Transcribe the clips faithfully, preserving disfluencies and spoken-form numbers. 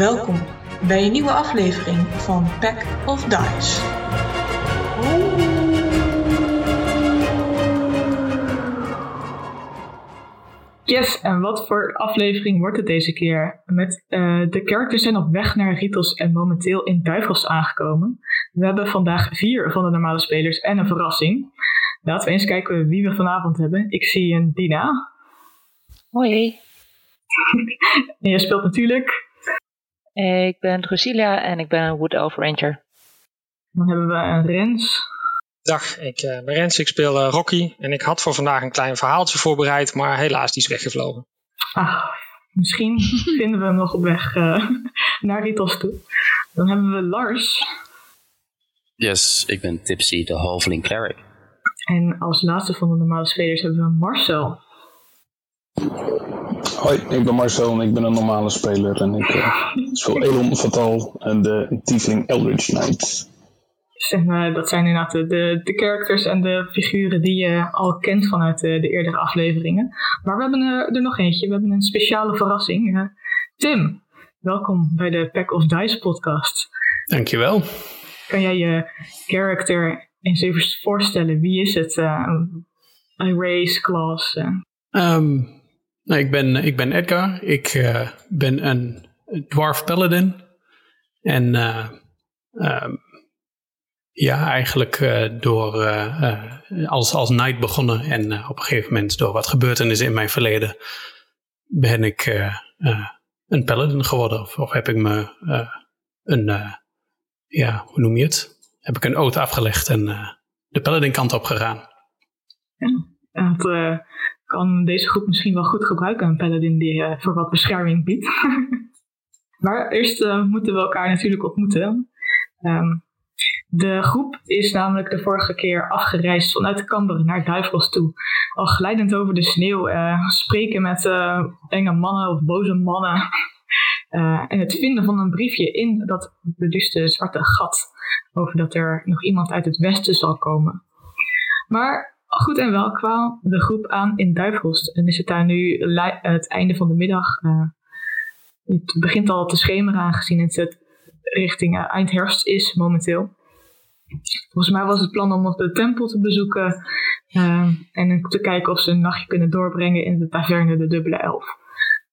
Welkom bij een nieuwe aflevering van Pack of Dice. Yes, en wat voor aflevering wordt het deze keer? Met, uh, de characters zijn op weg naar Ritels en momenteel in Duivels aangekomen. We hebben vandaag vier van de normale spelers en een verrassing. Laten we eens kijken wie we vanavond hebben. Ik zie een Dina. Hoi. En jij speelt natuurlijk... Ik ben Drusilia en ik ben een Wood Elf Ranger. Dan hebben we een Rens. Dag, ik uh, ben Rens, ik speel uh, Rocky. En ik had voor vandaag een klein verhaaltje voorbereid, maar helaas die is weggevlogen. Ah, misschien vinden we hem nog op weg uh, naar Ritos toe. Dan hebben we Lars. Yes, ik ben Tipsy, de halfling cleric. En als laatste van de normale spelers hebben we Marcel. Hoi, ik ben Marcel en ik ben een normale speler en ik uh, speel Elon Fatal en de tiefling Eldritch Knight. Zeg maar, dat zijn inderdaad de, de, de characters en de figuren die je al kent vanuit de, de eerdere afleveringen. Maar we hebben uh, er nog eentje, we hebben een speciale verrassing. Uh, Tim, welkom bij de Pack of Dice podcast. Dankjewel. Kan jij je character eens even voorstellen? Wie is het? Uh, race, class? Uh. Um. Nou, ik, ben, ik ben Edgar, ik uh, ben een dwarf paladin en uh, uh, ja, eigenlijk uh, door, uh, uh, als, als knight begonnen en uh, op een gegeven moment door wat gebeurtenissen in mijn verleden ben ik uh, uh, een paladin geworden of, of heb ik me uh, een, uh, ja, hoe noem je het, heb ik een oath afgelegd en uh, de paladin kant op gegaan. Ja, want... Uh... kan deze groep misschien wel goed gebruiken, een paladin die uh, voor wat bescherming biedt. Maar eerst uh, moeten we elkaar natuurlijk ontmoeten. Um, de groep is namelijk de vorige keer afgereisd vanuit Kamberen naar Duivels toe. Al glijdend over de sneeuw, uh, spreken met uh, enge mannen of boze mannen. Uh, en het vinden van een briefje in dat beduste zwarte gat over dat er nog iemand uit het westen zal komen. Maar... goed en wel kwam de groep aan in Duifost. En is het daar nu li- het einde van de middag. Uh, het begint al te schemeren aangezien het, het richting uh, eindherfst is momenteel. Volgens mij was het plan om nog de tempel te bezoeken. Uh, en te kijken of ze een nachtje kunnen doorbrengen in de taverne de Dubbele Elf.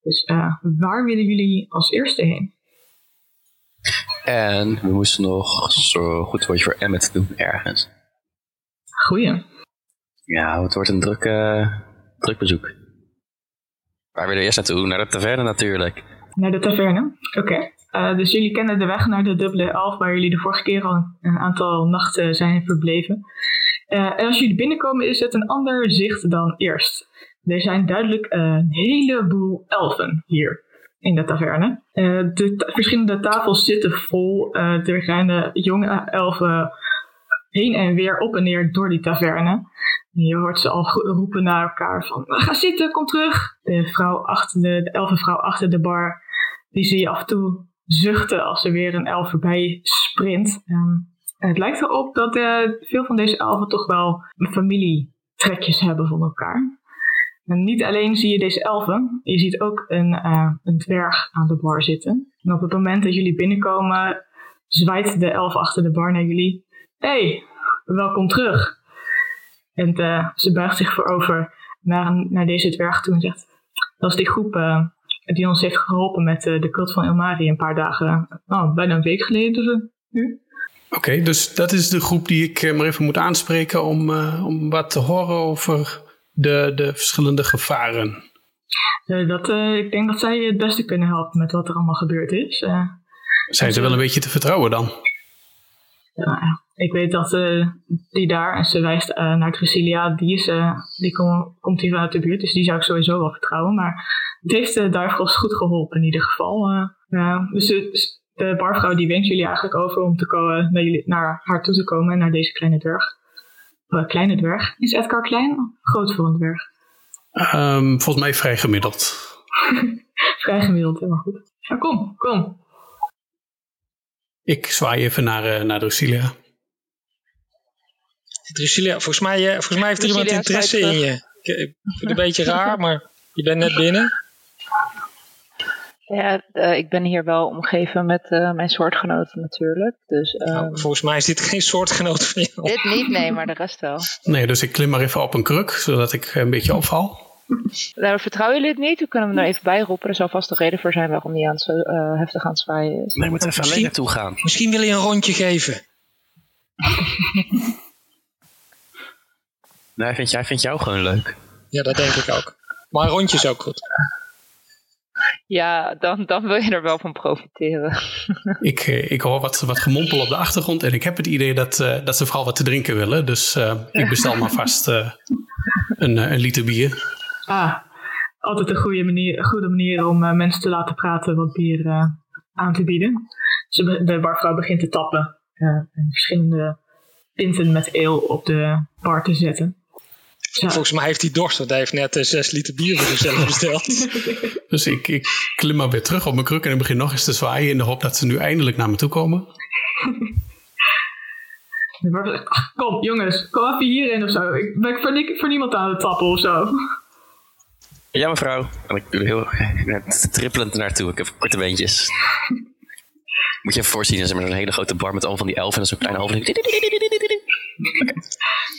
Dus uh, waar willen jullie als eerste heen? En we moesten nog zo goed wat voor Emmet doen ergens. Goeie. Ja, het wordt een druk, uh, druk bezoek. Waar willen we eerst naartoe? Naar de taverne natuurlijk. Naar de taverne? Oké. Okay. Uh, dus jullie kennen de weg naar de Dubbele Elf, waar jullie de vorige keer al een aantal nachten zijn verbleven. Uh, en als jullie binnenkomen is het een ander zicht dan eerst. Er zijn duidelijk een heleboel elfen hier in de taverne. Uh, de ta- verschillende tafels zitten vol. Uh, er zijn jonge elfen heen en weer op en neer door die taverne. Je hoort ze al roepen naar elkaar van, ga zitten, kom terug. De, vrouw achter de, de elfenvrouw achter de bar, die zie je af en toe zuchten als er weer een elf voorbij sprint. Um, en het lijkt erop dat uh, veel van deze elfen toch wel familietrekjes hebben van elkaar. En niet alleen zie je deze elfen, je ziet ook een, uh, een dwerg aan de bar zitten. En op het moment dat jullie binnenkomen, zwaait de elf achter de bar naar jullie. Hey, welkom terug. En uh, ze buigt zich voorover naar, naar deze dwerg toe en zegt... dat is die groep uh, die ons heeft geholpen met uh, de cult van Ilmari een paar dagen... Oh, bijna een week geleden dus, nu. Oké, okay, dus dat is de groep die ik maar even moet aanspreken... om, uh, om wat te horen over de, de verschillende gevaren. Uh, dat, uh, ik denk dat zij je het beste kunnen helpen met wat er allemaal gebeurd is. Uh, Zijn ze wel een beetje te vertrouwen dan? Ja... Uh, Ik weet dat uh, die daar, en ze wijst uh, naar Drusilia, die, is, uh, die kom, komt hier vanuit de buurt. Dus die zou ik sowieso wel vertrouwen. Maar het heeft uh, Duivels goed geholpen in ieder geval. Uh, uh, dus de, de barvrouw die wenkt jullie eigenlijk over om te komen, naar, jullie, naar haar toe te komen en naar deze kleine dwerg. Uh, kleine dwerg. Is Edgar klein of groot voor een dwerg? Um, volgens mij vrij gemiddeld. Vrij gemiddeld, helemaal goed. Nou, kom, kom. Ik zwaai even naar, uh, naar Drusilia. Drusilia, volgens mij, volgens mij heeft er iemand interesse in je. Ik vind het een beetje raar, maar je bent net binnen. Ja, uh, ik ben hier wel omgeven met uh, mijn soortgenoten natuurlijk. Dus, um... nou, volgens mij is dit geen soortgenoot van jou. Dit niet, nee, maar de rest wel. Nee, dus ik klim maar even op een kruk, zodat ik een beetje opval. Nou, vertrouwen jullie het niet? We kunnen hem er even bij roepen. Er zal vast een reden voor zijn waarom hij aan het, uh, heftig aan het zwaaien is. Maar je moet even alleen naartoe gaan. Misschien wil je een rondje geven. Nee, hij vindt, hij vindt jou gewoon leuk. Ja, dat denk ik ook. Maar een rondje is ook goed. Ja, dan, dan wil je er wel van profiteren. Ik, ik hoor wat, wat gemompel op de achtergrond. En ik heb het idee dat, uh, dat ze vooral wat te drinken willen. Dus uh, ik bestel maar vast uh, een, een liter bier. Ah, altijd een goede manier, goede manier om uh, mensen te laten praten wat bier uh, aan te bieden. Dus de barvrouw begint te tappen. Uh, en verschillende pinten met ale op de bar te zetten. Ja. Volgens mij heeft hij dorst, want hij heeft net zes liter bier voor zichzelf besteld. Dus ik, ik klim maar weer terug op mijn kruk en ik begin nog eens te zwaaien in de hoop dat ze nu eindelijk naar me toe komen. Kom jongens, kom even hierin of zo. Ik ben voor, nie, voor niemand aan het tappen of zo. Ja mevrouw. En ik doe heel trippelend naartoe. Ik heb korte beentjes. Moet je even voorzien, er is zo'n hele grote bar met al van die elfen en zo'n kleine halve. Okay.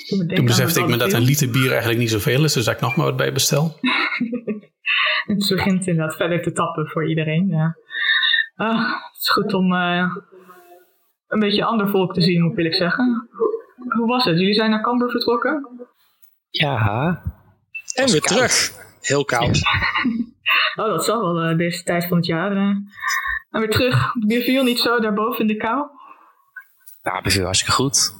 Toen, Toen besefte ik me dat een liter bier eigenlijk niet zoveel is, dus dat ik nog maar wat bij bestel. Het begint inderdaad verder te tappen voor iedereen. Ja. Ah, het is goed om uh, een beetje ander volk te zien, wil ik zeggen. Hoe, hoe was het? Jullie zijn naar Kamberen vertrokken? Ja. En weer koud. Terug. Heel koud. Ja. Oh, dat zal wel uh, deze tijd van het jaar. Uh. En weer terug. Beviel niet zo daarboven in de kou? Ja, beviel hartstikke goed.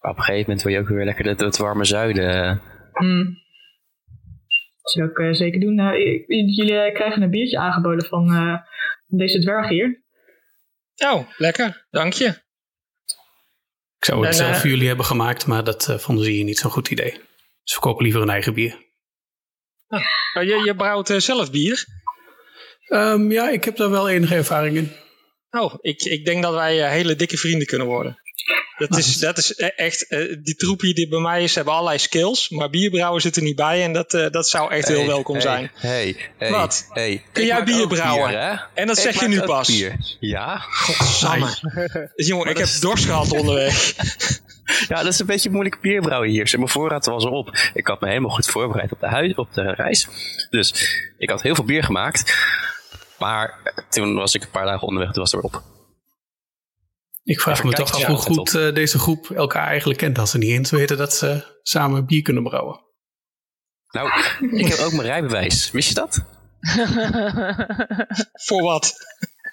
Op een gegeven moment wil je ook weer lekker het, het warme zuiden. Mm. Dat zou ik uh, zeker doen. Uh, jullie krijgen een biertje aangeboden van uh, deze dwerg hier. Oh, lekker. Dank je. Ik zou het en, zelf uh, voor jullie hebben gemaakt, maar dat uh, vonden ze hier niet zo'n goed idee. Dus we verkopen liever een eigen bier. Oh, je, je brouwt uh, zelf bier? Um, ja, ik heb daar wel enige ervaring in. Oh, ik, ik denk dat wij uh, hele dikke vrienden kunnen worden. Dat is, dat is echt, uh, die troepie die bij mij is, hebben allerlei skills, maar bierbrouwen zit er niet bij en dat, uh, dat zou echt hey, heel welkom hey, zijn. Hey, hey, wat? Hey, kun jij bier brouwen? Bier, en dat ik zeg je nu pas. Bier. Ja? Godsamme. Dus jongen, maar ik heb is... dorst gehad onderweg. Ja, dat is een beetje moeilijk bierbrouwen hier. Mijn voorraad was erop. Ik had me helemaal goed voorbereid op de, huis, op de reis. Dus ik had heel veel bier gemaakt, maar toen was ik een paar dagen onderweg, toen was het erop. Ik vraag Even me toch af hoe goed uh, deze groep elkaar eigenlijk kent als ze niet eens weten dat ze samen bier kunnen brouwen. Nou, ik heb ook mijn rijbewijs. Wist je dat? Voor wat?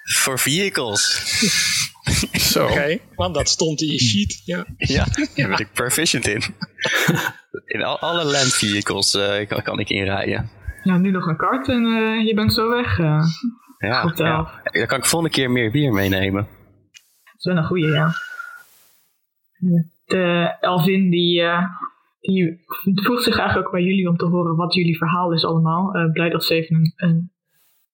Voor vehicles. Zo. Oké, okay, want dat stond in je sheet. Ja, ja daar ben ik proficient in. In al, alle land vehicles uh, kan, kan ik inrijden. Nou, nu nog een kart en uh, je bent zo weg. Uh, ja, ja, dan kan ik volgende keer meer bier meenemen. Dat is wel een goeie, ja. De Elvin die, uh, die voegt zich eigenlijk ook bij jullie om te horen wat jullie verhaal is allemaal. Uh, blij dat ze even een,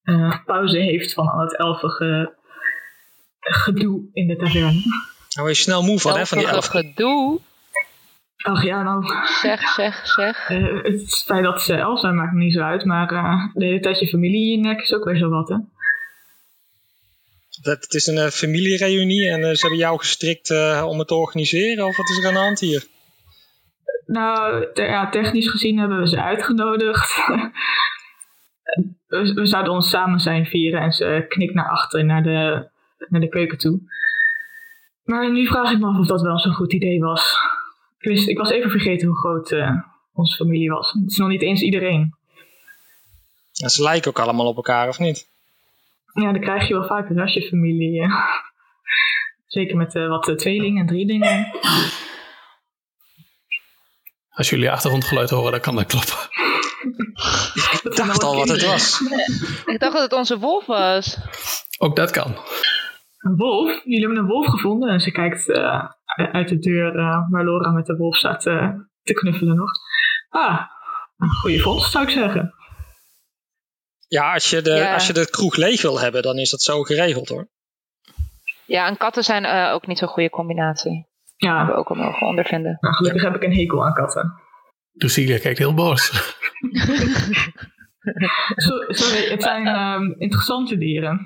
een uh, pauze heeft van al het elfige gedoe in de taverne. Nou, je snel moe van, hè, van die elfige gedoe. Ach ja, nou. Zeg, zeg, zeg. Uh, het feit dat ze elf zijn maakt me niet zo uit, maar uh, de hele tijd je familie in je nek is ook weer zo wat, hè. Dat, het is een uh, familiereunie en uh, ze hebben jou gestrikt uh, om het te organiseren? Of wat is er aan de hand hier? Nou, te, ja, technisch gezien hebben we ze uitgenodigd. we, we zouden ons samen zijn vieren en ze knikt naar achter naar de, naar de keuken toe. Maar nu vraag ik me af of dat wel zo'n goed idee was. Ik, wist, ik was even vergeten hoe groot uh, onze familie was. Het is nog niet eens iedereen. Ja, ze lijken ook allemaal op elkaar, of niet? Ja, dan krijg je wel vaak een rasje familie. Zeker met uh, wat tweelingen en drielingen. Als jullie achtergrondgeluid horen, dan kan dat kloppen. Ik dacht al wat het was. Ik dacht dat het onze wolf was. Ook dat kan. Een wolf? Jullie hebben een wolf gevonden. En ze kijkt uh, uit de deur uh, waar Laura met de wolf staat uh, te knuffelen nog. Ah, een goede vondst zou ik zeggen. Ja, als je, de, ja. als je de kroeg leeg wil hebben, dan is dat zo geregeld hoor. Ja, en katten zijn uh, ook niet zo'n goede combinatie. Ja. Dat hebben we ook al mogen ondervinden. Nou, gelukkig heb ik een hekel aan katten. Drusilia kijkt heel boos. Sorry, het zijn um, interessante dieren.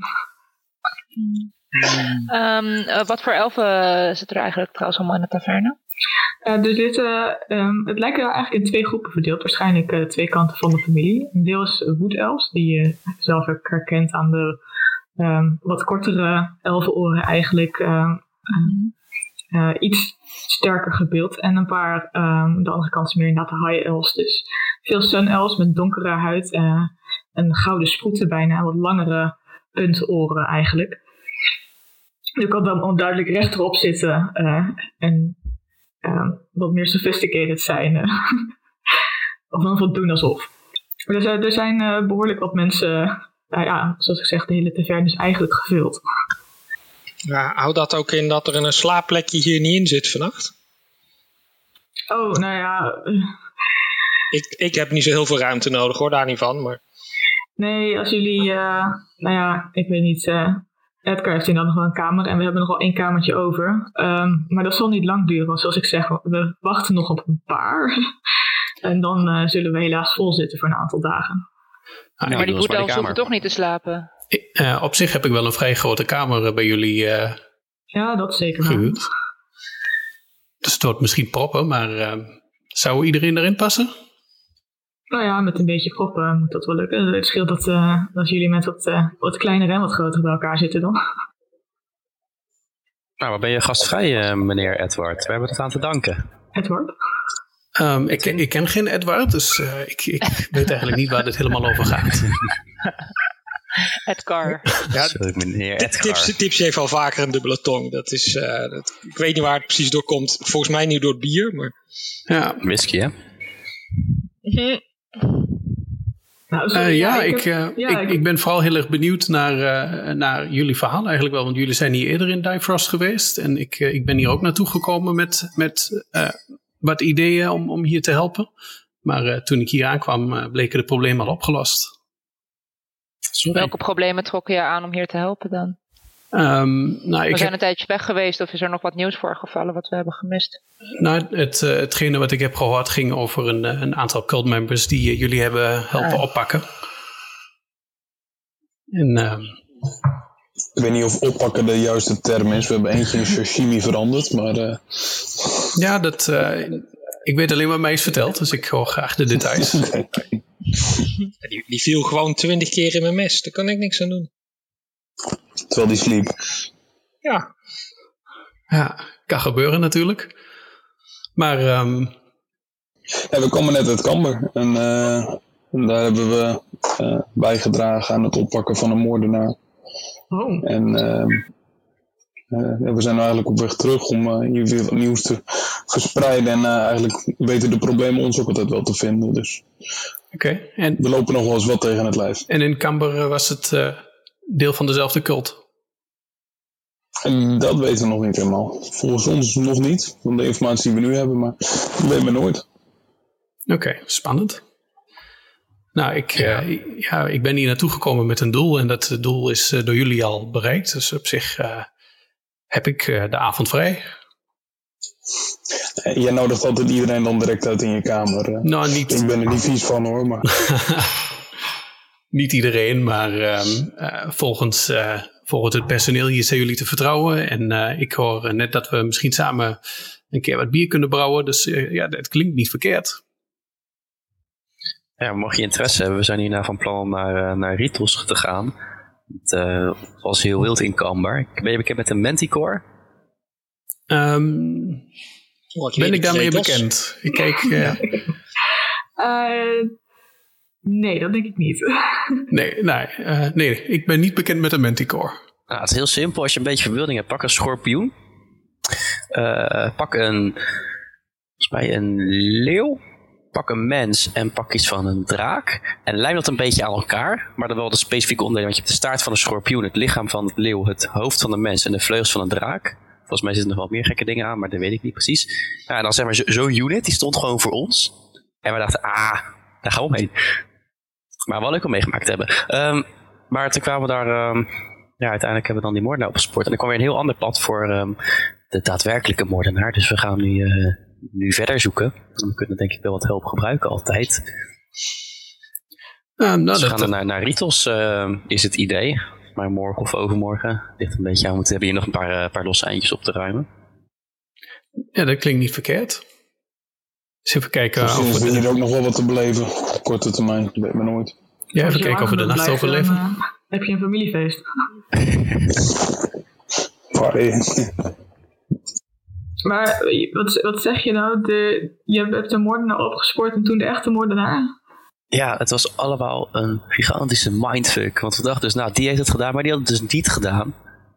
Um, uh, wat voor elfen zitten er eigenlijk trouwens allemaal in de taverne? Uh, er zitten, um, het lijkt wel eigenlijk in twee groepen verdeeld. Waarschijnlijk uh, twee kanten van de familie. Een deel is wood elves, die je zelf ook herkent aan de um, wat kortere elfenoren eigenlijk. Uh, mm. uh, iets sterker gebeeld. En een paar, um, de andere kant is meer inderdaad de high elves. Dus veel sun elves met donkere huid. Uh, en gouden sproeten bijna. Wat langere puntoren eigenlijk. Je kan dan onduidelijk rechterop zitten uh, en uh, wat meer sophisticated zijn. Uh, of dan wat doen alsof. Dus, uh, er zijn uh, behoorlijk wat mensen, uh, ja, zoals ik zeg, de hele taverne is eigenlijk gevuld. Ja, hou dat ook in dat er een slaapplekje hier niet in zit vannacht? Oh, nou ja. Ik, ik heb niet zo heel veel ruimte nodig hoor, daar niet van. Maar... Nee, als jullie, uh, nou ja, ik weet niet... Uh, Edgar heeft inderdaad nog wel een kamer en we hebben nog wel één kamertje over. Um, maar dat zal niet lang duren, want zoals ik zeg, we wachten nog op een paar. En dan uh, zullen we helaas vol zitten voor een aantal dagen. Ah, ja, maar die goede elf hoeven toch niet te slapen? Ik, uh, op zich heb ik wel een vrij grote kamer uh, bij jullie uh, Ja, dat zeker. Gehuurd. Dat stort misschien proppen, maar uh, zou iedereen erin passen? Nou ja, met een beetje proppen moet dat wel lukken. Het scheelt dat, uh, dat jullie met wat, uh, wat kleinere en wat grotere bij elkaar zitten dan. Nou, maar ben je gastvrij, uh, meneer Edward? We hebben het aan te danken. Edward? Um, ik, ik ken geen Edward, dus uh, ik, ik weet eigenlijk niet waar dit helemaal over gaat. Edgar. Ja, sorry, meneer Edgar. Tipsy, Tipsy heeft al vaker een dubbele tong. Dat is, uh, dat, ik weet niet waar het precies door komt. Volgens mij niet door het bier, maar... Ja, whisky, hè? Mm-hmm. Nou, sorry, uh, ja, ja, ik, ik, heb, uh, ja ik, ik ben vooral heel erg benieuwd naar, uh, naar jullie verhaal eigenlijk wel. Want jullie zijn hier eerder in Duifost geweest. En ik, uh, ik ben hier ook naartoe gekomen met, met uh, wat ideeën om, om hier te helpen. Maar uh, toen ik hier aankwam uh, bleken de problemen al opgelost. Sorry. Welke problemen trokken je aan om hier te helpen dan? Um, nou, we ik zijn heb... een tijdje weg geweest, of is er nog wat nieuws voorgevallen wat we hebben gemist? Nou, het, uh, hetgene wat ik heb gehoord ging over een, een aantal cultmembers die uh, jullie hebben helpen ah. oppakken. En, uh... ik weet niet of oppakken de juiste term is. We hebben eentje in sashimi veranderd, maar... Uh... Ja, dat, uh, ik weet alleen wat mij is verteld, dus ik hoor graag de details. Okay. die, die viel gewoon twintig keer in mijn mes, daar kan ik niks aan doen. Terwijl die sliep. Ja. Ja, kan gebeuren natuurlijk. Maar... Um... Ja, we komen net uit Kamber. En, uh, en daar hebben we uh, bijgedragen aan het oppakken van een moordenaar. Oh. En uh, uh, we zijn eigenlijk op weg terug om uh, hier weer wat nieuws te verspreiden. En uh, eigenlijk weten de problemen ons ook altijd wel te vinden. Dus okay. En... we lopen nog wel eens wat tegen het lijf. En in Kamber uh, was het... Uh... deel van dezelfde cult? En dat weten we nog niet helemaal. Volgens ons nog niet. Van de informatie die we nu hebben. Maar dat weten we nooit. Oké, okay, spannend. Nou, ik, ja. Uh, ja, ik ben hier naartoe gekomen met een doel. En dat doel is uh, door jullie al bereikt. Dus op zich uh, heb ik uh, de avond vrij. Uh, jij nodigt altijd iedereen dan direct uit in je kamer. Uh. Nou, niet... Ik ben er niet vies van hoor, maar... Niet iedereen, maar um, uh, volgens, uh, volgens het personeel hier zijn jullie te vertrouwen. En uh, ik hoor net dat we misschien samen een keer wat bier kunnen brouwen. Dus uh, ja, het klinkt niet verkeerd. Ja, mocht je interesse hebben, we zijn hierna van plan om naar, uh, naar Ritels te gaan. Het uh, was heel wild in Kamber. Ben je bekend met een Manticore? Um, oh, ben ik daarmee bekend? Ik kijk... Uh, uh, Nee, dat denk ik niet. nee, nee, uh, nee, ik ben niet bekend met een Manticore. Nou, het is heel simpel. Als je een beetje verbeelding hebt, pak een schorpioen. Uh, pak een, volgens mij een leeuw. Pak een mens en pak iets van een draak. En lijm dat een beetje aan elkaar. Maar dan wel de specifieke onderdelen. Want je hebt de staart van een schorpioen, het lichaam van het leeuw, het hoofd van de mens en de vleugels van een draak. Volgens mij zitten er nog wel meer gekke dingen aan, maar dat weet ik niet precies. Nou, en dan zeg maar zo'n zo unit, die stond gewoon voor ons. En we dachten, ah, daar gaan we omheen. Maar wel leuk om meegemaakt te hebben. Um, maar toen kwamen we daar... Um, ja, uiteindelijk hebben we dan die moordenaar opgespoord. En er kwam weer een heel ander pad voor um, de daadwerkelijke moordenaar. Dus we gaan nu, uh, nu verder zoeken. We kunnen denk ik wel wat hulp gebruiken altijd. Ja, nou, ze gaan dat... naar, naar Ritels, uh, is het idee. Maar morgen of overmorgen ligt een beetje aan. We hebben hier nog een paar, uh, paar losse eindjes op te ruimen. Ja, dat klinkt niet verkeerd. Dus even kijken... Uh, of we hier ook nog wel wat te beleven. Op korte termijn, dat weet men nooit. Ja, even kijken of we de nacht overleven. Uh, heb je een familiefeest? Maar wat, wat zeg je nou? De, je hebt de moordenaar opgespoord en toen de echte moordenaar? Ja, het was allemaal een gigantische mindfuck. Want we dachten dus, nou, die heeft het gedaan, maar die had het dus niet gedaan.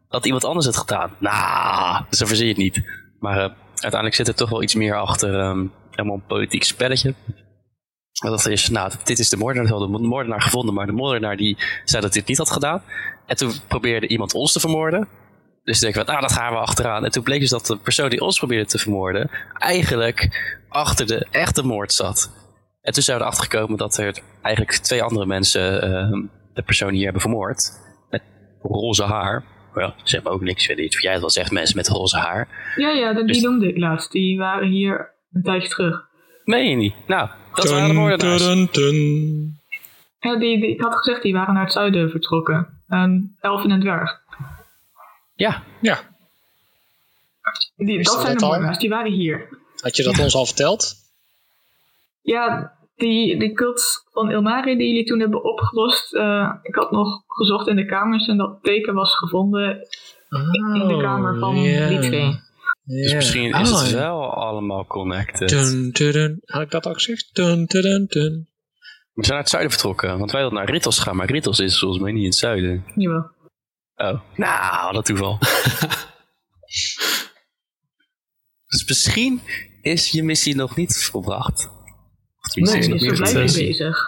Had iemand anders het gedaan? Nou, nah, dus dan verzin je het niet. Maar uh, uiteindelijk zit er toch wel iets meer achter. Um, helemaal een politiek spelletje. We dachten eerst, nou, dit is de moordenaar. We hadden de moordenaar gevonden, maar de moordenaar die zei dat dit niet had gedaan. En toen probeerde iemand ons te vermoorden. Dus denken we, nou, dat gaan we achteraan. En toen bleek dus dat de persoon die ons probeerde te vermoorden... eigenlijk achter de echte moord zat. En toen zijn we erachter gekomen dat er eigenlijk twee andere mensen... Uh, de persoon hier hebben vermoord. Met roze haar. Well, ze hebben ook niks verder. Jij het wel zegt, mensen met roze haar. Ja, ja, dat dus... die noemde ik laatst. Die waren hier een tijdje terug. Meen je niet? Nou, dat dun, waren de moordenaars. Dun, dun. Ja, die, die, ik had gezegd, die waren naar het zuiden vertrokken. Een elf en een dwerg. Ja. ja. Die, dat zijn dat de moordenaars, die waren hier. Had je dat ja. ons al verteld? Ja, die, die cult van Ilmari die jullie toen hebben opgelost. Uh, ik had nog gezocht in de kamers en dat teken was gevonden oh, in de kamer van yeah. die twee. Yeah. Dus misschien is oh, het wel ja. allemaal connected. Dun, dun, dun. Had ik dat ook gezegd? Dun, dun, dun. We zijn naar het zuiden vertrokken, want wij wilden naar Ritels gaan, maar Ritels is volgens mij niet in het zuiden. Jawel. Oh, nou, dat toeval. Dus misschien is je missie nog niet volbracht. Nee, je is nog niet bezig.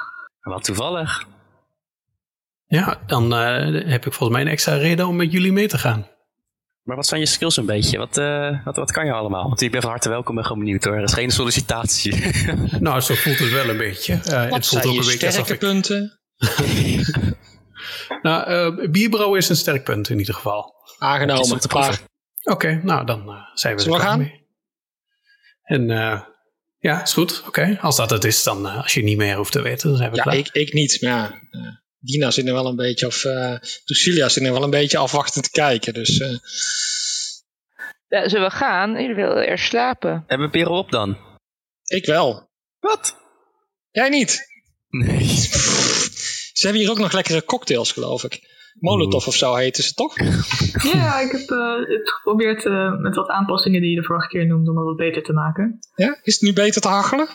Wat toevallig. Ja, dan uh, heb ik volgens mij een extra reden om met jullie mee te gaan. Maar wat zijn je skills een beetje? Wat, uh, wat, wat kan je allemaal? Want ik ben van harte welkom en gewoon benieuwd hoor. Er is geen sollicitatie. Nou, zo voelt het wel een beetje. Uh, het voelt ook een beetje sterke punten? Nou, uh, bierbrouwen is een sterk punt in ieder geval. Aangenomen. Oké, okay, nou dan uh, zijn we Zullen er we gaan? Mee. En uh, ja, is goed. Oké, okay. Als dat het is, dan uh, als je niet meer hoeft te weten, dan zijn we ja, klaar. Ja, ik, ik niet. Maar ja, uh, Dina zit er wel een beetje, of uh, Drusilia zit er wel een beetje afwachtend te kijken. Dus, uh... ja, zullen we gaan? Jullie willen eerst slapen. Hebben we peren op dan? Ik wel. Wat? Jij niet? Nee. Ze hebben hier ook nog lekkere cocktails, geloof ik. Molotov of zo heten ze, toch? Ja, ik heb uh, het geprobeerd uh, met wat aanpassingen die je de vorige keer noemde om het wat beter te maken. Ja? Is het nu beter te hachelen?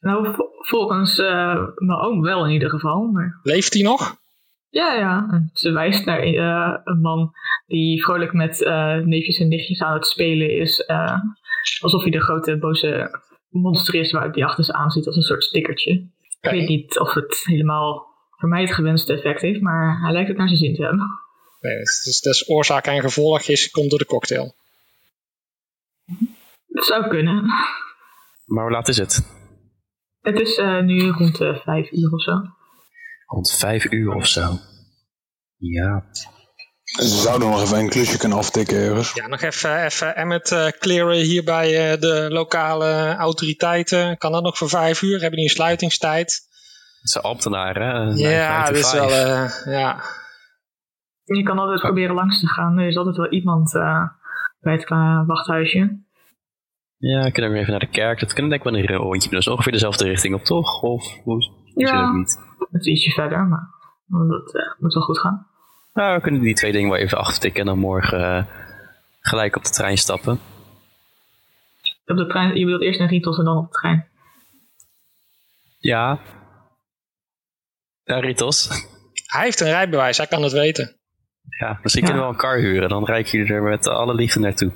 Nou, volgens uh, mijn oom wel in ieder geval. Maar... Leeft hij nog? Ja, ja. Ze wijst naar uh, een man die vrolijk met uh, neefjes en nichtjes aan het spelen is. Uh, alsof hij de grote boze monster is waar die achter ze aan zit als een soort stickertje. Okay. Ik weet niet of het helemaal... voor mij het gewenste effect heeft, maar hij lijkt het naar zijn zin te hebben. Nee, dus, dus oorzaak en gevolg is, komt door de cocktail. Dat zou kunnen. Maar hoe laat is het? Het is uh, nu rond uh, vijf uur of zo. Rond vijf uur of zo? Ja. Ze zouden nog even een klusje kunnen aftikken ergens. Ja, nog even, even en met uh, clearen hier bij uh, de lokale autoriteiten. Kan dat nog voor vijf uur? Hebben die een sluitingstijd? Het zijn ambtenaren, hè? Ja, dat is wel... Uh, ja. Je kan altijd proberen langs te gaan. Er is altijd wel iemand uh, bij het uh, wachthuisje. Ja, kunnen we even naar de kerk. Dat kunnen denk ik wel een rondje. Dus ongeveer dezelfde richting op, toch? Of hoe? Ja, niet. Het is ietsje verder, maar dat uh, moet wel goed gaan. Nou, we kunnen die twee dingen wel even achtertikken en dan morgen uh, gelijk op de trein stappen. Op de trein? Je bedoelt eerst naar Ritels en dan op de trein? Ja... Ja, Ritos. Hij heeft een rijbewijs, hij kan het weten. Ja, misschien ja. kunnen we wel een kar huren. Dan rijden jullie er met alle liefde naartoe.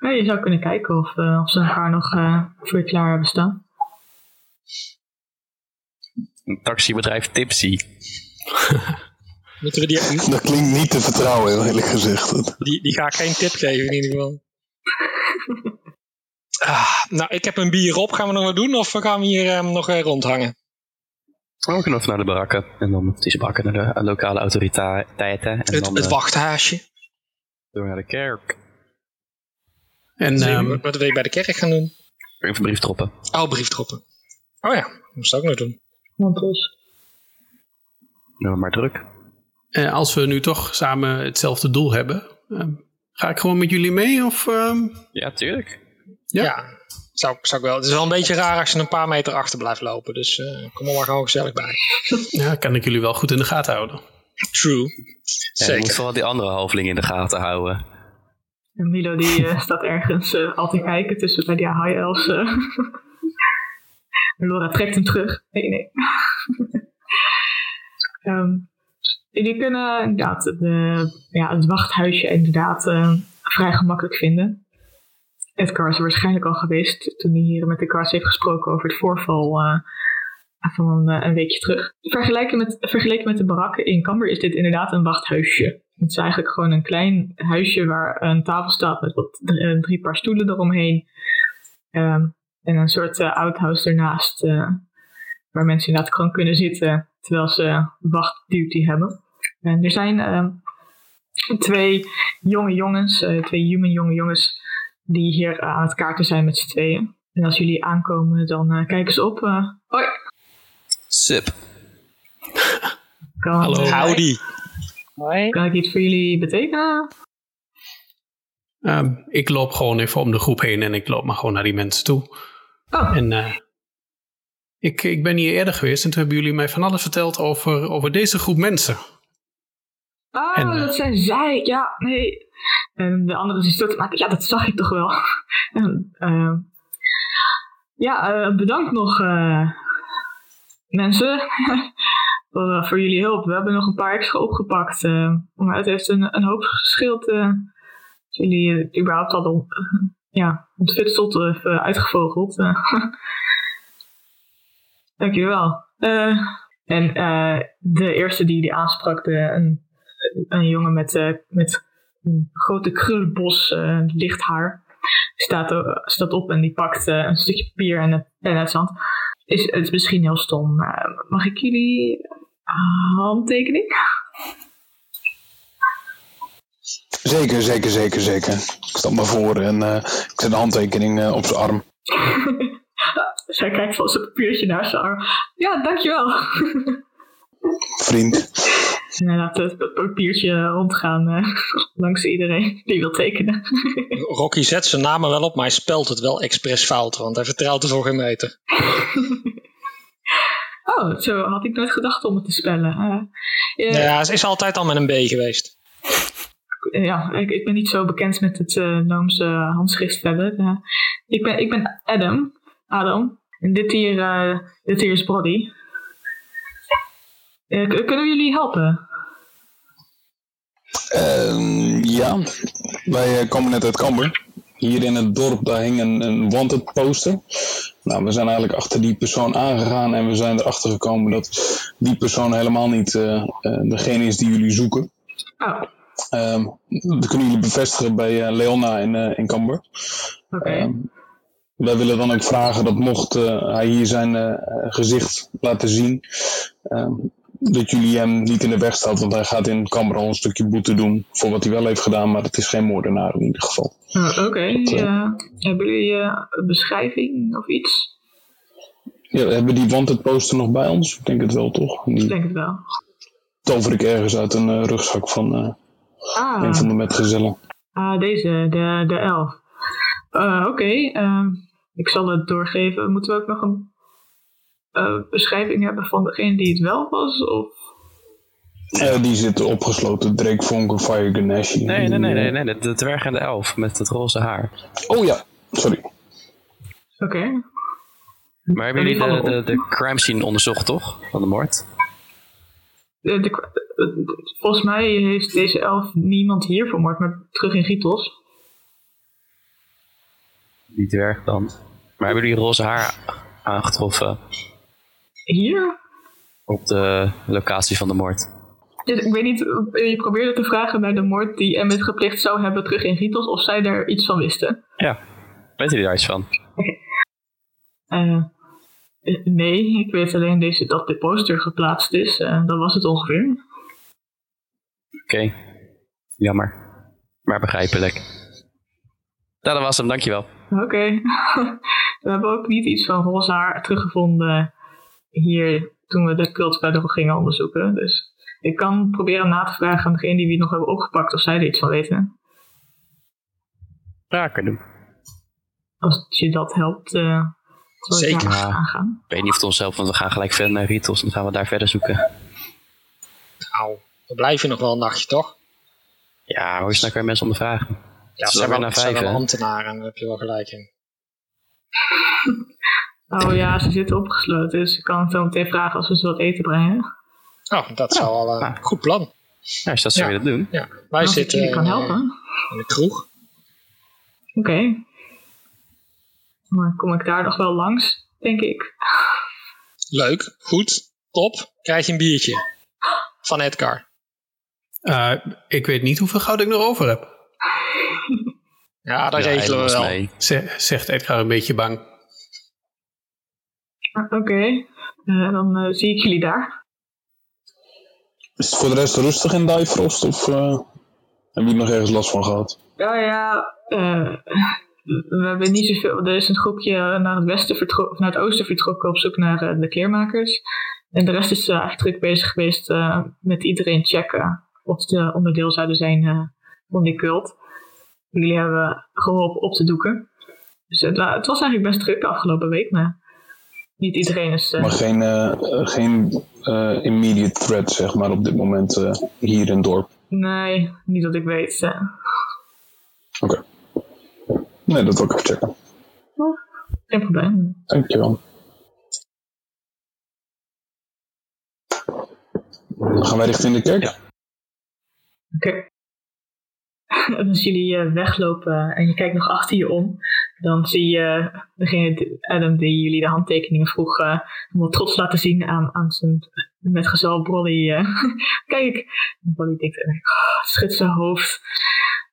Ja, je zou kunnen kijken of, uh, of ze een kar nog uh, voor je klaar hebben staan. Een taxibedrijf Tipsy. Moeten we die... Dat klinkt niet te vertrouwen, heel eerlijk gezegd. Die, die ga ik geen tip geven in ieder geval. ah, nou, ik heb een bier op. Gaan we nog wat doen of gaan we hier um, nog uh, rondhangen? We kunnen even naar de barakken. En dan die barakken naar de lokale autoriteiten. En het, dan, het wachthaasje. Door naar de kerk. En, wat, um, wil je, wat wil je bij de kerk gaan doen? Even brieftroppen. Oh, brieftroppen. Oh ja, dat moest ik ook nog doen. Mantels. Nou, maar druk. En als we nu toch samen hetzelfde doel hebben, uh, ga ik gewoon met jullie mee? Of, uh... Ja, tuurlijk. Ja, ja zou, zou ik wel. Het is wel een beetje raar als je een paar meter achter blijft lopen. Dus uh, kom er maar gewoon gezellig bij. Ja, kan ik jullie wel goed in de gaten houden. True. Ja, zeker. Je moet wel die andere halfling in de gaten houden. En Milo die uh, staat ergens uh, altijd kijken tussen bij die high elves. Uh. Laura trekt hem terug. Nee, nee. um, jullie kunnen inderdaad de, ja, het wachthuisje inderdaad uh, vrij gemakkelijk vinden. Edgar is er waarschijnlijk al geweest toen hij hier met de Cars heeft gesproken over het voorval uh, van uh, een weekje terug. Vergeleken met, vergeleken met de barakken in Kamberen is dit inderdaad een wachthuisje. Het is eigenlijk gewoon een klein huisje waar een tafel staat met wat drie, drie paar stoelen eromheen. Um, en een soort uh, outhouse ernaast uh, waar mensen inderdaad gewoon kunnen zitten terwijl ze uh, wachtduty hebben. En er zijn uh, twee jonge jongens, uh, twee human jonge jongens die hier uh, aan het kaarten zijn met z'n tweeën. En als jullie aankomen dan uh, kijken ze op. Uh, hoi! Sup! Hallo! Howdy! Hoi. Kan ik iets voor jullie betekenen? Uh, ik loop gewoon even om de groep heen en ik loop maar gewoon naar die mensen toe. Oh. En uh, ik, ik ben hier eerder geweest en toen hebben jullie mij van alles verteld over, over deze groep mensen. Oh, en, dat zijn zij. Ja, nee. En de andere is te maken. Ja, dat zag ik toch wel. en, uh, ja, uh, bedankt nog uh, mensen. Voor, voor jullie hulp. We hebben nog een paar extra opgepakt. Uh, maar het heeft een, een hoop geschild. Uh, als jullie uh, überhaupt hadden uh, ja, ontfutseld of uh, uitgevogeld. Uh. Dank jullie wel. Uh, en uh, de eerste die die aansprak, de, een, een jongen met, uh, met een grote krullenbos uh, licht haar, staat, uh, staat op en die pakt uh, een stukje papier en, en het zand. Is, het is misschien heel stom, maar mag ik jullie handtekening? Zeker, zeker, zeker, zeker. Ik stap me voor en uh, ik zet de handtekening uh, op zijn arm. Zij kijkt van zijn papiertje naar zijn arm. Ja, dankjewel. Vriend. En hij laat het papiertje rondgaan uh, langs iedereen die wil tekenen. Rocky zet zijn namen wel op, maar hij spelt het wel expres fout, want hij vertrouwt er voor geen meter. Oh, zo had ik nooit gedacht om het te spellen. Uh, uh, ja, ze is altijd al met een B geweest. Uh, ja, ik, ik ben niet zo bekend met het uh, Noomse uh, handschrift verder. Uh, ik, ben, ik ben Adam. Adam. En dit hier, uh, dit hier is Brody. Uh, kunnen we jullie helpen? Uh, ja, wij uh, komen net uit Kamberen. Hier in het dorp, daar hing een, een wanted poster. Nou, we zijn eigenlijk achter die persoon aangegaan en we zijn erachter gekomen dat die persoon helemaal niet uh, uh, degene is die jullie zoeken. Oh. Uh, dat kunnen jullie bevestigen bij uh, Leona in, uh, in Kamberen. Okay. Uh, wij willen dan ook vragen dat mocht uh, hij hier zijn uh, gezicht laten zien, Uh, dat jullie hem niet in de weg staat, want hij gaat in Kamberen al een stukje boete doen voor wat hij wel heeft gedaan, maar het is geen moordenaar in ieder geval. Oh, Oké, okay. uh, uh, hebben jullie uh, een beschrijving of iets? Ja, hebben die wanted poster nog bij ons? Ik denk het wel, toch? Die ik denk het wel. Tover ik ergens uit een uh, rugzak van uh, ah, een van de metgezellen. Ah, uh, deze, de, de elf. Uh, Oké, okay, uh, ik zal het doorgeven. Moeten we ook nog een Uh, beschrijving hebben van degene die het wel was? Of? Uh, die zitten opgesloten. Drake, Vonken, Fire, Ganeshi. Nee, nee, nee, nee, nee. De, de dwerg en de elf met het roze haar. Oh ja, sorry. Oké. Okay. Maar hebben jullie de, de, de crime scene onderzocht, toch? Van de moord? De, de, de, volgens mij heeft deze elf niemand hier vermoord, maar terug in Ritels. Die dwerg dan. Maar hebben jullie roze haar aangetroffen? Hier? Op de locatie van de moord. Dus, ik weet niet, je probeerde te vragen naar de moord die Emmet gepleegd zou hebben terug in Ritels, of zij daar iets van wisten. Ja, weten jullie daar iets van? Okay. Uh, nee, ik weet alleen deze, dat de poster geplaatst is. Uh, dat was het ongeveer. Oké, okay. Jammer. Maar begrijpelijk. Nou, dat was hem, dankjewel. Oké. Okay. We hebben ook niet iets van roze haar teruggevonden hier toen we de cult verder gingen onderzoeken. Dus ik kan proberen na te vragen aan degene die we nog hebben opgepakt of zij er iets van weten. Raken doen. Als je dat helpt, uh, zeker. Ik, ja. ik weet niet of het ons helpt, want we gaan gelijk verder naar Ritels en gaan we daar verder zoeken. Nou, we blijven nog wel een nachtje, toch? Ja, hoe snel kan je mensen ondervragen? Ja, ze zijn wel, zijn wel ambtenaren, daar heb je wel gelijk in. Oh ja, ze zitten opgesloten, dus ik kan het zo meteen vragen als we ze wat eten brengen. Oh, dat ja. zou al een uh, ja. goed plan. Ja, als dat zou ja. je dat doen. Ja. Wij als zitten in, kan helpen. Uh, in de kroeg. Oké. Okay. Maar kom ik daar nog wel langs, denk ik. Leuk, goed, top. Krijg je een biertje. Van Edgar. Uh, ik weet niet hoeveel goud ik nog over heb. Ja, dat ja, regelen we wel. Mee. Zegt Edgar een beetje bang. Oké, okay. uh, dan uh, zie ik jullie daar. Is het voor de rest rustig in Duifost? Of uh, hebben jullie nog ergens last van gehad? Ja, ja. Uh, we hebben niet zoveel. Er is een groepje naar het westen vertrokken, of naar het oosten vertrokken op zoek naar uh, de kleermakers. En de rest is uh, eigenlijk druk bezig geweest uh, met iedereen checken of ze onderdeel zouden zijn uh, van die cult. Jullie hebben geholpen op te doeken. Dus het, uh, het was eigenlijk best druk de afgelopen week, maar niet iedereen is... Uh... Maar geen, uh, geen uh, immediate threat, zeg maar, op dit moment uh, hier in het dorp? Nee, niet dat ik weet. Uh... Oké. Okay. Nee, dat wil ik even checken. Oh, geen probleem. Dankjewel. Gaan wij richting de kerk? Ja. Oké. Okay. Als jullie uh, weglopen en je kijkt nog achter je om, dan zie je uh, degene, Adam, die jullie de handtekeningen vroeg, uh, wel trots laten zien aan, aan zijn metgezel Brody. Uh, Kijk! Brody denkt, oh, schudt zijn hoofd.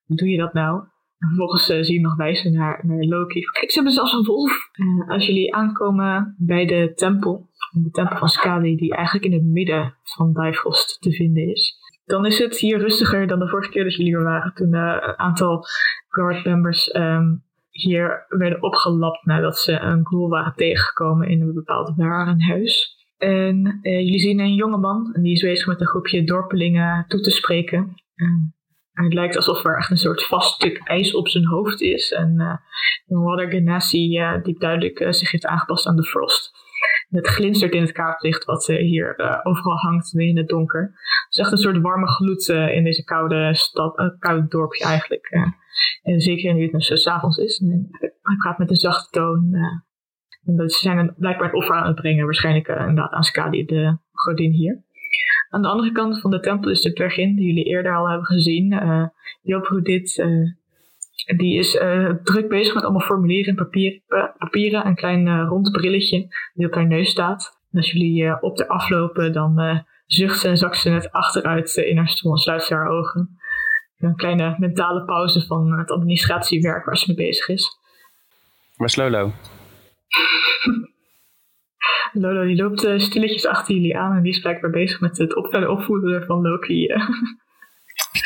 Hoe doe je dat nou? En vervolgens uh, zie je nog wijzen naar, naar Loki. Kijk, ze hebben zelfs een wolf. Uh, als jullie aankomen bij de tempel, de tempel van Skadi, die eigenlijk in het midden van Duivost te vinden is, dan is het hier rustiger dan de vorige keer dat jullie er waren. Toen uh, een aantal guard members um, hier werden opgelapt nadat ze een ghoul waren tegengekomen in een bepaald warenhuis. En uh, jullie zien een jongeman en die is bezig met een groepje dorpelingen toe te spreken. Uh, het lijkt alsof er echt een soort vast stuk ijs op zijn hoofd is. En uh, Water Genasi uh, die duidelijk uh, zich heeft aangepast aan de frost. Het glinstert in het kaarslicht wat uh, hier uh, overal hangt in het donker. Het is echt een soort warme gloed uh, in deze koude stad, uh, koude dorpje eigenlijk. Uh. En zeker nu het nog zo 's avonds is. En hij praat met een zachte toon. Uh. En dat ze zijn een, blijkbaar een offer aan het brengen. Waarschijnlijk uh, inderdaad aan Skadi, de godin hier. Aan de andere kant van de tempel is de dwergin die jullie eerder al hebben gezien. Uh, Joop Rudit, uh, die is uh, druk bezig met allemaal formulieren en papier, uh, papieren. Een klein uh, rond brilletje die op haar neus staat. En als jullie uh, op de aflopen, dan uh, zucht ze en zakt ze net achteruit uh, in haar stoel en sluit ze haar ogen. Een kleine mentale pauze van uh, het administratiewerk waar ze mee bezig is. Waar is Lolo? Lolo die loopt uh, stilletjes achter jullie aan en die is blijkbaar bezig met het op- opvoeden van Loki. Uh.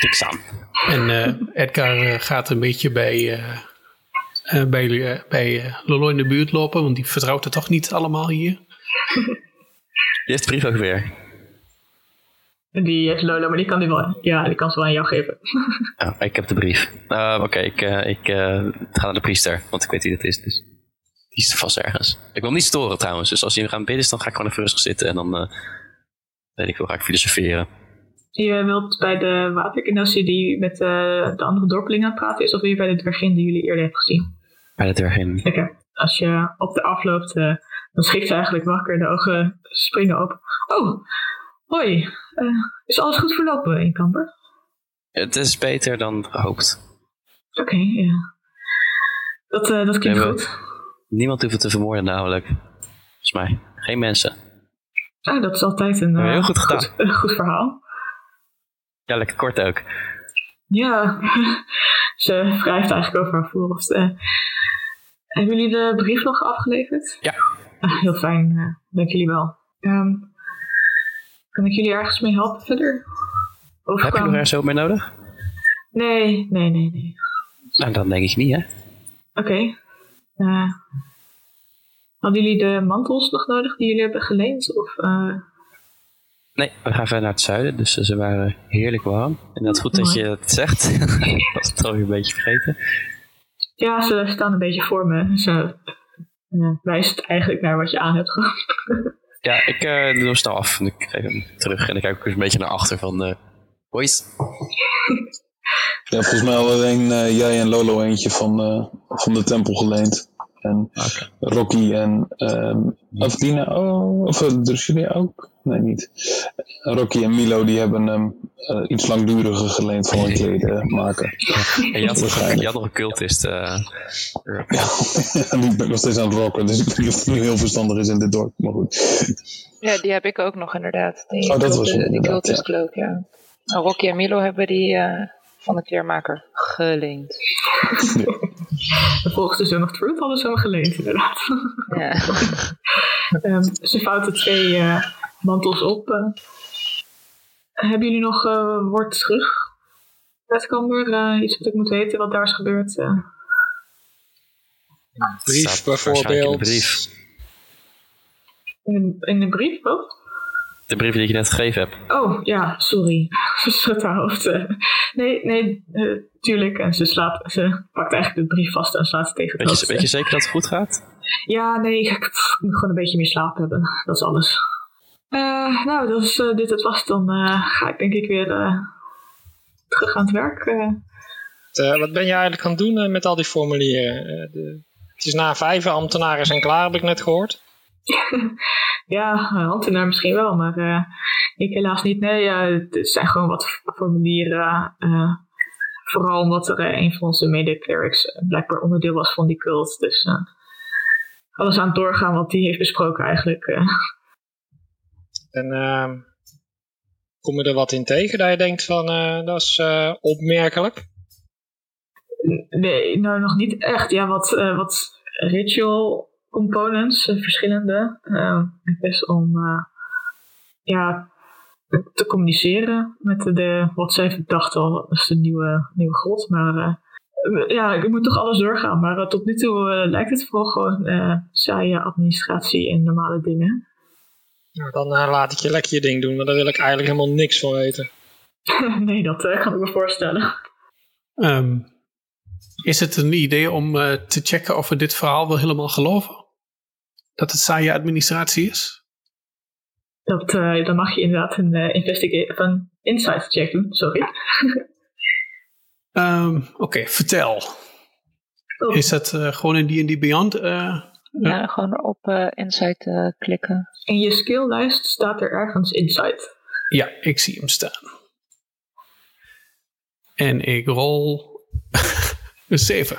Niks aan. En uh, Edgar uh, gaat een beetje bij, uh, uh, bij, uh, bij uh, Lolo in de buurt lopen, want die vertrouwt het toch niet allemaal hier. Die heeft de brief ook weer. Die heeft Lolo, maar die kan die wel, ja, die kan ze wel aan jou geven. Ja, ik heb de brief. Uh, Oké, okay, ik, uh, ik uh, ga naar de priester, want ik weet wie dat is. Dus. Die is er vast ergens. Ik wil niet storen trouwens, dus als je gaat bidden, dan ga ik gewoon even rustig zitten en dan uh, weet ik wel, ga ik filosoferen. Je wilt bij de waterkenassie die met de, de andere dorpelingen aan het praten is, of wil je bij de dwergin die jullie eerder hebben gezien? Bij de dwergin. Oké, okay. Als je op de afloopt, uh, dan schrikt ze eigenlijk wakker, de ogen springen op. Oh, hoi, uh, is alles goed verlopen in Kamper? Het is beter dan gehoopt. Oké, okay, ja. Yeah. Dat, uh, dat klinkt goed. We, niemand hoeft het te vermoorden namelijk, volgens mij. Geen mensen. Ah, dat is altijd een uh, heel goed, goed, uh, goed verhaal. Ja, lekker kort ook. Ja, ze wrijft eigenlijk over haar voorhoofd. Uh, hebben jullie de brief nog afgeleverd? Ja. Uh, heel fijn, uh, dank jullie wel. Um, kan ik jullie ergens mee helpen verder? Overkwam... Heb je nog ergens hulp mee nodig? Nee, nee, nee, nee. Nou, dan denk ik niet, hè? Oké. Okay. Uh, Hadden jullie de mantels nog nodig die jullie hebben geleend? Of, uh... Nee, we gaan verder naar het zuiden, dus ze waren heerlijk warm. En dat is goed dat je dat zegt. Ik was het alweer een beetje vergeten. Ja, ze staan een beetje voor me. Ze ja, wijst eigenlijk naar wat je aan hebt gehad. Ja, ik uh, doe hem snel af en ik geef hem terug. En dan kijk ik eens een beetje naar achter van... Uh, boys. Ja, volgens mij hadden uh, jij en Lolo eentje van, uh, van de tempel geleend. En okay. Rocky en um, of Dina, oh, of Drusilia ook? Nee, niet. Rocky en Milo die hebben um, uh, iets langduriger geleend voor een kledenmaker. Ja. En je had, je had nog een cultist. Uh, ja, ik ben nog steeds aan het rocken, dus ik weet niet of het nu heel verstandig is in dit dorp, maar goed. Ja, die heb ik ook nog inderdaad. Die oh, dat cultus, was hem, die cultist ja. Cloak, ja. Nou, Rocky en Milo hebben die uh, van de kleermaker geleend. Ja. Volgens de Zone of Truth hadden ze hem geleend, inderdaad. Ja. um, ze fouten twee uh, mantels op. Uh, hebben jullie nog uh, woord terug? Westkamber, uh, iets wat ik moet weten, wat daar is gebeurd? Uh. Brief bijvoorbeeld. In de brief. In de, in de brief ook? De brief die ik je net gegeven heb. Oh, ja, sorry. Schud haar hoofd. Nee, nee, uh, tuurlijk. En ze, slaat, ze pakt eigenlijk de brief vast en slaat ze tegen het hoofd. Weet je zeker dat het goed gaat? Ja, nee, ik moet gewoon een beetje meer slaap hebben. Dat is alles. Uh, nou, als uh, dit het was, dan uh, ga ik denk ik weer uh, terug aan het werk. Uh. Uh, wat ben je eigenlijk gaan doen uh, met al die formulieren? Uh, de, het is na vijven, ambtenaren zijn klaar, heb ik net gehoord. Ja, ambtenaar misschien wel, maar uh, ik helaas niet. Nee, uh, het zijn gewoon wat formulieren. Uh, vooral omdat er uh, een van onze mede-clerics uh, blijkbaar onderdeel was van die cult. Dus uh, alles aan het doorgaan wat die heeft besproken eigenlijk. Uh. En uh, kom je er wat in tegen dat je denkt van uh, dat is uh, opmerkelijk? Nee, nou nog niet echt. Ja, wat, uh, wat ritual... components, verschillende. Uh, best om uh, ja, te communiceren met de, wat zij verdacht al als de nieuwe, nieuwe god. Maar uh, ja, ik moet toch alles doorgaan. Maar uh, tot nu toe uh, lijkt het vooral gewoon uh, saaie administratie en normale dingen. Nou, dan uh, laat ik je lekker je ding doen, maar daar wil ik eigenlijk helemaal niks van weten. Nee, dat uh, kan ik me voorstellen. Um, is het een idee om uh, te checken of we dit verhaal wel helemaal geloven? Dat het saaie administratie is? Dat, uh, dan mag je inderdaad een, uh, investigate, een insight check doen, sorry. um, Oké, okay, vertel. Oh. Is dat uh, gewoon in D and D Beyond? Uh, ja, uh? Gewoon op uh, insight uh, klikken. In je skilllijst staat er ergens insight. Ja, ik zie hem staan. En ik rol... een zeven.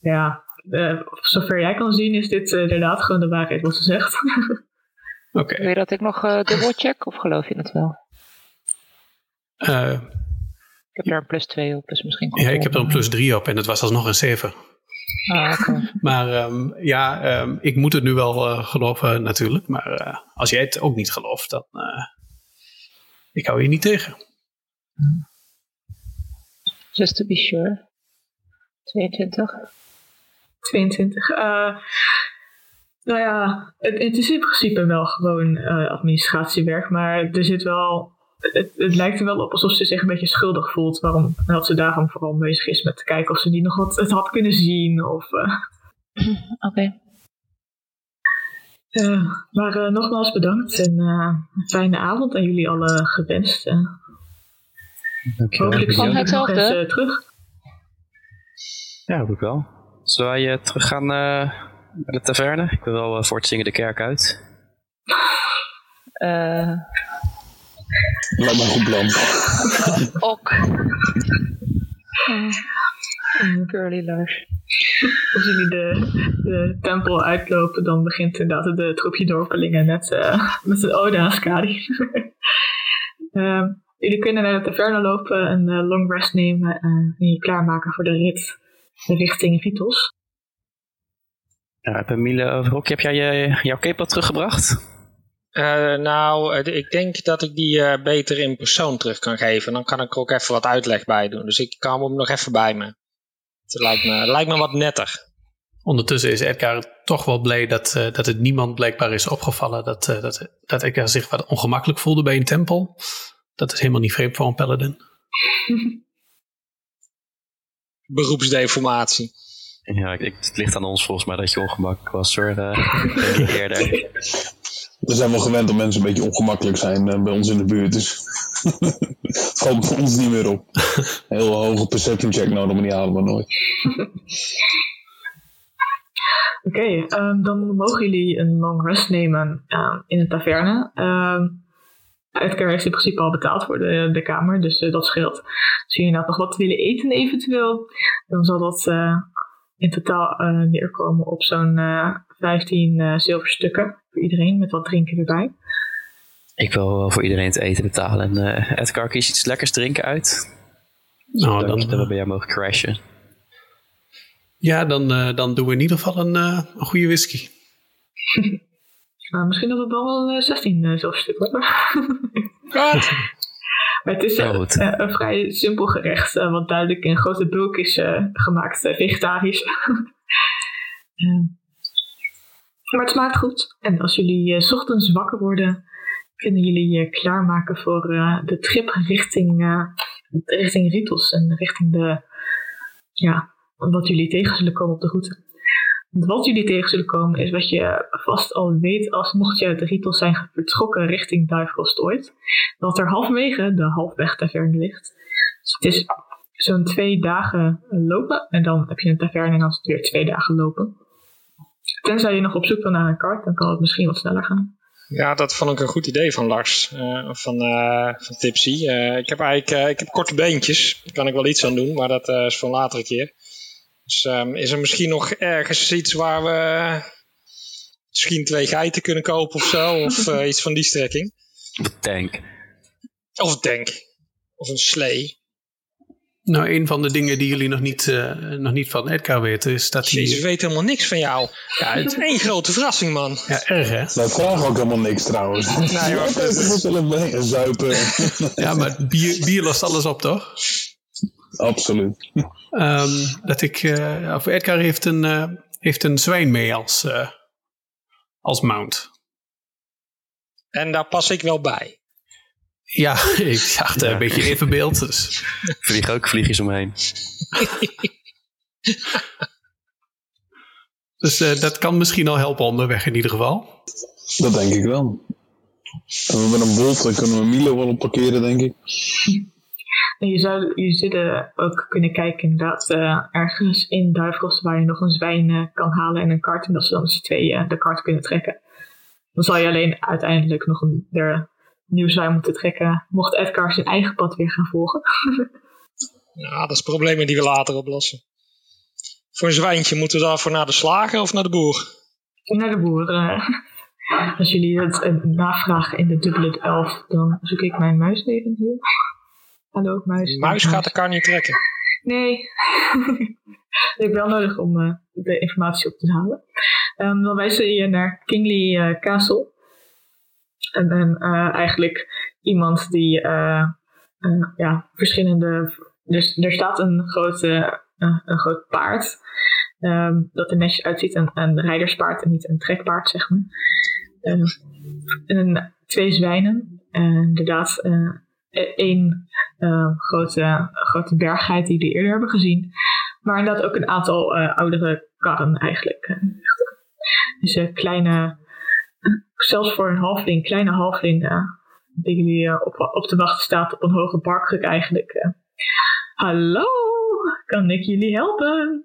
Ja, uh, zover jij kan zien is dit uh, inderdaad gewoon de waarheid wat ze zegt. Okay. Wil je dat ik nog uh, dubbel check of geloof je het wel? Uh, ik heb daar een plus twee op, dus misschien... Ja, ik heb er een plus drie op en dat was alsnog een zeven. Ah, okay. Maar um, ja, um, ik moet het nu wel uh, geloven natuurlijk, maar uh, als jij het ook niet gelooft, dan... Uh, ik hou je niet tegen. Hmm. Just to be sure. tweeëntwintig. tweeëntwintig. Uh, nou ja, het, het is in principe wel gewoon uh, administratiewerk. Maar er zit wel... Het, het lijkt er wel op alsof ze zich een beetje schuldig voelt. Waarom, en dat ze daarom vooral bezig is met te kijken of ze niet nog wat het had kunnen zien. Of. Uh. Oké. Okay. Uh, maar uh, nogmaals bedankt. En uh, een fijne avond aan jullie allen gewenst. Uh. Hopelijk van hetzelfde uh, terug. Ja, hoop ik wel. Zullen wij uh, terug gaan uh, naar de taverne? Ik wil wel uh, voortzingen de kerk uit. Uh... Laat maar goed plan. Ok. Curly Lars. Als jullie de, de tempel uitlopen, dan begint inderdaad de troepje dorpelingen met, uh, met een ode aan Skadi. uh, Jullie kunnen naar de taverne lopen, een uh, long rest nemen uh, en je klaarmaken voor de rit richting Ritels. Ja, Milo, Rocky, heb jij je, jouw cape al teruggebracht? Uh, nou, ik denk dat ik die uh, beter in persoon terug kan geven. Dan kan ik er ook even wat uitleg bij doen. Dus ik kan hem nog even bij me. Het lijkt me, lijkt me wat netter. Ondertussen is Edgar toch wel blij dat, uh, dat het niemand blijkbaar is opgevallen. Dat, uh, dat, dat Edgar zich wat ongemakkelijk voelde bij een tempel. Dat is helemaal niet vreemd voor een paladin. Beroepsdeformatie. Ja, ik, ik, het ligt aan ons volgens mij dat je ongemak was hoor. Uh, eerder. We zijn wel gewend dat mensen een beetje ongemakkelijk zijn uh, bij ons in de buurt. Dus het valt voor ons niet meer op. Heel hoge perception check nodig, maar die halen we nooit. Oké, okay, um, dan mogen jullie een long rest nemen uh, in een taverne. Um, Edgar heeft in principe al betaald voor de, de kamer, dus uh, dat scheelt. Als jullie nou nog wat willen eten eventueel, dan zal dat uh, in totaal uh, neerkomen op zo'n uh, vijftien uh, zilverstukken voor iedereen, met wat drinken erbij. Ik wil wel voor iedereen het eten betalen. En, uh, Edgar, kies iets lekkers drinken uit. Nou, oh, dan dat we bij jou mogen crashen. Ja, dan, uh, dan doen we in ieder geval een, uh, een goede whisky. Nou, misschien dat het dan wel uh, zestien uh, zilverstuk wordt. Maar het is uh, oh, uh, een vrij simpel gerecht, uh, wat duidelijk in grote bulk is uh, gemaakt, uh, vegetarisch. uh, maar het smaakt goed. En als jullie uh, 's ochtends wakker worden, kunnen jullie je klaarmaken voor uh, de trip richting, uh, richting Ritels en richting de, ja, wat jullie tegen zullen komen op de route. Want wat jullie tegen zullen komen is wat je vast al weet als mocht je uit de Ritels zijn vertrokken richting Duifost ooit. Dat er halverwege de halfweg taverne ligt. Dus het is zo'n twee dagen lopen en dan heb je een taverne en dan is het weer twee dagen lopen. Tenzij je nog op zoek bent naar een kaart, dan kan het misschien wat sneller gaan. Ja, dat vond ik een goed idee van Lars, uh, van, uh, van Tipsy. Uh, ik heb eigenlijk uh, ik heb korte beentjes, daar kan ik wel iets aan doen, maar dat uh, is voor een latere keer. Dus um, is er misschien nog ergens iets waar we uh, misschien twee geiten kunnen kopen of zo, of uh, iets van die strekking? Een tank. Of een tank. Of een slee. Nou, een van de dingen die jullie nog niet, uh, nog niet van Edgar weten is dat hij... Jezus, weet helemaal niks van jou. Ja, het is één grote verrassing, man. Ja, erg, hè? Nou, vraag ook helemaal niks, trouwens. Nee, maar... Het is zuipen. Ja, maar bier, bier lost alles op, toch? Absoluut. Um, dat ik... Uh, of Edgar heeft een, uh, heeft een zwijn mee als, uh, als mount. En daar pas ik wel bij. Ja, ik dacht ja. Een beetje evenbeeld. Dus. Vlieg ook vliegjes omheen. Dus uh, dat kan misschien al helpen onderweg in ieder geval. Dat denk ik wel. En met een bolt dan kunnen we Milo wel op parkeren, denk ik. En je zou je zitten ook kunnen kijken inderdaad uh, ergens in Duivels waar je nog een zwijn uh, kan halen en een kart. En dat ze dan z'n twee uh, de kart kunnen trekken. Dan zal je alleen uiteindelijk nog een... De, nieuw zou moeten trekken, mocht Edgar zijn eigen pad weer gaan volgen. Ja, dat is problemen die we later oplossen. Voor een zwijntje moeten we daarvoor naar de slager of naar de boer? Naar de boer. Uh, als jullie dat uh, navragen in de dubbele elf, dan zoek ik mijn muis even hier. Hallo, muis. Muis gaat de kar niet trekken. Nee. Dat heb ik wel nodig om uh, de informatie op te halen. Um, dan wijzen je naar Kingly uh, Castle. En, en uh, eigenlijk iemand die uh, uh, ja, verschillende... Dus er staat een, grote, uh, een groot paard um, dat er netjes uitziet. Een, een rijderspaard en niet een trekpaard, zeg maar. Um, en twee zwijnen. Uh, inderdaad, uh, één uh, grote, grote berggeit die we eerder hebben gezien. Maar inderdaad ook een aantal uh, oudere karren eigenlijk. Dus uh, kleine... Zelfs voor een halfling, kleine halfling, uh, die jullie uh, op, op de wacht staat op een hoge barkruk eigenlijk. Uh. Hallo, kan ik jullie helpen?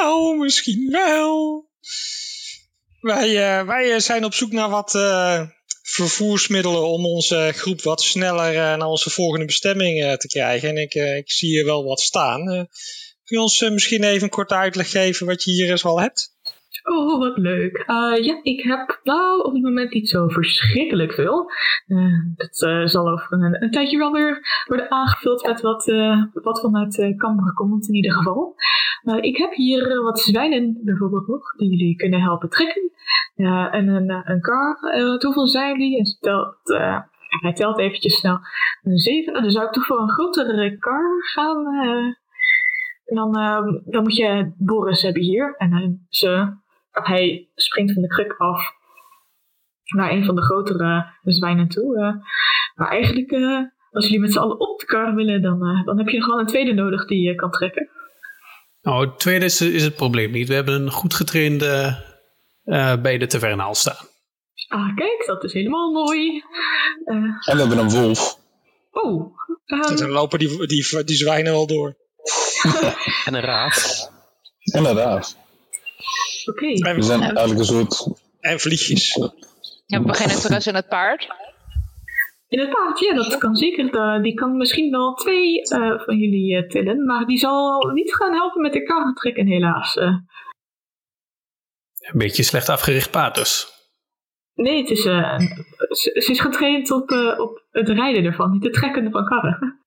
Nou, misschien wel. Wij, uh, wij zijn op zoek naar wat uh, vervoersmiddelen om onze groep wat sneller uh, naar onze volgende bestemming uh, te krijgen. En ik, uh, ik zie hier wel wat staan. Uh, kun je ons uh, misschien even een korte uitleg geven wat je hier eens al hebt? Oh, wat leuk. Uh, ja, ik heb nou op het moment niet zo verschrikkelijk veel. Uh, dat uh, zal over een, een tijdje wel weer worden aangevuld met wat, uh, wat vanuit uh, Kamberen komt in ieder geval. Maar ik heb hier uh, wat zwijnen bijvoorbeeld nog, die jullie kunnen helpen trekken. Uh, en een, een kar, uh, hoeveel zijn die? En ze telt, uh, hij telt eventjes snel een zeven. Dan zou ik toch voor een grotere kar gaan. Uh, en dan, uh, dan moet je Boris hebben hier. En uh, ze... Hij springt van de kruk af naar een van de grotere zwijnen toe. Uh, maar eigenlijk, uh, als jullie met z'n allen op de kar willen, dan, uh, dan heb je nog wel een tweede nodig die je kan trekken. Nou, het tweede is, is het probleem niet. We hebben een goed getrainde uh, bij de tavernaal staan. Ah, kijk, dat is helemaal mooi. Uh, en we hebben een wolf. Oh. Um, Dan lopen die, die, die zwijnen wel door. en een raaf. En een raaf. Oké. Okay. We zijn eigenlijk een soort... En vliegjes. Ja, we beginnen trouwens in het paard. In het paard, ja, dat kan zeker. Die kan misschien wel twee uh, van jullie uh, tillen, maar die zal niet gaan helpen met de kar trekken, helaas. Uh. Een beetje slecht afgericht paard dus. Nee, het is, uh, ze, ze is getraind op, uh, op het rijden ervan, niet het trekken van karren.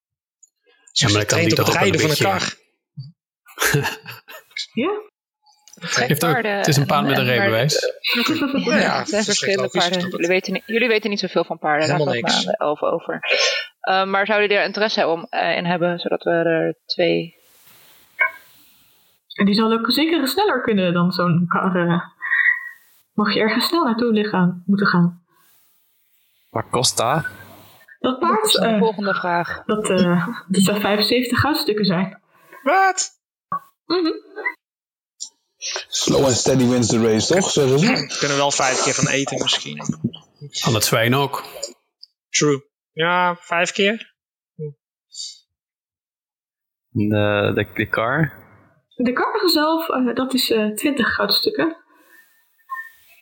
Ja, maar dat kan niet op het rijden van een kar. Ja? Heeft ook, het is een paard met een rijbewijs. Ja, ja, zijn verschillende paarden. Weten, jullie weten niet zoveel van paarden. Daar gaat niks. Maar elf over. Uh, maar zouden jullie er interesse om, uh, in hebben, zodat we er twee... Die zal ook zeker sneller kunnen dan zo'n kar. Uh, mag je ergens snel naartoe liggen, moeten gaan. Wat kost dat? Dat paard... Dat de uh, volgende vraag. Dat uh, zou vijfenzeventig goudstukken zijn. Wat? Mhm. Slow and steady wins the race, toch? Zeggen ze? We kunnen wel vijf keer van eten misschien. Van het zwijn ook. True. Ja, vijf keer. De, de, de kar? De kar zelf, uh, dat is uh, twintig goudstukken.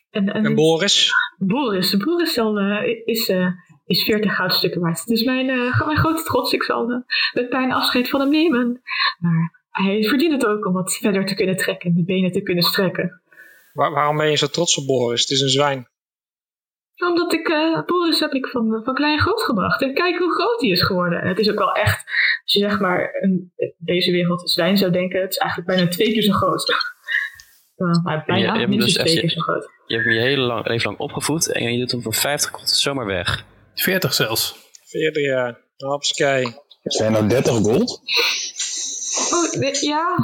En, en, en Boris? Boris. Boris zal, uh, is, uh, is veertig goudstukken waard. Dus mijn, uh, mijn grote trots. Ik zal uh, met pijn afscheid van hem nemen. Maar... Hij verdient het ook om wat verder te kunnen trekken. De benen te kunnen strekken. Waar, waarom ben je zo trots op Boris? Het is een zwijn. Omdat ik... Uh, Boris heb ik van, van klein groot gebracht. En kijk hoe groot hij is geworden. En het is ook wel echt... Als je zeg maar een, deze wereld een zwijn zou denken... Het is eigenlijk bijna twee keer zo groot. Uh, maar bijna je, je minstens dus twee je, keer zo groot. Je hebt hem je hele lang, leven lang opgevoed. En je doet hem voor vijftig komt zomaar weg. veertig zelfs. veertig jaar. Hopskei. Zijn nou dertig gold? Oh, ja.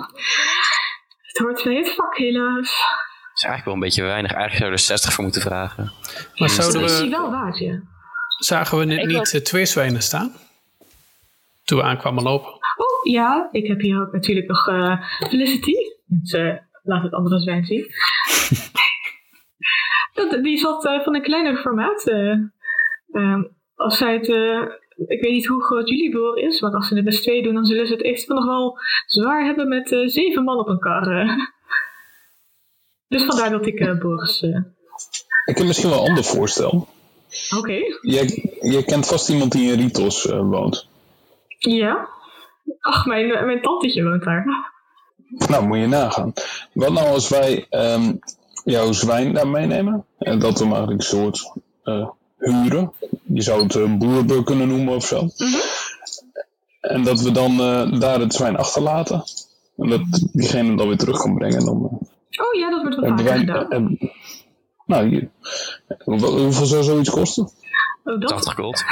Het hoort bij het vak, helaas. Dat is eigenlijk wel een beetje weinig. Eigenlijk zouden we er zestig voor moeten vragen. Maar zouden we... Dat is die wel waard, ja. Zagen we net niet wil... twee zwijnen staan? Toen we aankwamen lopen. Oh, ja. Ik heb hier ook natuurlijk nog uh, Felicity. Dus, uh, laat het andere zwijn zien. Dat, die zat uh, van een kleiner formaat. Uh, um, als zij het... Uh, Ik weet niet hoe groot jullie broer is, maar als ze er best twee doen, dan zullen ze het eventueel nog wel zwaar hebben met uh, zeven man op een kar. Uh. Dus vandaar dat ik uh, Boris... Uh... Ik heb misschien wel een ander voorstel. Oké. Okay. Jij, jij kent vast iemand die in Ritos uh, woont. Ja. Ach, mijn, mijn tantetje woont daar. Nou, moet je nagaan. Wat nou als wij um, jouw zwijn daar meenemen? En dat we eigenlijk een soort... Uh, huren. Je zou het een boerenbeur kunnen noemen of zo. Mm-hmm. En dat we dan uh, daar het zwijn achterlaten. En dat diegene dan weer terug kan brengen. Dan, uh, oh ja, dat wordt wel vaker gedaan. En, nou, hier. Hoeveel zou zoiets kosten? Oh, dat... tachtig gold.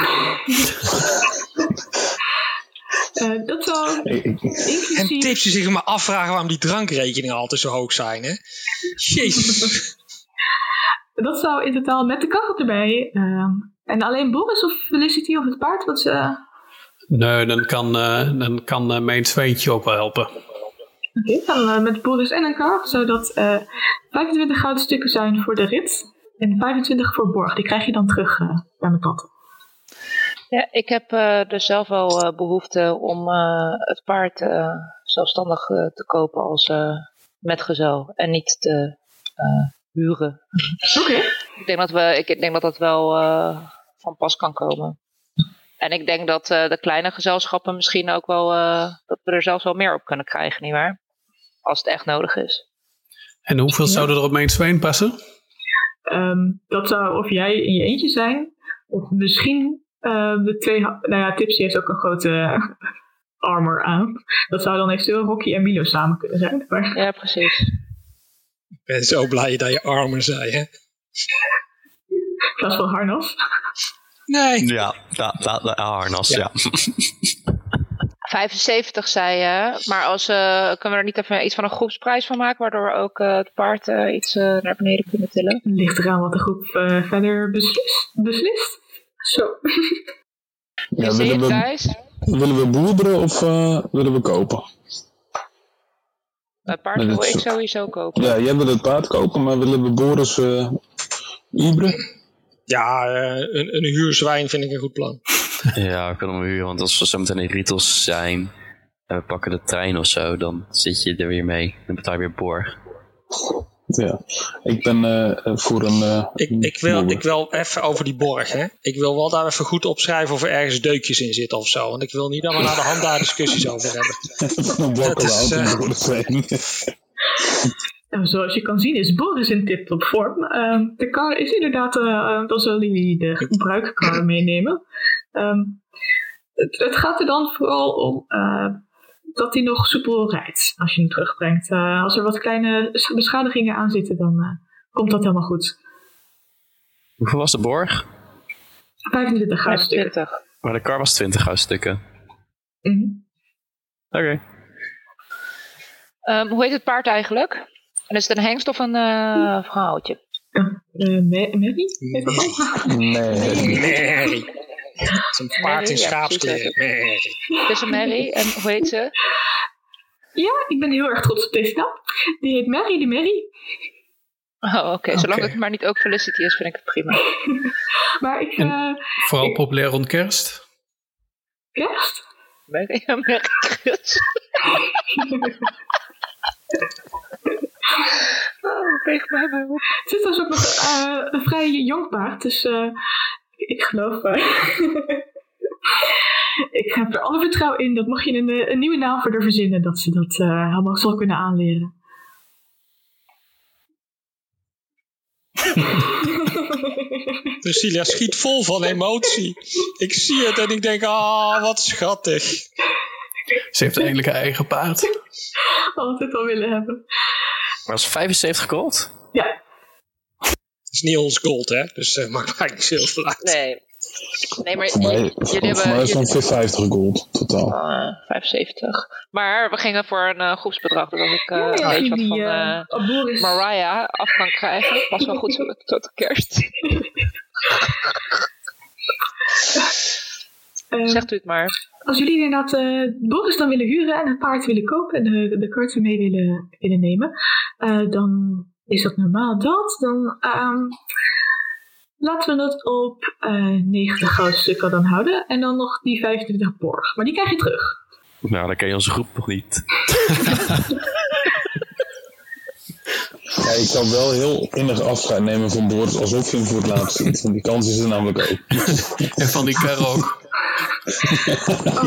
uh, dat zou... Inclusief... En Tipsy zich maar afvragen waarom die drankrekeningen altijd zo hoog zijn, hè? Jezus. Dat zou in totaal met de kachel erbij. Uh, en alleen Boris of Felicity of het paard? Wat ze... Nee, dan kan, uh, dan kan uh, mijn zweentje ook wel helpen. Oké, okay, dan uh, met Boris en een kar. Zodat uh, vijfentwintig goudstukken zijn voor de rit. En vijfentwintig voor borg. Die krijg je dan terug uh, bij mijn tante. Ja, ik heb uh, dus zelf wel uh, behoefte om uh, het paard uh, zelfstandig uh, te kopen als uh, metgezel. En niet te... Uh, huren. Oké. Okay. Ik denk dat we, ik denk dat, dat wel uh, van pas kan komen. En ik denk dat uh, de kleine gezelschappen misschien ook wel, uh, dat we er zelfs wel meer op kunnen krijgen, nietwaar? Als het echt nodig is. En hoeveel ja. zouden er op mijn zwijn passen? Um, dat zou of jij in je eentje zijn, of misschien uh, de twee, nou ja, Tipsy heeft ook een grote uh, armor aan. Dat zou dan eventueel Rocky en Milo samen kunnen zijn. Maar... Ja, precies. Ik ben zo blij dat je armen zei, hè? Klas van harnas? Nee. Ja, dat da, da, harnas, ja. ja. vijfenzeventig zei je, maar als, uh, kunnen we er niet even iets van een groepsprijs van maken, waardoor we ook uh, het paard uh, iets uh, naar beneden kunnen tillen? Ligt eraan wat de groep uh, verder beslist. beslist. Zo. Ja, ja, willen, we, willen we boeren of uh, willen we kopen? Het paard wil ik sowieso kopen. Ja, jij wil het paard kopen, maar willen we Boris uh, Ubre? Ja, uh, een, een huurzwijn vind ik een goed plan. Ja, we kunnen hem huren, want als we zo meteen in Ritels zijn en we pakken de trein of zo, dan zit je er weer mee. Dan betaal je weer borg. Ja, ik ben uh, voor een... Uh, ik, ik, wil, ik wil even over die borg, hè. Ik wil wel daar even goed opschrijven of er ergens deukjes in zitten of zo. Want ik wil niet dat we naar de hand daar discussies over hebben. Een is, uh... nou, zoals je kan zien is Boris in tip-top vorm. Uh, de kar is inderdaad... Uh, dan zullen jullie de gebruikkar meenemen. Um, het, het gaat er dan vooral om... Uh, dat hij nog soepel rijdt als je hem terugbrengt. Uh, als er wat kleine beschadigingen aan zitten, dan uh, komt dat helemaal goed. Hoeveel was de borg? vijfentwintig goudstukken. Maar de kar was twintig goudstukken. Mm-hmm. Oké. Okay. Um, hoe heet het paard eigenlijk? En is het een hengst of een uh, vrouwtje? Uh, uh, Mary? Nee. Mary. Mary. Het is een paard in schaapskleren. Het is een Mary. En hoe heet ze? Ja, ik ben heel erg trots op deze naam. Die heet Mary de Mary. Oh, oké. Okay. Zolang okay. het maar niet ook Felicity is, vind ik het prima. Maar ik, uh, vooral ik... populair rond kerst? Kerst? Mary, ja, Mary Christ. Oh, kreeg mij maar op. Het is dus ook nog uh, een vrij jong paard, dus... Uh, ik geloof wel. Ik heb er alle vertrouwen in dat mocht je een, een nieuwe naam voor haar verzinnen, dat ze dat uh, helemaal zal kunnen aanleren. Drusilia schiet vol van emotie. Ik zie het en ik denk, ah, wat schattig. Ze heeft eigenlijk haar eigen paard. Altijd al willen hebben. Maar als vijfenzeventig gold? Ja. Het is niet ons gold, hè? Dus uh, maakt eigenlijk niet zoveel uit. Nee. Nee, maar voor mij, jullie voor hebben... Voor mij is het jullie... vijftig gold totaal. Uh, vijfenzeventig. Maar we gingen voor een uh, groepsbedrag. Dus als ik uh, ja, een beetje wat van uh, uh, Mariah af kan krijgen, was wel goed tot, tot de kerst. uh, Zegt u het maar. Als jullie inderdaad uh, Boris dan willen huren en een paard willen kopen en de, de karten mee willen, willen nemen, uh, dan... Is dat normaal dat? Dan um, laten we dat op uh, negentig goudstukken dan houden. En dan nog die vijfentwintig borg. Maar die krijg je terug. Nou, dan ken je onze groep nog niet. Ja, ik kan wel heel innig afscheid nemen van Boris alsof je hem voor het laatst ziet. Want die kans is er namelijk ook. En van die kar ook.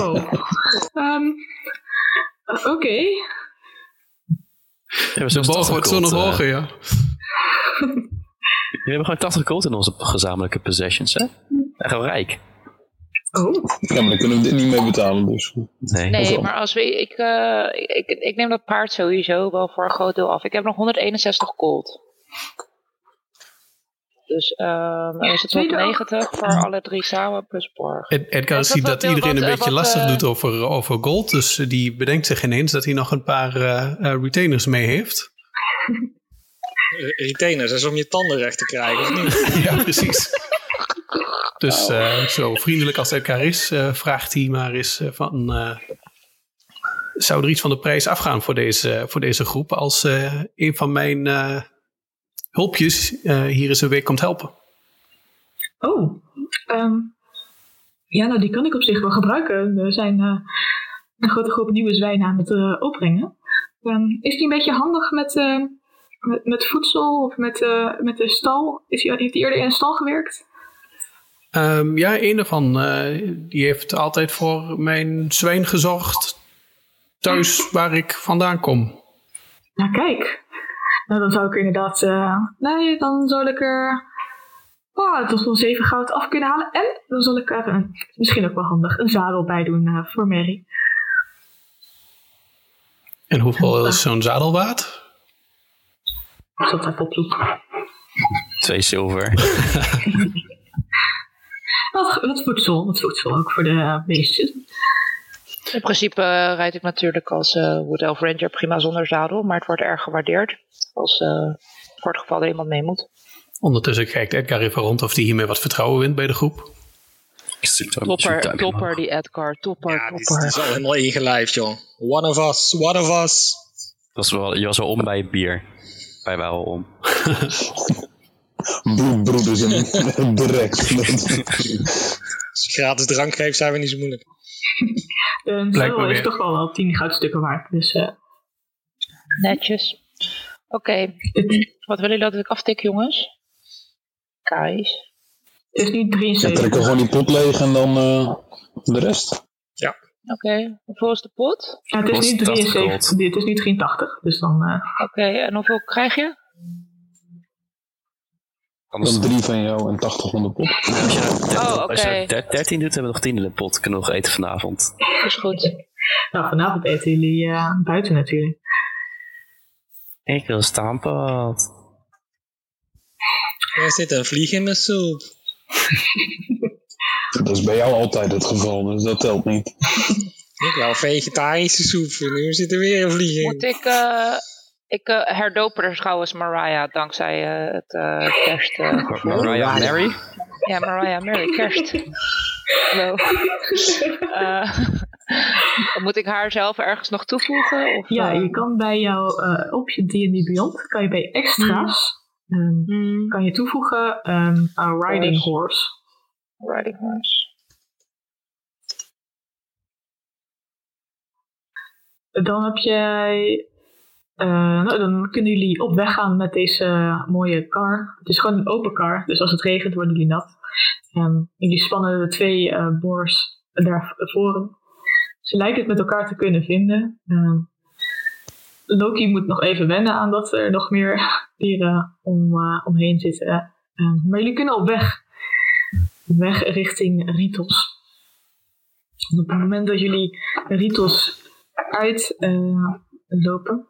Oh. Um, Oké. Okay. Ja, de borg wordt zo nog hoger, uh, ja. We hebben gewoon tachtig gold in onze gezamenlijke possessions, hè? En gaan we rijk. Oh. Ja, maar dan kunnen we dit niet mee betalen, dus. Nee, nee maar als we... Ik, uh, ik, ik neem dat paard sowieso wel voor een groot deel af. Ik heb nog honderdeenenzestig gold. Dus um, is het honderdnegentig voor alle drie samen plus borg. Ed, Edgar ziet dat, dat iedereen wat, een beetje wat, lastig uh, doet over, over gold. Dus die bedenkt zich ineens dat hij nog een paar uh, uh, retainers mee heeft. Uh, retainers, dat is om je tanden recht te krijgen, of niet? Ja, precies. Dus uh, zo vriendelijk als Edgar is, uh, vraagt hij maar eens uh, van... Uh, zou er iets van de prijs afgaan voor deze, voor deze groep als uh, een van mijn... Uh, hulpjes uh, hier eens een week komt helpen. Oh, um, ja, nou die kan ik op zich wel gebruiken. We zijn uh, een grote groep nieuwe zwijnen aan het uh, opbrengen. Um, is die een beetje handig met, uh, met, met voedsel of met, uh, met de stal? Is die, heeft hij eerder in een stal gewerkt? Um, ja, een ervan. Uh, die heeft altijd voor mijn zwijn gezorgd thuis waar ik vandaan kom. Nou kijk. Nou, dan zou ik inderdaad... Uh, nee, dan zal ik er... Oh, tot wel zeven goud af kunnen halen. En dan zal ik er... Uh, misschien ook wel handig een zadel bij doen uh, voor Mary. En hoeveel uh, is zo'n zadel waard? Ik zal het even opzoeken. Twee zilver. wat, wat voedsel. Wat voedsel ook voor de uh, beestjes. In principe uh, rijd ik natuurlijk als uh, Wood Elf Ranger prima zonder zadel, maar het wordt erg gewaardeerd als uh, voor het geval er iemand mee moet. Ondertussen kijkt Edgar even rond of hij hiermee wat vertrouwen wint bij de groep. Topper, topper die Edgar, topper, ja, topper. Het is al helemaal ingelijfd, joh. One of us, one of us. Dat was wel, je was wel om bij het bier. Wij waren om. Broeders in direct. Als je gratis drank geeft, zijn we niet zo moeilijk. Een euro is toch wel wel tien goudstukken waard. Dus, uh... netjes. Oké. Okay. Wat willen jullie dat ik aftik, jongens? Kais. Het is nu drieënzeventig. Ja, trek er gewoon die pot leeg en dan uh, de rest. Ja. Oké, okay. Hoeveel is de pot? Ja, het is nu drieënzeventig, het is nu drieëntachtig. Dus dan. Uh... Oké, okay. En hoeveel krijg je? Dan drie van jou en tachtig van de pot. Als je, oh, okay. Als je dertien doet, hebben we nog tien in de pot. Kunnen we nog eten vanavond. Dat is goed. Nou, vanavond eten jullie uh, buiten natuurlijk. Ik wil staanpot. Er zit een vlieg in mijn soep. Dat is bij jou altijd het geval, dus dat telt niet. Ik wil vegetarische soep. Nu zit er weer een vlieg in. Moet ik... Uh... Ik uh, herdoop er trouwens Mariah, dankzij uh, het uh, kerst... Uh, Mariah, Mariah Mary? Ja, Mariah Mary, kerst. Hallo. Uh, moet ik haar zelf ergens nog toevoegen? Of, ja, uh, je kan bij jouw uh, op je D en D Beyond, kan je bij extra's, mm. Um, mm. kan je toevoegen um, aan Riding Horse. Riding Horse. Dan heb jij... Uh, nou, dan kunnen jullie op weg gaan met deze mooie kar. Het is gewoon een open kar, dus als het regent worden jullie nat. Um, jullie spannen de twee uh, boors daar voren. Ze lijken het met elkaar te kunnen vinden. Um, Loki moet nog even wennen aan dat er nog meer dieren om, uh, omheen zitten. Um, maar jullie kunnen op weg. Weg richting Ritos. En op het moment dat jullie Ritos uit uh, lopen...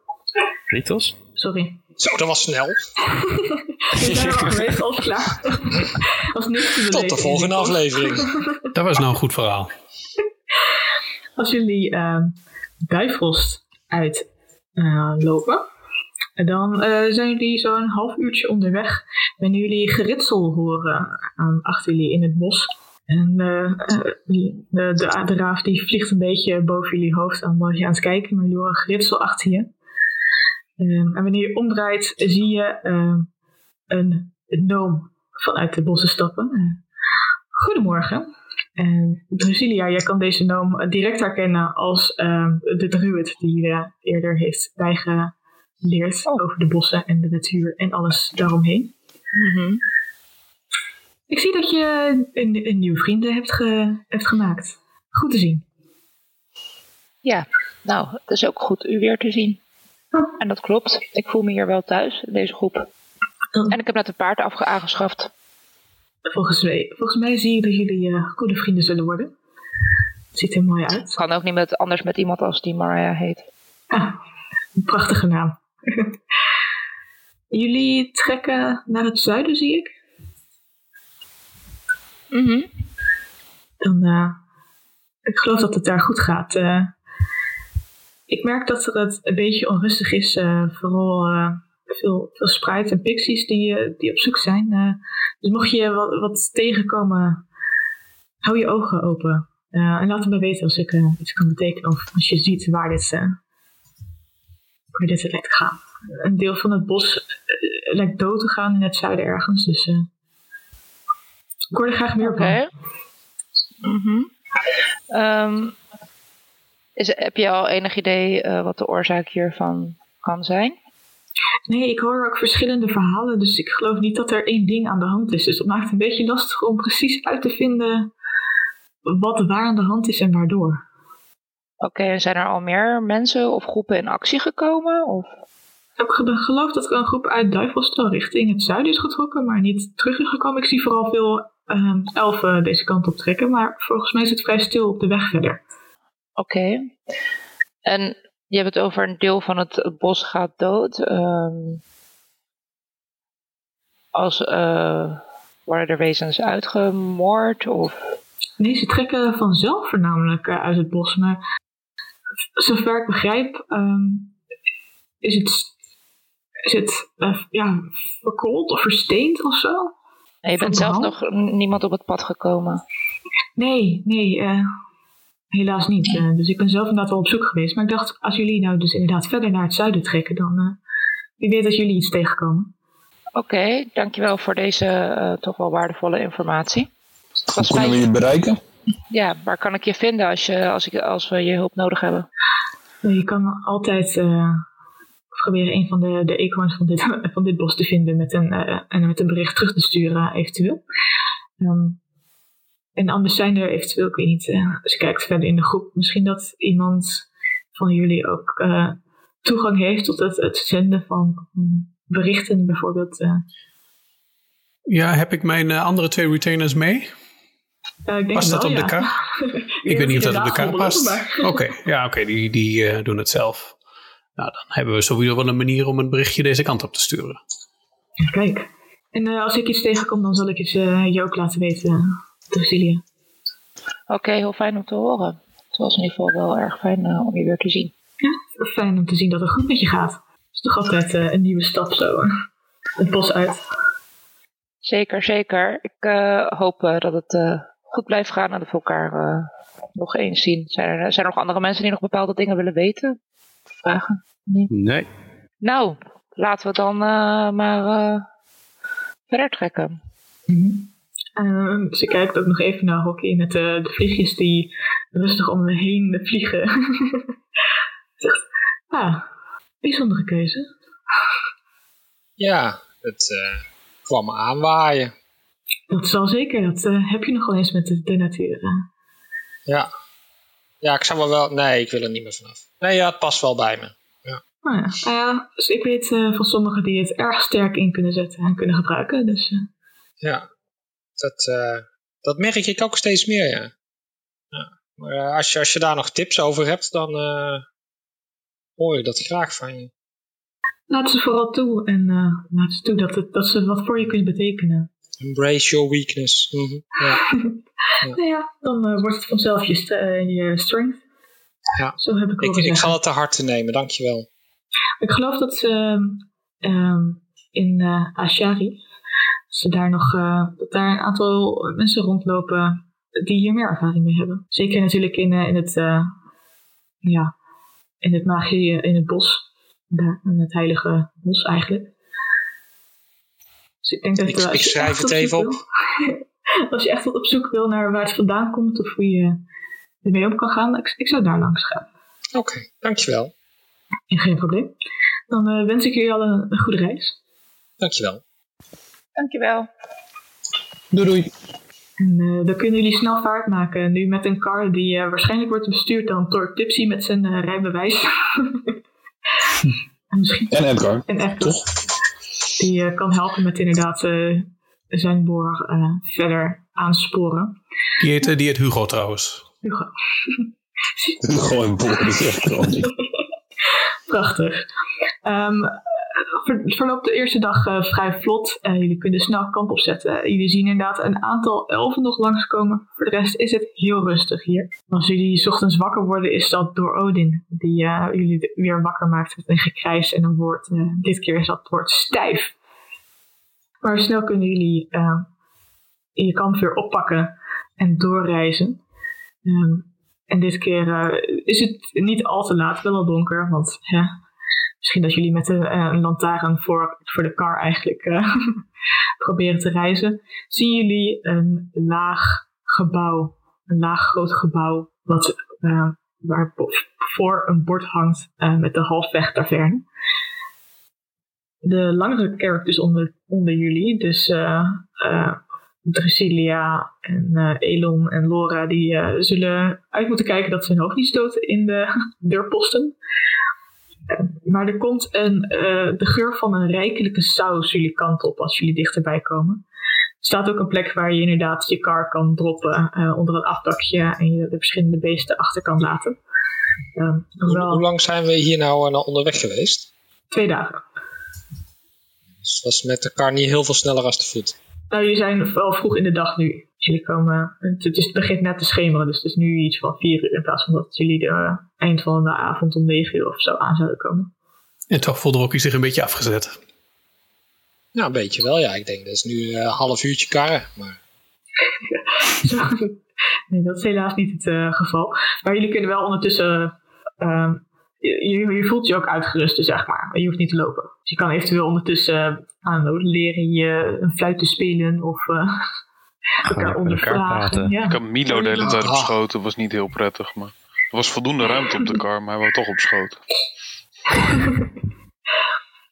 Ritos? Sorry. Zo, dat was snel. Ik ben er al geweest, al klaar. Was niks te beleven. Tot de volgende aflevering. Dat was nou een goed verhaal. Als jullie uh, Duifost uitlopen, uh, dan uh, zijn jullie zo'n half uurtje onderweg. Wanneer jullie geritsel horen aan achter jullie in het bos. En uh, de, de, de raaf die vliegt een beetje boven jullie hoofd omdat je aan het kijken, maar jullie horen geritsel achter je. Um, en wanneer je omdraait, zie je um, een, een gnoom vanuit de bossen stappen. Uh, goedemorgen. Um, Drusilia, jij kan deze gnoom direct herkennen als um, de druid die je uh, eerder heeft bijgeleerd oh. over de bossen en de natuur en alles daaromheen. Mm-hmm. Ik zie dat je een, een nieuwe vrienden hebt, ge, hebt gemaakt. Goed te zien. Ja, nou, het is ook goed u weer te zien. En dat klopt. Ik voel me hier wel thuis, in deze groep. En ik heb net een paard afge- aangeschaft. Volgens mij, volgens mij zie je dat jullie uh, goede vrienden zullen worden. Het ziet er mooi uit. Het kan ook niet met, anders met iemand als die Mariah heet. Ah, een prachtige naam. Jullie trekken naar het zuiden, zie ik. Mm-hmm. Dan, uh, ik geloof dat het daar goed gaat. Uh, Ik merk dat er het een beetje onrustig is. Uh, vooral uh, veel, veel sprites en pixies die, uh, die op zoek zijn. Uh, dus mocht je wat, wat tegenkomen, hou je ogen open. Uh, en laat het me weten als ik uh, iets kan betekenen. Of als je ziet waar dit, uh, waar dit lijkt te gaan. Een deel van het bos uh, lijkt dood te gaan in het zuiden ergens. Dus uh, ik hoor er graag meer okay. van. Mm-hmm. Um. Is, heb je al enig idee uh, wat de oorzaak hiervan kan zijn? Nee, ik hoor ook verschillende verhalen, dus ik geloof niet dat er één ding aan de hand is. Dus dat maakt het een beetje lastig om precies uit te vinden wat waar aan de hand is en waardoor. Oké, okay, en zijn er al meer mensen of groepen in actie gekomen? Of? Ik geloof dat er een groep uit Duivelstel richting het zuiden is getrokken, maar niet terug is gekomen. Ik zie vooral veel uh, elfen deze kant op trekken, maar volgens mij is het vrij stil op de weg verder. Oké, okay. En je hebt het over een deel van het bos gaat dood. Um, als, uh, worden er wezens uitgemoord? Of? Nee, ze trekken vanzelf voornamelijk uit het bos. Maar zover ik begrijp, um, is het, is het uh, ja, verkoold of versteend of zo. En je bent zelf nog niemand op het pad gekomen? Nee, nee, uh, helaas niet. Uh, dus ik ben zelf inderdaad wel op zoek geweest. Maar ik dacht, als jullie nou dus inderdaad verder naar het zuiden trekken, dan uh, wie weet dat jullie iets tegenkomen. Oké, okay, dankjewel voor deze uh, toch wel waardevolle informatie. Hoe kunnen we je bereiken? Ja, waar kan ik je vinden als, je, als, ik, als we je hulp nodig hebben? Je kan altijd uh, proberen een van de, de acorns van dit, van dit bos te vinden met een, uh, en met een bericht terug te sturen, eventueel. Um, en anders zijn er eventueel, ik weet niet, uh, als je kijkt verder in de groep, misschien dat iemand van jullie ook uh, toegang heeft tot het, het zenden van um, berichten, bijvoorbeeld. Uh. Ja, heb ik mijn uh, andere twee retainers mee? Uh, ik denk past dat wel, op ja. de kaart? Ik weet niet of dat op de kaart past. Oké, okay. ja, oké, okay. die, die uh, doen het zelf. Nou, dan hebben we sowieso wel een manier om een berichtje deze kant op te sturen. Kijk, en uh, als ik iets tegenkom, dan zal ik het uh, je ook laten weten, Drusilia. Oké, okay, heel fijn om te horen. Het was in ieder geval wel erg fijn uh, om je weer te zien. Ja, fijn om te zien dat het goed met je gaat. Het is toch altijd uh, een nieuwe stap zo, uh, het bos uit. Zeker, zeker. Ik uh, hoop uh, dat het uh, goed blijft gaan en dat we elkaar uh, nog eens zien. Zijn er, zijn er nog andere mensen die nog bepaalde dingen willen weten? Vragen? Nee. nee. Nou, laten we dan uh, maar uh, verder trekken. Mm-hmm. Uh, ze kijkt ook nog even naar Rocky met uh, de vliegjes die rustig om me heen vliegen. Zegt, ah, bijzondere keuze. Ja, het... Uh... kwam aanwaaien. Dat zal zeker, dat uh, heb je nog wel eens met de, de natuur. Hè? Ja. Ja, ik zou wel wel... Nee, ik wil er niet meer vanaf. Nee, ja, het past wel bij me. Ja. Nou ja, nou ja dus ik weet uh, van sommigen die het erg sterk in kunnen zetten en kunnen gebruiken. Dus, uh... Ja, dat, uh, dat merk ik ook steeds meer, ja. ja. Maar uh, als, je, als je daar nog tips over hebt, dan uh, hoor je dat graag van je. Laat ze vooral toe en uh, laat ze toe dat, het, dat ze wat voor je kunnen betekenen. Embrace your weakness. Mm-hmm. Ja. ja. Nou ja, dan uh, wordt het vanzelf je, st- uh, je strength. Ja. Zo heb ik, ik, ik ga het te harte nemen, dankjewel. Ik geloof dat ze uh, um, in uh, Ashari, ze daar nog uh, dat daar een aantal mensen rondlopen die hier meer ervaring mee hebben. Zeker natuurlijk in, uh, in het uh, ja, in het magie, in het bos. Ja, het heilige bos eigenlijk. Dus ik denk dat ik, uh, ik schrijf het even op. Wil, als je echt wat op zoek wil naar waar het vandaan komt of hoe je ermee om kan gaan, ik, ik zou daar langs gaan. Oké, okay, dankjewel. En geen probleem. Dan uh, wens ik jullie al een, een goede reis. Dankjewel. Dankjewel. Doei doei. En uh, dan kunnen jullie snel vaart maken. Nu met een car die uh, waarschijnlijk wordt bestuurd dan door Tipsy met zijn uh, rijbewijs. En, en Edgar. En Edgar. Toch? Die uh, kan helpen met inderdaad uh, zijn boer uh, verder aansporen. Die heet, uh, die heet Hugo trouwens. Hugo. Hugo en boer, dat is echt geweldig. Prachtig. Um, ver, verloopt de eerste dag uh, vrij vlot. Uh, jullie kunnen snel kamp opzetten. Uh, jullie zien inderdaad een aantal elfen nog langskomen. Voor de rest is het heel rustig hier. Als jullie ochtends wakker worden, is dat door Odin. Die uh, jullie weer wakker maakt met een gekrijs en een woord. Uh, dit keer is dat het woord stijf. Maar snel kunnen jullie uh, in je kamp weer oppakken en doorreizen. Um, En dit keer uh, is het niet al te laat, wel al donker. Want ja, misschien dat jullie met een, een lantaarn voor, voor de kar eigenlijk uh, proberen te reizen. Zien jullie een laag gebouw, een laag groot gebouw wat, uh, waar voor een bord hangt uh, met de halfweg taverne. De langere characters onder, onder jullie, dus... Uh, uh, Drusilia en uh, Elon en Laura, die uh, zullen uit moeten kijken dat ze hun hoofd niet stoten in de deurposten. Uh, maar er komt een, uh, de geur van een rijkelijke saus jullie kant op als jullie dichterbij komen. Er staat ook een plek waar je inderdaad je kar kan droppen uh, onder een afdakje en je de verschillende beesten achter kan laten. Uh, hoewel... Hoe lang zijn we hier nou uh, onderweg geweest? Twee dagen. Dus was met de kar niet heel veel sneller als de voet. Nou, jullie zijn wel vroeg in de dag nu. Jullie komen, het, is, het begint net te schemeren, dus het is nu iets van vier uur in plaats van dat jullie de eind van de avond om negen uur of zo aan zouden komen. En toch voelde Rocky zich een beetje afgezet. Nou, een beetje wel, ja. Ik denk dat is nu een uh, half uurtje karren. Maar... nee, dat is helaas niet het uh, geval. Maar jullie kunnen wel ondertussen... Uh, je, je voelt je ook uitgerust, zeg maar. Je hoeft niet te lopen. Dus je kan eventueel ondertussen uh, aan leren je een fluit te spelen of... Uh, elkaar ondervragen. Ja. Ik had Milo de hele tijd op schoot. Dat was niet heel prettig. Maar er was voldoende ruimte op de kar, maar hij wou toch op schoot.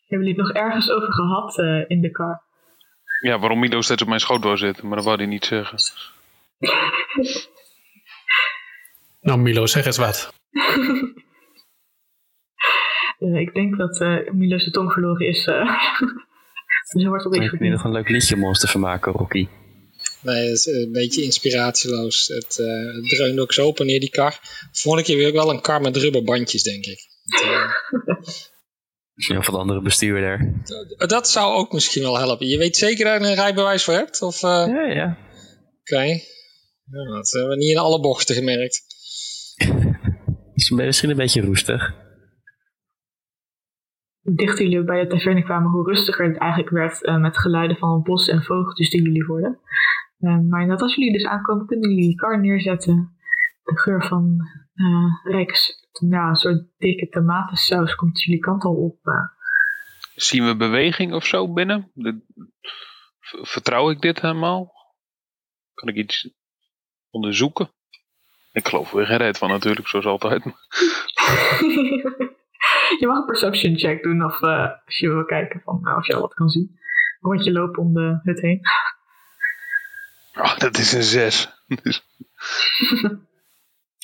Hebben jullie het nog ergens over gehad uh, in de kar? Ja, waarom Milo steeds op mijn schoot wou zitten, maar dat wou hij niet zeggen. Nou Milo, zeg eens wat. uh, ik denk dat uh, Milo zijn tong verloren is. Uh, dus wordt het ik vind je nog een leuk liedje om ons te vermaken, Rocky. Nee, het is een beetje inspiratieloos. Het, uh, het dreunde ook zo op en neer die kar. Volgende keer wil ik wel een kar met rubberbandjes, denk ik. Misschien of een andere bestuurder. Dat, dat zou ook misschien wel helpen. Je weet zeker dat je een rijbewijs voor hebt? Of, uh... Ja, ja. Oké. Okay. Ja, dat hebben we niet in alle bochten gemerkt. Is misschien een beetje roestig. Hoe dichter jullie bij de taverne kwamen, hoe rustiger het eigenlijk werd uh, met geluiden van bos en vogeltjes die jullie hoorden. Uh, maar inderdaad, als jullie dus aankomen, kunnen jullie je kar neerzetten. De geur van uh, rijks, nou, een soort dikke tomatensaus komt jullie kant al op. Uh. Zien we beweging of zo binnen? De, vertrouw ik dit helemaal? Kan ik iets onderzoeken? Ik geloof er geen reet van natuurlijk, zoals altijd. Je mag een perception check doen of uh, als je wil kijken van, nou, of je al wat kan zien. Een rondje lopen om de hut heen. Oh, dat is een zes.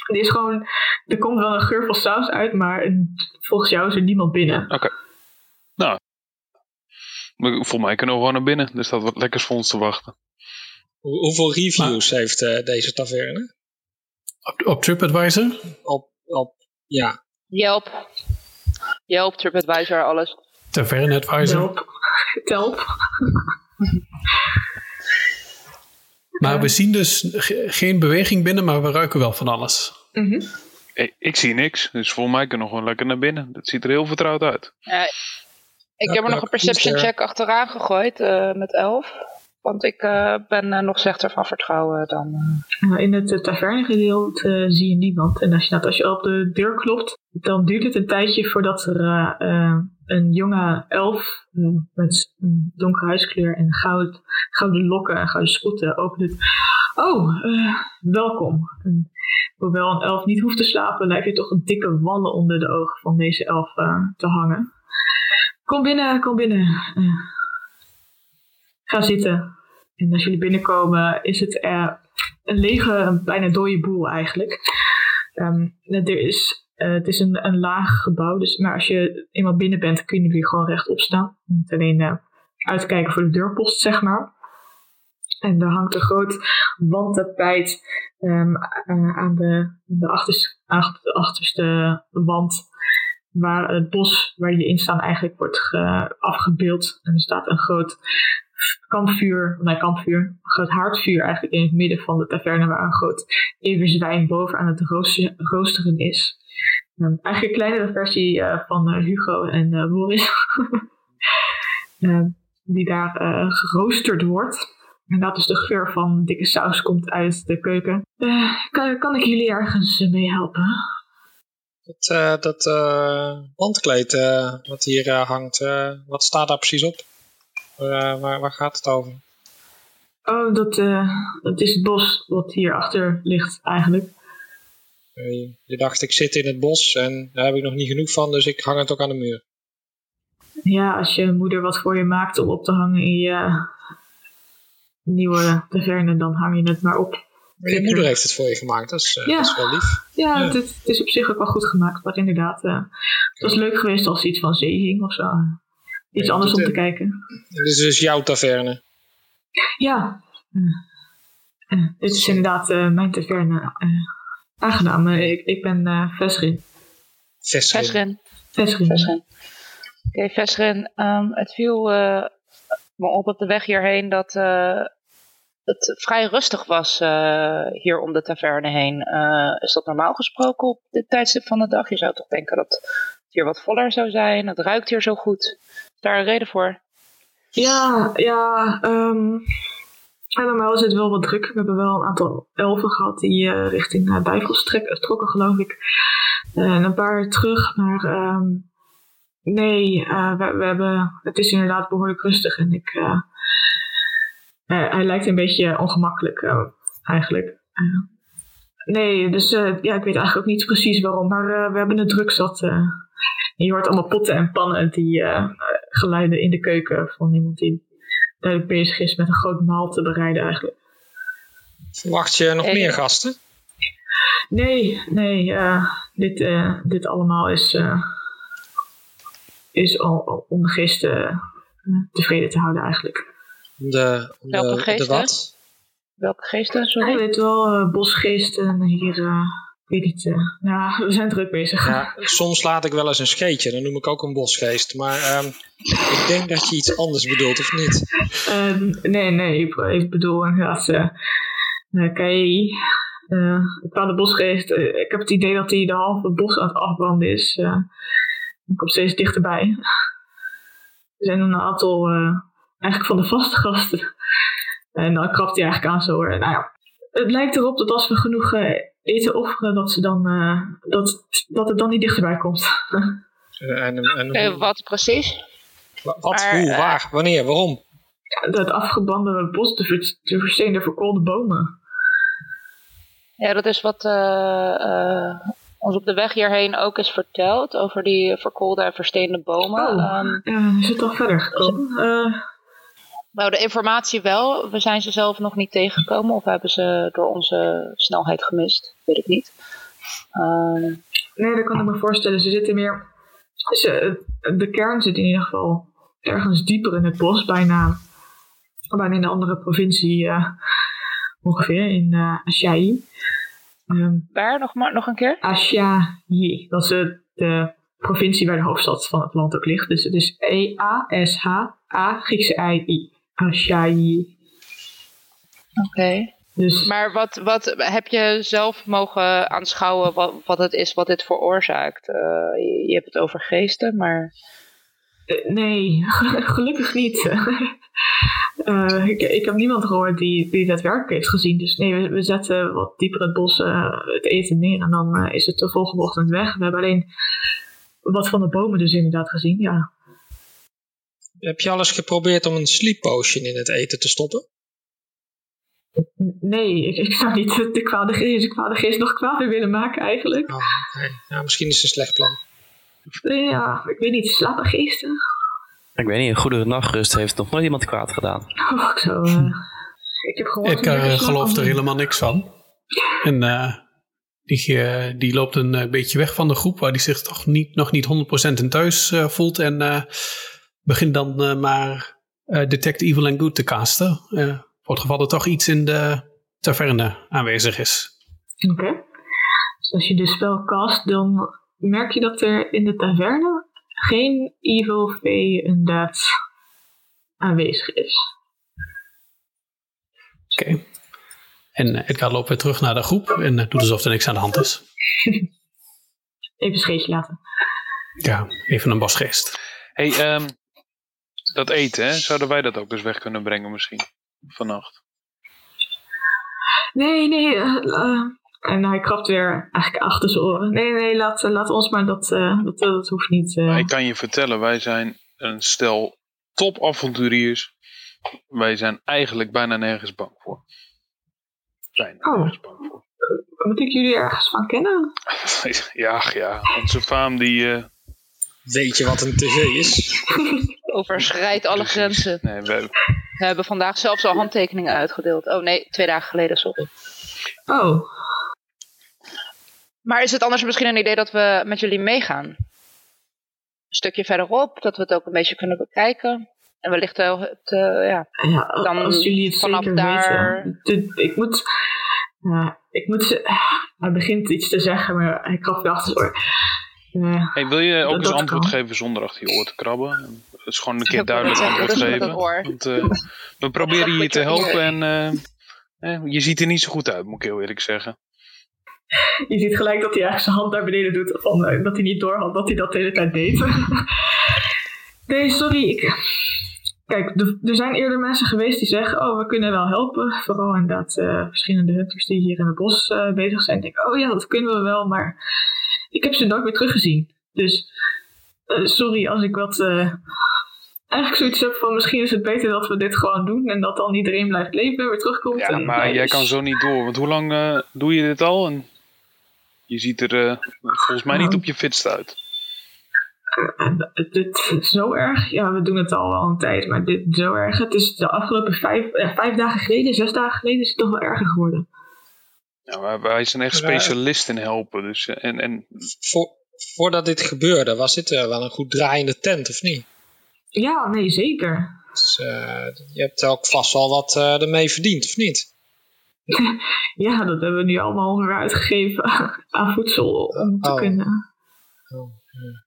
Er is gewoon, er komt wel een geur van saus uit, maar volgens jou is er niemand binnen. Oké. Okay. Nou, volgens mij kunnen we gewoon naar binnen. Er staat wat lekkers voor ons te wachten. Hoe, hoeveel reviews maar, heeft uh, deze taverne? Op, op TripAdvisor? Op, op, ja. Yelp. Yelp, TripAdvisor, alles. Taverne Advisor. Yelp. Telp. Maar we zien dus ge- geen beweging binnen, maar we ruiken wel van alles. Mm-hmm. Hey, ik zie niks, dus volgens mij kunnen we gewoon lekker naar binnen. Dat ziet er heel vertrouwd uit. Uh, ik heb er nog een perception check achteraan gegooid uh, met elf. Want ik uh, ben uh, nog slechter van vertrouwen dan... Uh. In het uh, tavernegedeelte uh, zie je niemand. En als je, als je op de deur klopt, dan duurt het een tijdje voordat er uh, uh, een jonge elf uh, met donkere huidskleur en goud, gouden lokken en gouden schoenen opent. Oh, uh, welkom. En, hoewel een elf niet hoeft te slapen, lijkt je toch een dikke wallen onder de ogen van deze elf uh, te hangen. Kom binnen, kom binnen. Uh, Ga zitten. En als jullie binnenkomen is het uh, een lege, een bijna dode boel eigenlijk. Um, er is, uh, het is een, een laag gebouw, dus, maar als je eenmaal binnen bent kun je weer gewoon rechtop staan. Je moet alleen uh, uitkijken voor de deurpost, zeg maar. En daar hangt een groot wandtapijt um, uh, aan de, de, achterste, aan de achterste wand. Waar het bos waar jullie in staan eigenlijk wordt ge, afgebeeld. En er staat een groot... kampvuur, nee kampvuur, een groot haardvuur eigenlijk in het midden van de taverne waar een groot everzwijn boven aan het rooster, roosteren is. Um, eigenlijk een kleinere versie uh, van uh, Hugo en uh, Boris, um, die daar uh, geroosterd wordt. En dat is de geur van dikke saus komt uit de keuken. Uh, kan, kan ik jullie ergens uh, mee helpen? Dat, uh, dat uh, wandkleed uh, wat hier uh, hangt, uh, wat staat daar precies op? Uh, waar, waar gaat het over? Oh, dat, uh, dat is het bos wat hierachter ligt eigenlijk. Uh, je dacht, ik zit in het bos en daar heb ik nog niet genoeg van, dus ik hang het ook aan de muur. Ja, als je moeder wat voor je maakt om op te hangen in je nieuwe taverne, dan hang je het maar op. Maar je moeder heeft het voor je gemaakt, dat is, uh, ja. Dat is wel lief. Ja, ja. Het, het is op zich ook wel goed gemaakt, maar inderdaad, uh, het was leuk geweest als iets van zee hing of zo. Iets ja, anders om te uh, kijken. Dit is dus jouw taverne? Ja. Uh, uh, dit is inderdaad uh, mijn taverne. Uh, aangenaam. Uh, ik, ik ben uh, Vesrin. Vesrin. Vesrin. Vesrin. Vesrin. Oké, okay, Vesrin. Um, het viel uh, me op op de weg hierheen dat uh, het vrij rustig was uh, hier om de taverne heen. Uh, is dat normaal gesproken op dit tijdstip van de dag? Je zou toch denken dat het hier wat voller zou zijn? Het ruikt hier zo goed. Is daar een reden voor? Ja, ja. Um, normaal is het wel wat druk. We hebben wel een aantal elfen gehad die uh, richting uh, Duivels trokken, geloof ik. Uh, en een paar terug, maar... Um, Nee, uh, we, we hebben, het is inderdaad behoorlijk rustig en ik, uh, uh, hij lijkt een beetje ongemakkelijk uh, eigenlijk. Uh, nee, dus uh, ja, ik weet eigenlijk ook niet precies waarom, maar uh, we hebben het druk zat. Uh, je hoort allemaal potten en pannen die uh, geluiden in de keuken van iemand die duidelijk bezig is met een groot maal te bereiden eigenlijk. Verwacht je nog en... meer gasten? Nee, nee, uh, dit, uh, dit allemaal is... Uh, is al om de geesten tevreden te houden eigenlijk. De, de, Welke geesten? De wat? Welke geesten? Sorry. Ik weet wel, uh, bosgeesten hier, uh, weet niet, uh, nou, we zijn druk bezig. Ja, soms laat ik wel eens een scheetje, dan noem ik ook een bosgeest, maar um, ik denk dat je iets anders bedoelt, of niet? Uh, nee, nee, ik, ik bedoel inderdaad, uh, uh, kei, uh, een bepaalde bosgeest, uh, ik heb het idee dat hij de halve bos aan het afbranden is, uh, ik kom steeds dichterbij. Er zijn een aantal uh, eigenlijk van de vaste gasten. En dan krabt hij eigenlijk aan zo. Nou ja, het lijkt erop dat als we genoeg uh, eten offeren, dat, ze dan, uh, dat, dat het dan niet dichterbij komt. Uh, en, en hoe... uh, wat precies? Wat, wat maar, hoe, uh, waar, wanneer, waarom? Het afgebrande bos, de, ver, de versteende verkoolde bomen. Ja, dat is wat... Uh, uh... ons op de weg hierheen ook is verteld over die verkoolde en versteende bomen. Oh, um, ja, is het toch verder gekomen? Uh, nou, de informatie wel. We zijn ze zelf nog niet tegengekomen of hebben ze door onze snelheid gemist? Weet ik niet. Uh, nee, dat kan ik me voorstellen. Ze zitten meer... Ze, de kern zit in ieder geval ergens dieper in het bos, bijna, bijna in een andere provincie uh, ongeveer, in uh, Ashai. Um, waar nog, maar, nog een keer? Ashai. Dat is de, de provincie waar de hoofdstad van het land ook ligt. Dus het is E A S H A Griekse I I. Ashai. Oké. Okay. Dus, maar wat, wat heb je zelf mogen aanschouwen wat, wat het is wat dit veroorzaakt? Uh, je, je hebt het over geesten, maar... Uh, nee, gelukkig niet. Uh, ik, ik heb niemand gehoord die, die dat werk heeft gezien. Dus nee, we, we zetten wat dieper het bos uh, het eten neer. En dan uh, is het de volgende ochtend weg. We hebben alleen wat van de bomen dus inderdaad gezien, ja. Heb je al eens geprobeerd om een sleep potion in het eten te stoppen? Nee, ik, ik zou niet de kwade geest, de kwade geest nog kwaader willen maken eigenlijk. Oh, nee. Ja, misschien is het een slecht plan. Ja, ik weet niet, slappe geesten... Ik weet niet, een goede nachtrust heeft nog nooit iemand kwaad gedaan. Oh, zo, uh, ik heb gehoord, ik uh, geloof er helemaal niks van. En uh, die, uh, die loopt een uh, beetje weg van de groep... waar die zich toch niet, nog niet honderd procent in thuis uh, voelt... en uh, begint dan uh, maar uh, Detect Evil and Good te casten. Uh, voor het geval er toch iets in de taverne aanwezig is. Oké. Okay. Dus als je dit spel cast, dan merk je dat er in de taverne... geen evil vee inderdaad aanwezig is. Oké. Okay. En Edgar loopt weer terug naar de groep en doet alsof er niks aan de hand is. Even een scheetje laten. Ja, even een bosgeest. Hey, um, dat eten, hè? Zouden wij dat ook eens weg kunnen brengen misschien? Vannacht. Nee, nee. Uh, uh, En hij krabt weer eigenlijk achter zijn oren. Nee, nee, laat, laat ons maar, dat, uh, dat, dat hoeft niet. Uh. Ik kan je vertellen, wij zijn een stel topavonturiers. Wij zijn eigenlijk bijna nergens bang voor. Zijn er oh. nergens bang voor. Moet ik jullie ergens van kennen? ja, ja, onze faam die... Uh... Weet je wat een tv is? Overschrijdt alle Precies. grenzen. Nee, wij... We hebben vandaag zelfs al handtekeningen uitgedeeld. Oh nee, twee dagen geleden, sorry. Oh, maar is het anders misschien een idee dat we met jullie meegaan? Een stukje verderop, dat we het ook een beetje kunnen bekijken. En wellicht wel het, uh, ja, ja, dan als jullie het vanaf daar... Weten. Ik moet... Uh, ik moet uh, hij begint iets te zeggen, maar hij krabt weer achter zijn oor. Uh, hey, wil je ook dat, eens dat antwoord kan. geven zonder achter je oor te krabben? Het is gewoon een keer duidelijk antwoord geven. Want, uh, we proberen je te helpen en... Uh, Eh, je ziet er niet zo goed uit, moet ik heel eerlijk zeggen. Je ziet gelijk dat hij eigenlijk zijn hand naar beneden doet. Van, dat hij niet door had dat hij dat de hele tijd deed. Nee, sorry. Ik... Kijk, de, er zijn eerder mensen geweest die zeggen... Oh, we kunnen wel helpen. Vooral inderdaad uh, verschillende hunters die hier in het bos uh, bezig zijn. Denken, oh ja, dat kunnen we wel. Maar ik heb ze nooit meer teruggezien. Dus uh, sorry als ik wat... Uh, eigenlijk zoiets heb van... Misschien is het beter dat we dit gewoon doen. En dat dan iedereen blijft leven en weer terugkomt. Ja, en, maar ja, jij dus... kan zo niet door. Want hoe lang uh, doe je dit al? En je ziet er uh, volgens mij niet op je fitst uit. Dit is zo erg. Ja, we doen het al wel een tijd, maar dit is zo erg. Het is de afgelopen vijf, eh, vijf dagen geleden, zes dagen geleden is het toch wel erger geworden. Ja, maar wij zijn echt specialist in helpen. Dus, en, en... Vo- voordat dit gebeurde, was dit uh, wel een goed draaiende tent, of niet? Ja, nee, zeker. Dus, uh, je hebt ook vast wel wat uh, ermee verdiend, of niet? Ja, dat hebben we nu allemaal weer uitgegeven aan voedsel om te oh. kunnen. Oh, ja.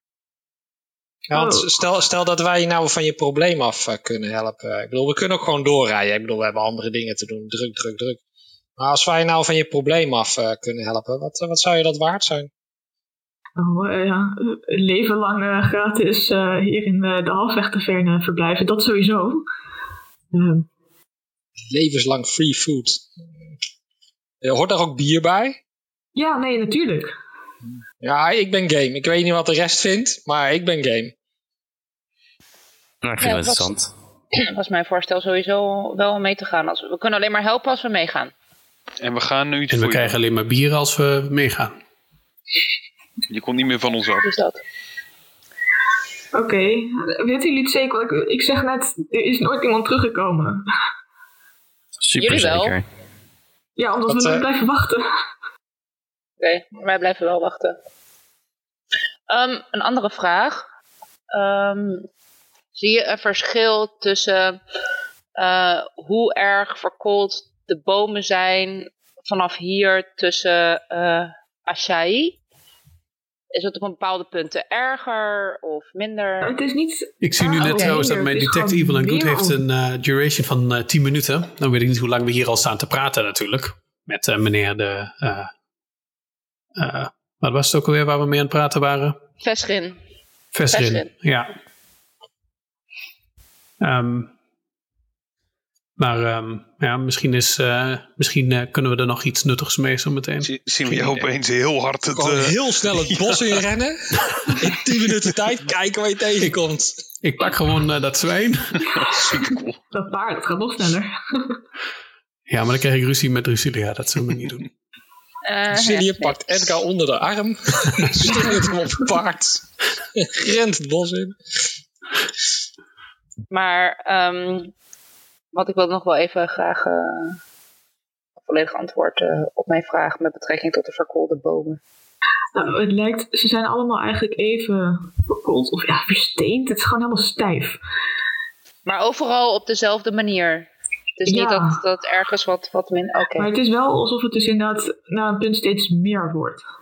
Ja, want stel, stel dat wij nou van je probleem af uh, kunnen helpen. Ik bedoel, we kunnen ook gewoon doorrijden. Ik bedoel, we hebben andere dingen te doen. Druk, druk, druk. Maar als wij nou van je probleem af uh, kunnen helpen, wat, wat zou je dat waard zijn? Oh, uh, ja. Leven lang uh, gratis uh, hier in uh, de Halfwegtaverne verblijven. Dat sowieso. Uh. Levenslang free food. Uh, hoort daar ook bier bij? Ja, nee, natuurlijk. Ja, ik ben game. Ik weet niet wat de rest vindt, maar ik ben game. Nou, ik vind ja, het interessant. Dat was mijn voorstel sowieso wel om mee te gaan. Als we, we kunnen alleen maar helpen als we meegaan. En we gaan nu iets En we krijgen je. alleen maar bier als we meegaan. Je komt niet meer van ons af. Is dat? Oké. Okay. Weten jullie het zeker? Ik, ik zeg net, er is nooit iemand teruggekomen. Super jullie zeker. Wel? Ja, omdat wat, we nog uh... blijven wachten. Oké, okay, wij blijven wel wachten. Um, een andere vraag. Um, zie je een verschil tussen uh, hoe erg verkoold de bomen zijn vanaf hier tussen uh, Ashai? Is het op een bepaalde punten erger of minder? Het is niet... Ik zie nu ah, net okay, trouwens dat mijn Detect Evil and Good heeft een uh, duration van uh, tien minuten. Dan weet ik niet hoe lang we hier al staan te praten natuurlijk. Met uh, meneer de... Uh, Uh, wat was het ook alweer waar we mee aan het praten waren? Vesrin. Vesrin, Vesrin. ja. Um, maar um, ja, misschien, is, uh, misschien uh, kunnen we er nog iets nuttigs mee zo meteen. Zien Zie we je opeens heel hard het... Uh, heel snel het bos ja. in rennen. In tien minuten tijd kijken waar je tegenkomt. Ik, ik pak gewoon uh, dat zwijn. Super cool. Dat paard, dat gaat nog sneller. Ja, maar dan krijg ik ruzie met Drusilia. Dat zullen we niet doen. Drusilia uh, ja, pakt ja. Edgar onder de arm, slingert hem op het paard, rent het bos in. Maar um, wat ik wil nog wel even graag uh, volledig antwoord uh, op mijn vraag met betrekking tot de verkoolde bomen. Nou, het lijkt, ze zijn allemaal eigenlijk even verkoold of ja, versteend. Het is gewoon helemaal stijf. Maar overal op dezelfde manier. Het is ja. niet dat, dat ergens wat, wat minder... Okay. Maar het is wel alsof het dus inderdaad na een punt steeds meer wordt. Oké,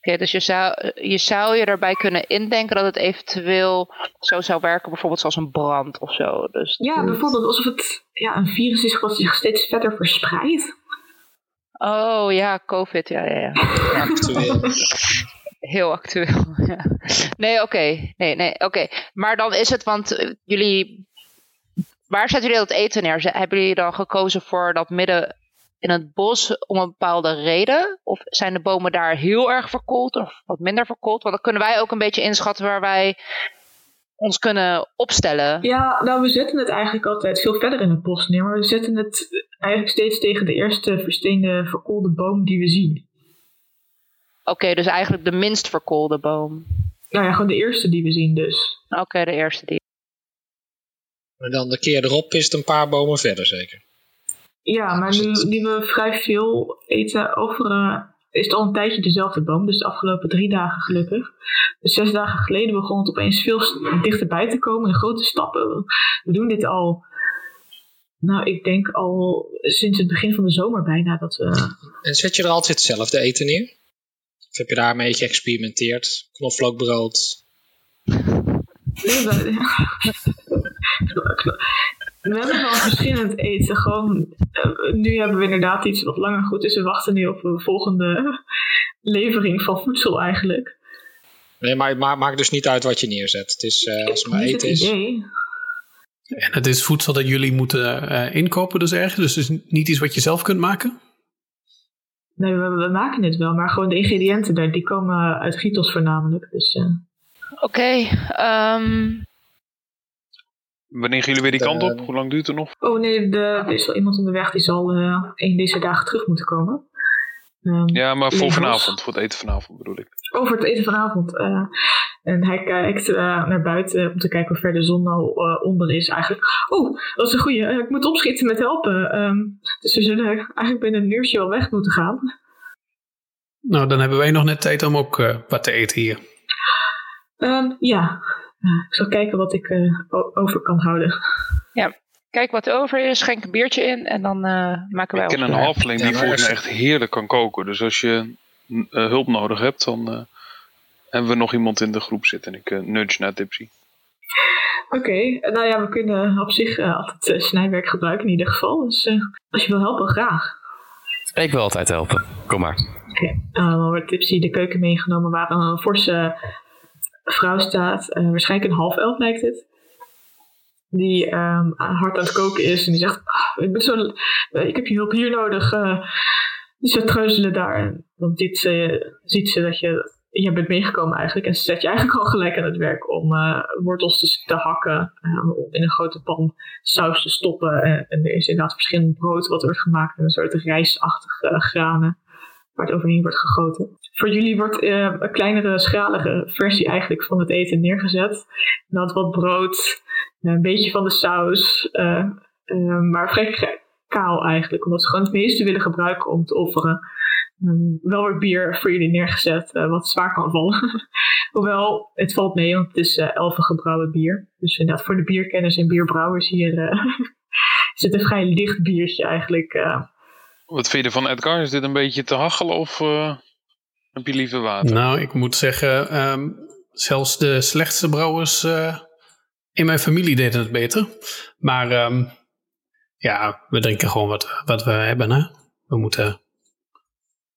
okay, dus je zou, je zou je erbij kunnen indenken dat het eventueel zo zou werken, bijvoorbeeld zoals een brand of zo. Dus ja, dit... bijvoorbeeld alsof het ja, een virus is wat zich steeds verder verspreidt. Oh ja, COVID, ja, ja, ja. Actueel. Heel actueel, ja. Nee, oké. Okay. Nee, nee, oké. Okay. Maar dan is het, want jullie... Waar zetten jullie dat eten neer? Hebben jullie dan gekozen voor dat midden in het bos om een bepaalde reden? Of zijn de bomen daar heel erg verkoold of wat minder verkoold? Want dan kunnen wij ook een beetje inschatten waar wij ons kunnen opstellen. Ja, nou we zetten het eigenlijk altijd veel verder in het bos neer. Maar we zetten het eigenlijk steeds tegen de eerste versteende verkoolde boom die we zien. Oké, okay, dus eigenlijk de minst verkoolde boom. Nou ja, gewoon de eerste die we zien dus. Oké, okay, de eerste die. Maar dan de keer erop is het een paar bomen verder zeker. Ja, maar nu, nu we vrij veel eten over... Uh, is het al een tijdje dezelfde boom. Dus de afgelopen drie dagen gelukkig. Dus zes dagen geleden begon het opeens veel dichterbij te komen. In grote stappen. We doen dit al... Nou, ik denk al sinds het begin van de zomer bijna. Dat we... En zet je er altijd hetzelfde eten neer? Of heb je daar een beetje geëxperimenteerd? Knoflookbrood? Nee, maar... We hebben wel verschillend eten. Gewoon, uh, nu hebben we inderdaad iets wat langer goed is. Dus we wachten nu op de volgende levering van voedsel eigenlijk. Nee, maar het maakt dus niet uit wat je neerzet. Het is, uh, als het maar eten is... En het is voedsel dat jullie moeten uh, inkopen dus ergens? Dus het is niet iets wat je zelf kunt maken? Nee, we, we maken het wel. Maar gewoon de ingrediënten daar, die komen uit Ritos voornamelijk. Dus, uh... Oké. Okay, um... Wanneer gaan jullie weer die kant op? Hoe lang duurt het nog? Oh nee, de, er is wel iemand onderweg. Die zal uh, een deze dagen terug moeten komen. Um, ja, maar voor vanavond. Voor het eten vanavond bedoel ik. Over het eten vanavond. Uh, en hij kijkt uh, naar buiten om te kijken hoe ver de zon al uh, onder is eigenlijk. Oh, dat is een goeie. Uh, ik moet opschieten met helpen. Um, dus we zullen eigenlijk binnen een uurtje al weg moeten gaan. Nou, dan hebben wij nog net tijd om ook uh, wat te eten hier. Um, ja, uh, ik zal kijken wat ik uh, over kan houden. Ja. Kijk wat er over is, schenk een biertje in en dan uh, maken wij... Ik ken een halfling die volgens mij echt heerlijk kan koken. Dus als je uh, hulp nodig hebt, dan uh, hebben we nog iemand in de groep zitten. En ik uh, nudge naar Tipsy. Oké, okay, nou ja, we kunnen op zich uh, altijd uh, snijwerk gebruiken in ieder geval. Dus uh, als je wil helpen, graag. Ik wil altijd helpen, kom maar. Oké, okay. uh, wordt Tipsy de keuken meegenomen waar een forse vrouw staat. Uh, waarschijnlijk een half elf lijkt het. Die um, hard aan het koken is. En die zegt, oh, ik, ben zo, ik heb je hulp hier nodig. Uh, die zet treuzelen daar. Want dit uh, ziet ze dat je, je bent meegekomen eigenlijk. En ze zet je eigenlijk al gelijk aan het werk om uh, wortels te, te hakken. Um, om in een grote pan saus te stoppen. En, en er is inderdaad verschillend brood wat wordt gemaakt. En een soort rijstachtige uh, granen waar het overheen wordt gegoten. Voor jullie wordt uh, een kleinere, schalige versie eigenlijk van het eten neergezet. En dat wat brood... Een beetje van de saus, uh, uh, maar vrij kaal eigenlijk. Omdat ze gewoon het meeste willen gebruiken om te offeren. Um, wel wordt bier voor jullie neergezet, uh, wat zwaar kan vallen. Hoewel, het valt mee, want het is uh, elfen gebrouwen bier. Dus inderdaad, voor de bierkenners en bierbrouwers hier uh, is het een vrij licht biertje eigenlijk. Uh. Wat vind je ervan, Edgar? Is dit een beetje te hachelen of uh, heb je liever water? Nou, ik moet zeggen, um, zelfs de slechtste brouwers... Uh... In mijn familie deden het beter. Maar um, ja, we drinken gewoon wat, wat we hebben. Hè? We moeten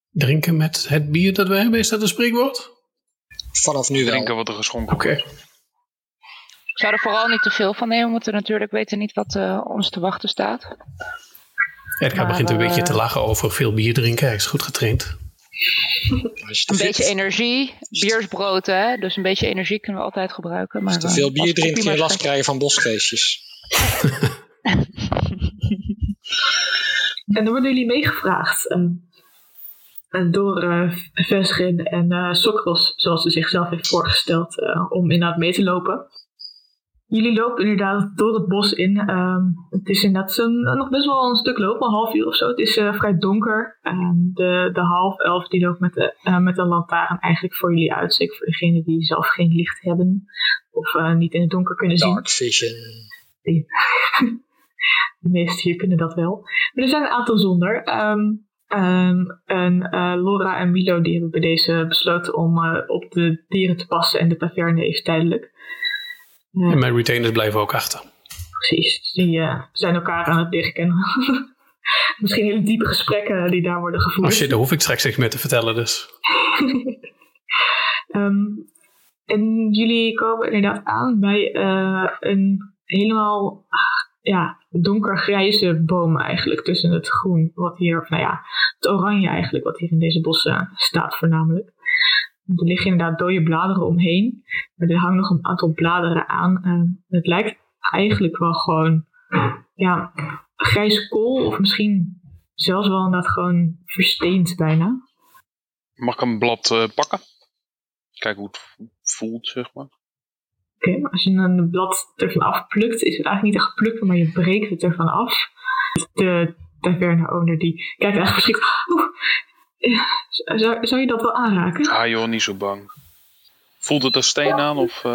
drinken met het bier dat we hebben. Is dat een spreekwoord? Vanaf nu drinken wel. Wat er geschonken okay. wordt. Ik zou er vooral niet te veel van nemen. We moeten natuurlijk weten niet wat uh, ons te wachten staat. Edgar begint een we... beetje te lachen over veel bier drinken. Hij is goed getraind. Een beetje energie, biersbrood, hè? Dus een beetje energie kunnen we altijd gebruiken. Maar als je te veel bier drinkt, kun je last krijgen van bosgeestjes. En dan worden jullie meegevraagd um, door uh, Vesrin en uh, Sokros, zoals ze zichzelf heeft voorgesteld, uh, om inderdaad mee te lopen. Jullie lopen inderdaad door het bos in. Um, het is inderdaad een, nog best wel een stuk lopen, een half uur of zo. Het is uh, vrij donker. Um, de, de half elf die loopt met, de, uh, met een lantaarn eigenlijk voor jullie uit. Zeker voor degenen die zelf geen licht hebben of uh, niet in het donker kunnen zien. Dark vision. Ja. De meesten hier kunnen dat wel. Maar er zijn een aantal zonder. Um, Um, en uh, Laura en Milo die hebben bij deze besloten om uh, op de dieren te passen en de taverne even tijdelijk. Ja. En mijn retainers blijven ook achter. Precies, die uh, zijn elkaar aan het dichtkennen. Misschien hele diepe gesprekken die daar worden gevoerd. Oh shit, daar hoef ik straks niks meer te vertellen dus. um, en jullie komen inderdaad aan bij uh, een helemaal ja, donkergrijze boom eigenlijk. Tussen het groen, wat hier, of nou ja, het oranje eigenlijk, wat hier in deze bossen staat voornamelijk. Er liggen inderdaad dode bladeren omheen. Maar er hangen nog een aantal bladeren aan. Uh, het lijkt eigenlijk wel gewoon ja, grijs kool. Of misschien zelfs wel inderdaad gewoon versteend bijna. Mag ik een blad uh, pakken? Kijken hoe het voelt, zeg maar. Oké, okay, maar als je een blad ervan afplukt, is het eigenlijk niet echt plukken, maar je breekt het ervan af. De taverne-owner die kijkt eigenlijk verschrikt. Oeh. Zou, zou je dat wel aanraken? Ah joh, niet zo bang. Voelt het als steen aan of uh,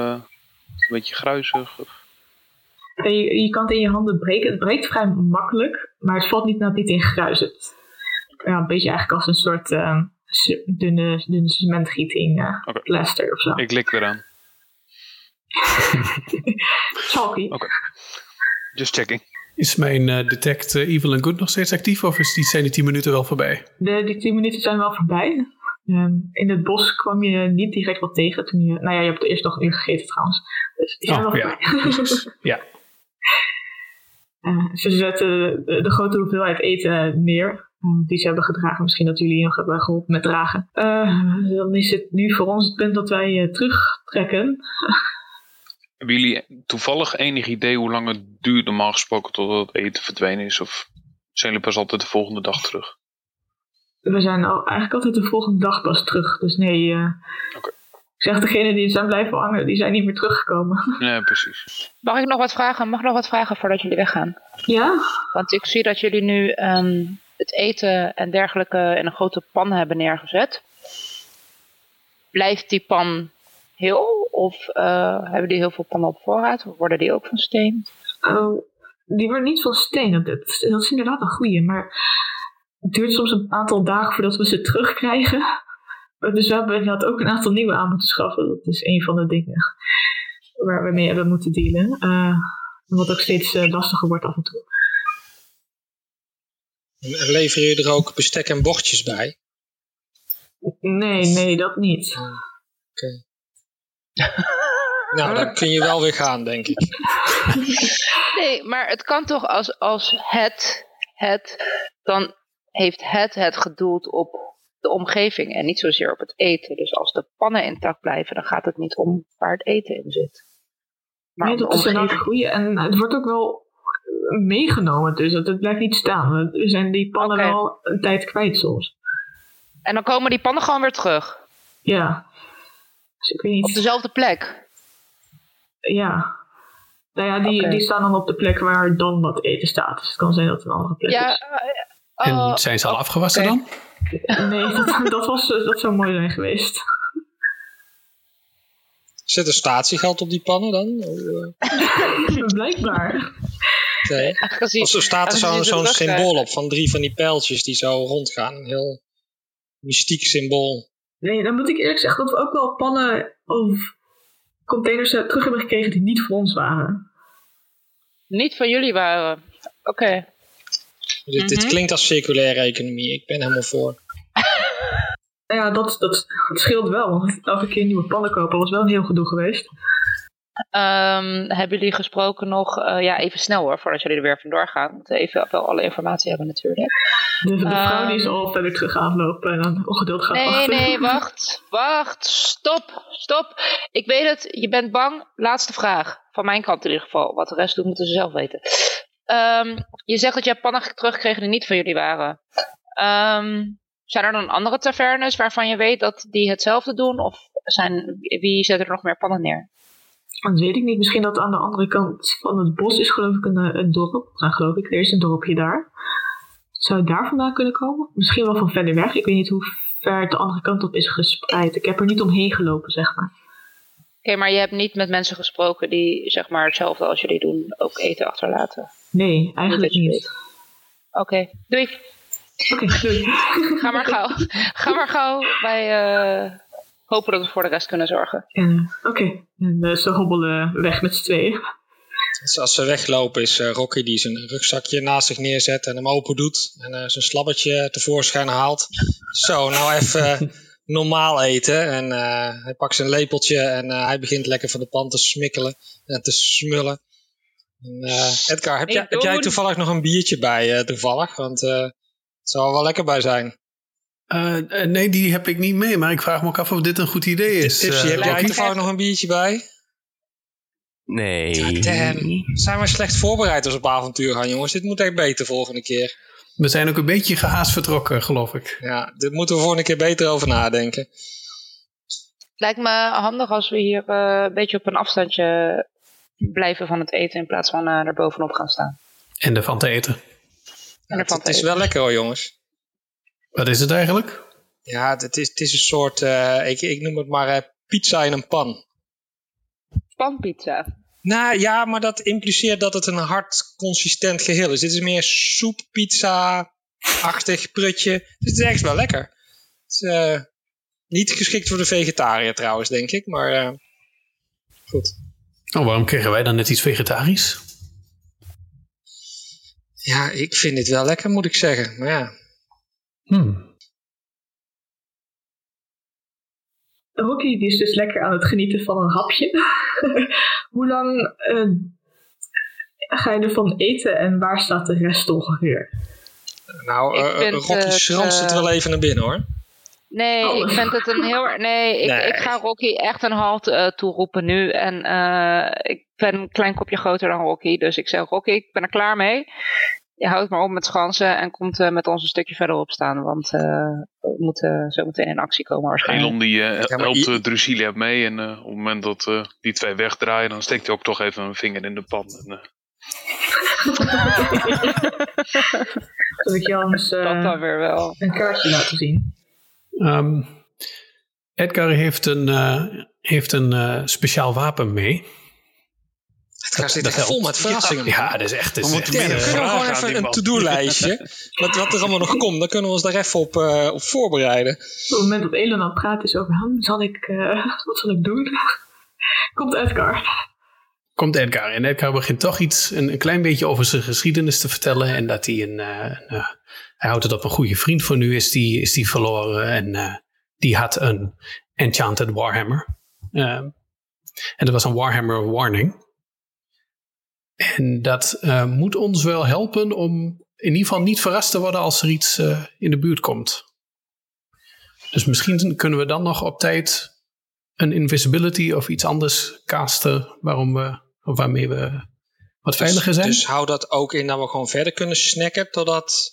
een beetje gruizig? Of? Je, je kan het in je handen breken. Het breekt vrij makkelijk, maar het valt niet, nou, niet in gruizend. Ja, een beetje eigenlijk als een soort uh, dunne, dunne cementgiet in uh, okay. plaster of zo. Ik lik weer aan. Chalky. Oké, okay. Just checking. Is mijn uh, detect uh, evil and good nog steeds actief? Of is die, zijn die tien minuten wel voorbij? De, die tien minuten zijn wel voorbij. Um, in het bos kwam je niet direct wat tegen. Toen je, nou ja, je hebt er eerst nog in gegeten trouwens. Dus die zijn oh, wel ja, voorbij. Ja. Uh, ze zetten de, de grote hoeveelheid eten neer. Uh, die ze hebben gedragen. Misschien dat jullie nog hebben geholpen met dragen. Uh, dan is het nu voor ons het punt dat wij uh, terugtrekken. Hebben jullie toevallig enig idee hoe lang het duurt normaal gesproken totdat het eten verdwenen is? Of zijn jullie pas altijd de volgende dag terug? We zijn al, eigenlijk altijd de volgende dag pas terug. Dus nee, uh, okay. Ik zeg degenen die zijn blijven hangen, die zijn niet meer teruggekomen. Nee, precies. Mag ik nog wat vragen? Mag ik nog wat vragen voordat jullie weggaan? Ja. Want ik zie dat jullie nu um, het eten en dergelijke in een grote pan hebben neergezet. Blijft die pan heel? Of uh, hebben die heel veel pannen op voorraad? Of worden die ook van steen? Oh, die worden niet van steen. Dat, dat is inderdaad een goeie. Maar het duurt soms een aantal dagen voordat we ze terugkrijgen. Dus we hebben inderdaad ook een aantal nieuwe aan moeten schaffen. Dat is een van de dingen waar we mee hebben moeten dealen. Uh, wat ook steeds uh, lastiger wordt af en toe. En leveren jullie er ook bestek en bordjes bij? Nee, nee, dat niet. Uh, Oké. Okay. Nou, dan kun je wel weer gaan, denk ik. Nee, maar het kan toch als, als het, het, dan heeft het het gedoeld op de omgeving en niet zozeer op het eten. Dus als de pannen intact blijven, dan gaat het niet om waar het eten in zit. Maar nee, dat is een goede. En het wordt ook wel meegenomen, dus het blijft niet staan. We zijn die pannen okay. al een tijd kwijt soms. En dan komen die pannen gewoon weer terug? Ja. Dus ik weet niet. Op dezelfde plek? Ja. Nou ja, die, okay. die staan dan op de plek waar dan wat eten staat. Dus het kan zijn dat het een andere plek ja, is. Uh, uh, en zijn ze al uh, afgewassen okay. dan? Nee, dat, dat, was, dat zou mooi zijn geweest. Zit er statiegeld op die pannen dan? Blijkbaar. Nee. Aangezien, of er staat er zo, zo'n symbool op van drie van die pijltjes die zo rondgaan. Een heel mystiek symbool. Nee, dan moet ik eerlijk zeggen dat we ook wel pannen of containers terug hebben gekregen die niet voor ons waren. Niet van jullie waren. Oké. Okay. Dit, mm-hmm. dit klinkt als circulaire economie. Ik ben helemaal voor. Ja, dat, dat, dat scheelt wel. Want elke keer nieuwe pannen kopen was wel een heel gedoe geweest. Um, hebben jullie gesproken nog... Uh, ja, even snel hoor, voordat jullie er weer vandoor gaan. Want even wel alle informatie hebben natuurlijk. De, de vrouw um, die is al verder terug aanlopen en dan ongeduld gaat nee, wachten. Nee, nee, wacht. Wacht. Stop. Stop. Ik weet het. Je bent bang. Laatste vraag. Van mijn kant in ieder geval. Wat de rest doet, moeten ze zelf weten. Um, je zegt dat jij pannen terugkreeg die niet van jullie waren. Um, zijn er dan andere tavernes waarvan je weet dat die hetzelfde doen? Of zijn, wie zet er nog meer pannen neer? Dat weet ik niet. Misschien dat aan de andere kant van het bos is geloof ik een, een dorp. Nou geloof ik, er is een dorpje daar. Zou het daar vandaan kunnen komen? Misschien wel van verder weg. Ik weet niet hoe ver het de andere kant op is gespreid. Ik heb er niet omheen gelopen, zeg maar. Oké, okay, maar je hebt niet met mensen gesproken die zeg maar hetzelfde als jullie doen, ook eten achterlaten? Nee, eigenlijk niet. niet. Oké, okay, doei. Oké, okay, doei. Ga maar gauw. Ga maar gauw. Wij uh, hopen dat we voor de rest kunnen zorgen. Uh, Oké, okay. En uh, ze hobbelen weg met z'n tweeën. Dus als ze weglopen is uh, Rocky die zijn rugzakje naast zich neerzet en hem open doet. En uh, zijn slabbertje tevoorschijn haalt. Zo, nou even... Uh, normaal eten en uh, hij pakt zijn lepeltje en uh, hij begint lekker van de pan te smikkelen en te smullen. En, uh, Edgar, heb, nee, jij, heb jij toevallig nog een biertje bij uh, toevallig? Want uh, het zou er wel lekker bij zijn. Uh, uh, nee, die heb ik niet mee, maar ik vraag me ook af of dit een goed idee is. Tipsy, uh, heb jij toevallig nog een biertje bij? Nee. Damn. Zijn we slecht voorbereid als we op avontuur gaan, jongens? Dit moet echt beter volgende keer. We zijn ook een beetje gehaast vertrokken, geloof ik. Ja, dit moeten we voor een keer beter over nadenken. Het lijkt me handig als we hier uh, een beetje op een afstandje blijven van het eten... in plaats van uh, er bovenop gaan staan. En ervan te eten. En ja, ervan het te is eten. Wel lekker hoor, jongens. Wat is het eigenlijk? Ja, het is, het is een soort, uh, ik, ik noem het maar uh, pizza in een pan. Panpizza? Nou ja, maar dat impliceert dat het een hard, consistent geheel is. Dit is meer soeppizza-achtig prutje. Dus het is echt wel lekker. Het is uh, niet geschikt voor de vegetariër trouwens, denk ik. Maar uh, goed. Oh, waarom kregen wij dan net iets vegetarisch? Ja, ik vind dit wel lekker, moet ik zeggen. Maar ja. Hmm. Rocky die is dus lekker aan het genieten van een hapje. Hoe lang uh, ga je ervan eten en waar staat de rest ongeveer? Nou, uh, Rocky schranst het uh, wel even naar binnen hoor. Nee, oh. ik vind het een heel... Nee, ik, nee. ik ga Rocky echt een halt uh, toeroepen nu. En uh, ik ben een klein kopje groter dan Rocky. Dus ik zeg, Rocky, ik ben er klaar mee. Je houdt maar op met schansen en komt uh, met ons een stukje verderop staan. Want uh, we moeten zo meteen in actie komen waarschijnlijk. Elon die uh, helpt uh, Drusilia mee. En uh, op het moment dat uh, die twee wegdraaien, dan steekt hij ook toch even een vinger in de pan. En, uh... Zal ik jou eens uh, dat dan weer wel. een kaartje laten zien? Um, Edgar heeft een, uh, heeft een uh, speciaal wapen mee. Edgar zit echt vol met verrassingen. Ja, ja, dat is echt... We moeten meer vragen aan die man. Een to-do-lijstje. wat, wat er allemaal nog komt, dan kunnen we ons daar even op, uh, op voorbereiden. Op het moment dat Elon aan het praten is over hem, zal ik, uh, wat zal ik doen? Komt Edgar. Komt Edgar. En Edgar begint toch iets, een, een klein beetje over zijn geschiedenis te vertellen. En dat hij een... Uh, uh, Hij houdt het op een goede vriend voor nu, is die, is die verloren. En uh, die had een Enchanted Warhammer. Uh, en dat was een Warhammer Warning. En dat uh, moet ons wel helpen om in ieder geval niet verrast te worden als er iets uh, in de buurt komt. Dus misschien kunnen we dan nog op tijd een Invisibility of iets anders casten waarom we, of waarmee we wat veiliger zijn. Dus, dus hou dat ook in dat we gewoon verder kunnen snacken totdat...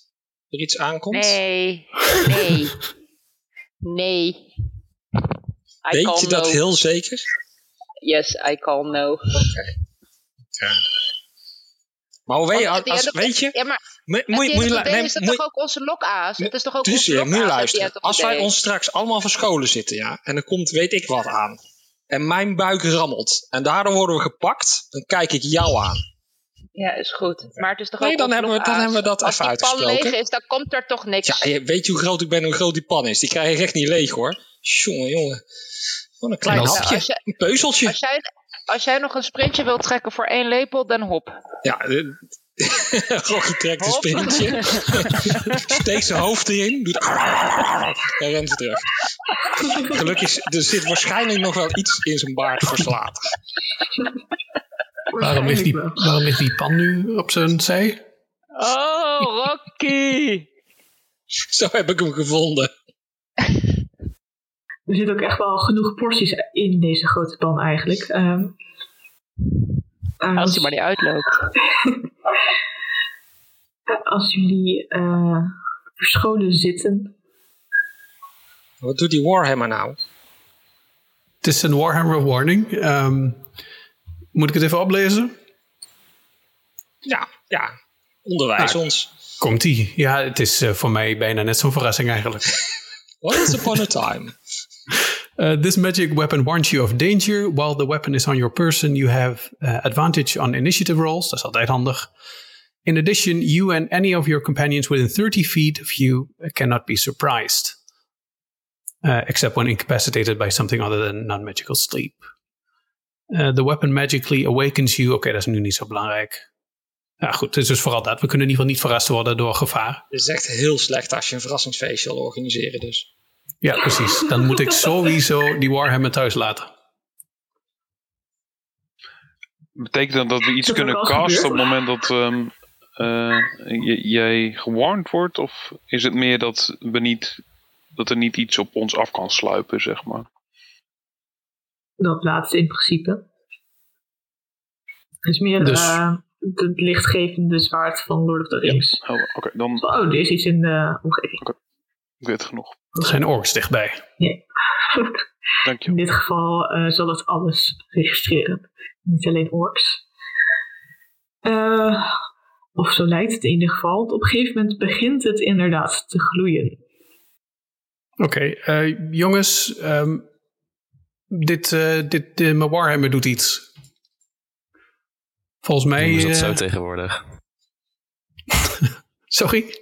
er iets aankomt? Nee. Nee. nee. Weet je dat know. heel zeker? Yes, I call no. Okay. Ja. Maar hoe weet je... Als, als, weet je... Ja, maar moet je luisteren. Is dat toch ook onze lokaas? Het is toch ook onze lokaas? Nu luisteren. Als wij ons straks allemaal verscholen zitten, ja, en er komt weet ik wat aan, en mijn buik rammelt, en daardoor worden we gepakt, dan kijk ik jou aan. Ja, is goed. Maar het is toch nee, ook dan, hebben we, dan hebben we dat even uitgesproken. Als die pan leeg is, dan komt er toch niks. Ja, weet je hoe groot ik ben en hoe groot die pan is? Die krijg je echt niet leeg hoor. Jongen, jongen. Gewoon een klein nou, hapje. Je, een peuzeltje. Als jij, als jij nog een sprintje wilt trekken voor één lepel, dan hop. Ja, Rocky trekt een sprintje. Steekt zijn hoofd erin. Doet en rent ze terug. Gelukkig, er zit waarschijnlijk nog wel iets in zijn baard voor slaat. Waarom ligt, die, waarom ligt die pan nu op zijn zij? Oh, Rocky! Zo heb ik hem gevonden. Er zitten ook echt wel genoeg porties in deze grote pan eigenlijk. Um, als, als je maar niet uitloopt. Als jullie uh, verscholen zitten. Wat doet die Warhammer nou? Het is een Warhammer Warning. Um, Moet ik het even oplezen? Ja, ja. Onderwijs nou, ons. Komt-ie. Ja, het is uh, voor mij bijna net zo'n verrassing eigenlijk. Once upon a time. Uh, this magic weapon warns you of danger. While the weapon is on your person, you have uh, advantage on initiative rolls. Dat is altijd handig. In addition, you and any of your companions within thirty feet of you cannot be surprised. Uh, except when incapacitated by something other than non-magical sleep. Uh, the weapon magically awakens you. Oké, okay, dat is nu niet zo belangrijk. Ja goed, het is dus vooral dat. We kunnen in ieder geval niet verrast worden door gevaar. Het is echt heel slecht als je een verrassingsfeest wil organiseren dus. Ja, precies. Dan moet ik sowieso die Warhammer thuis laten. Betekent dan dat we iets dat kunnen casten op het moment dat um, uh, j- jij gewarnd wordt? Of is het meer dat, we niet, dat er niet iets op ons af kan sluipen, zeg maar? Dat laatste in principe. Het is meer dus, uh, het lichtgevende zwaard van Lord of the Rings. Ja. Oh, okay, dan... oh, er is iets in de omgeving. Okay. Ik weet genoeg. Er zijn orks dichtbij. Nee. Dank je. In dit geval uh, zal het alles registreren. Niet alleen orks. Uh, of zo lijkt het in ieder geval. Op een gegeven moment begint het inderdaad te gloeien. Oké, okay, uh, jongens... Um... Dit, uh, dit, uh, mijn Warhammer doet iets. Volgens mij... Hoe is dat uh, zo tegenwoordig? Sorry?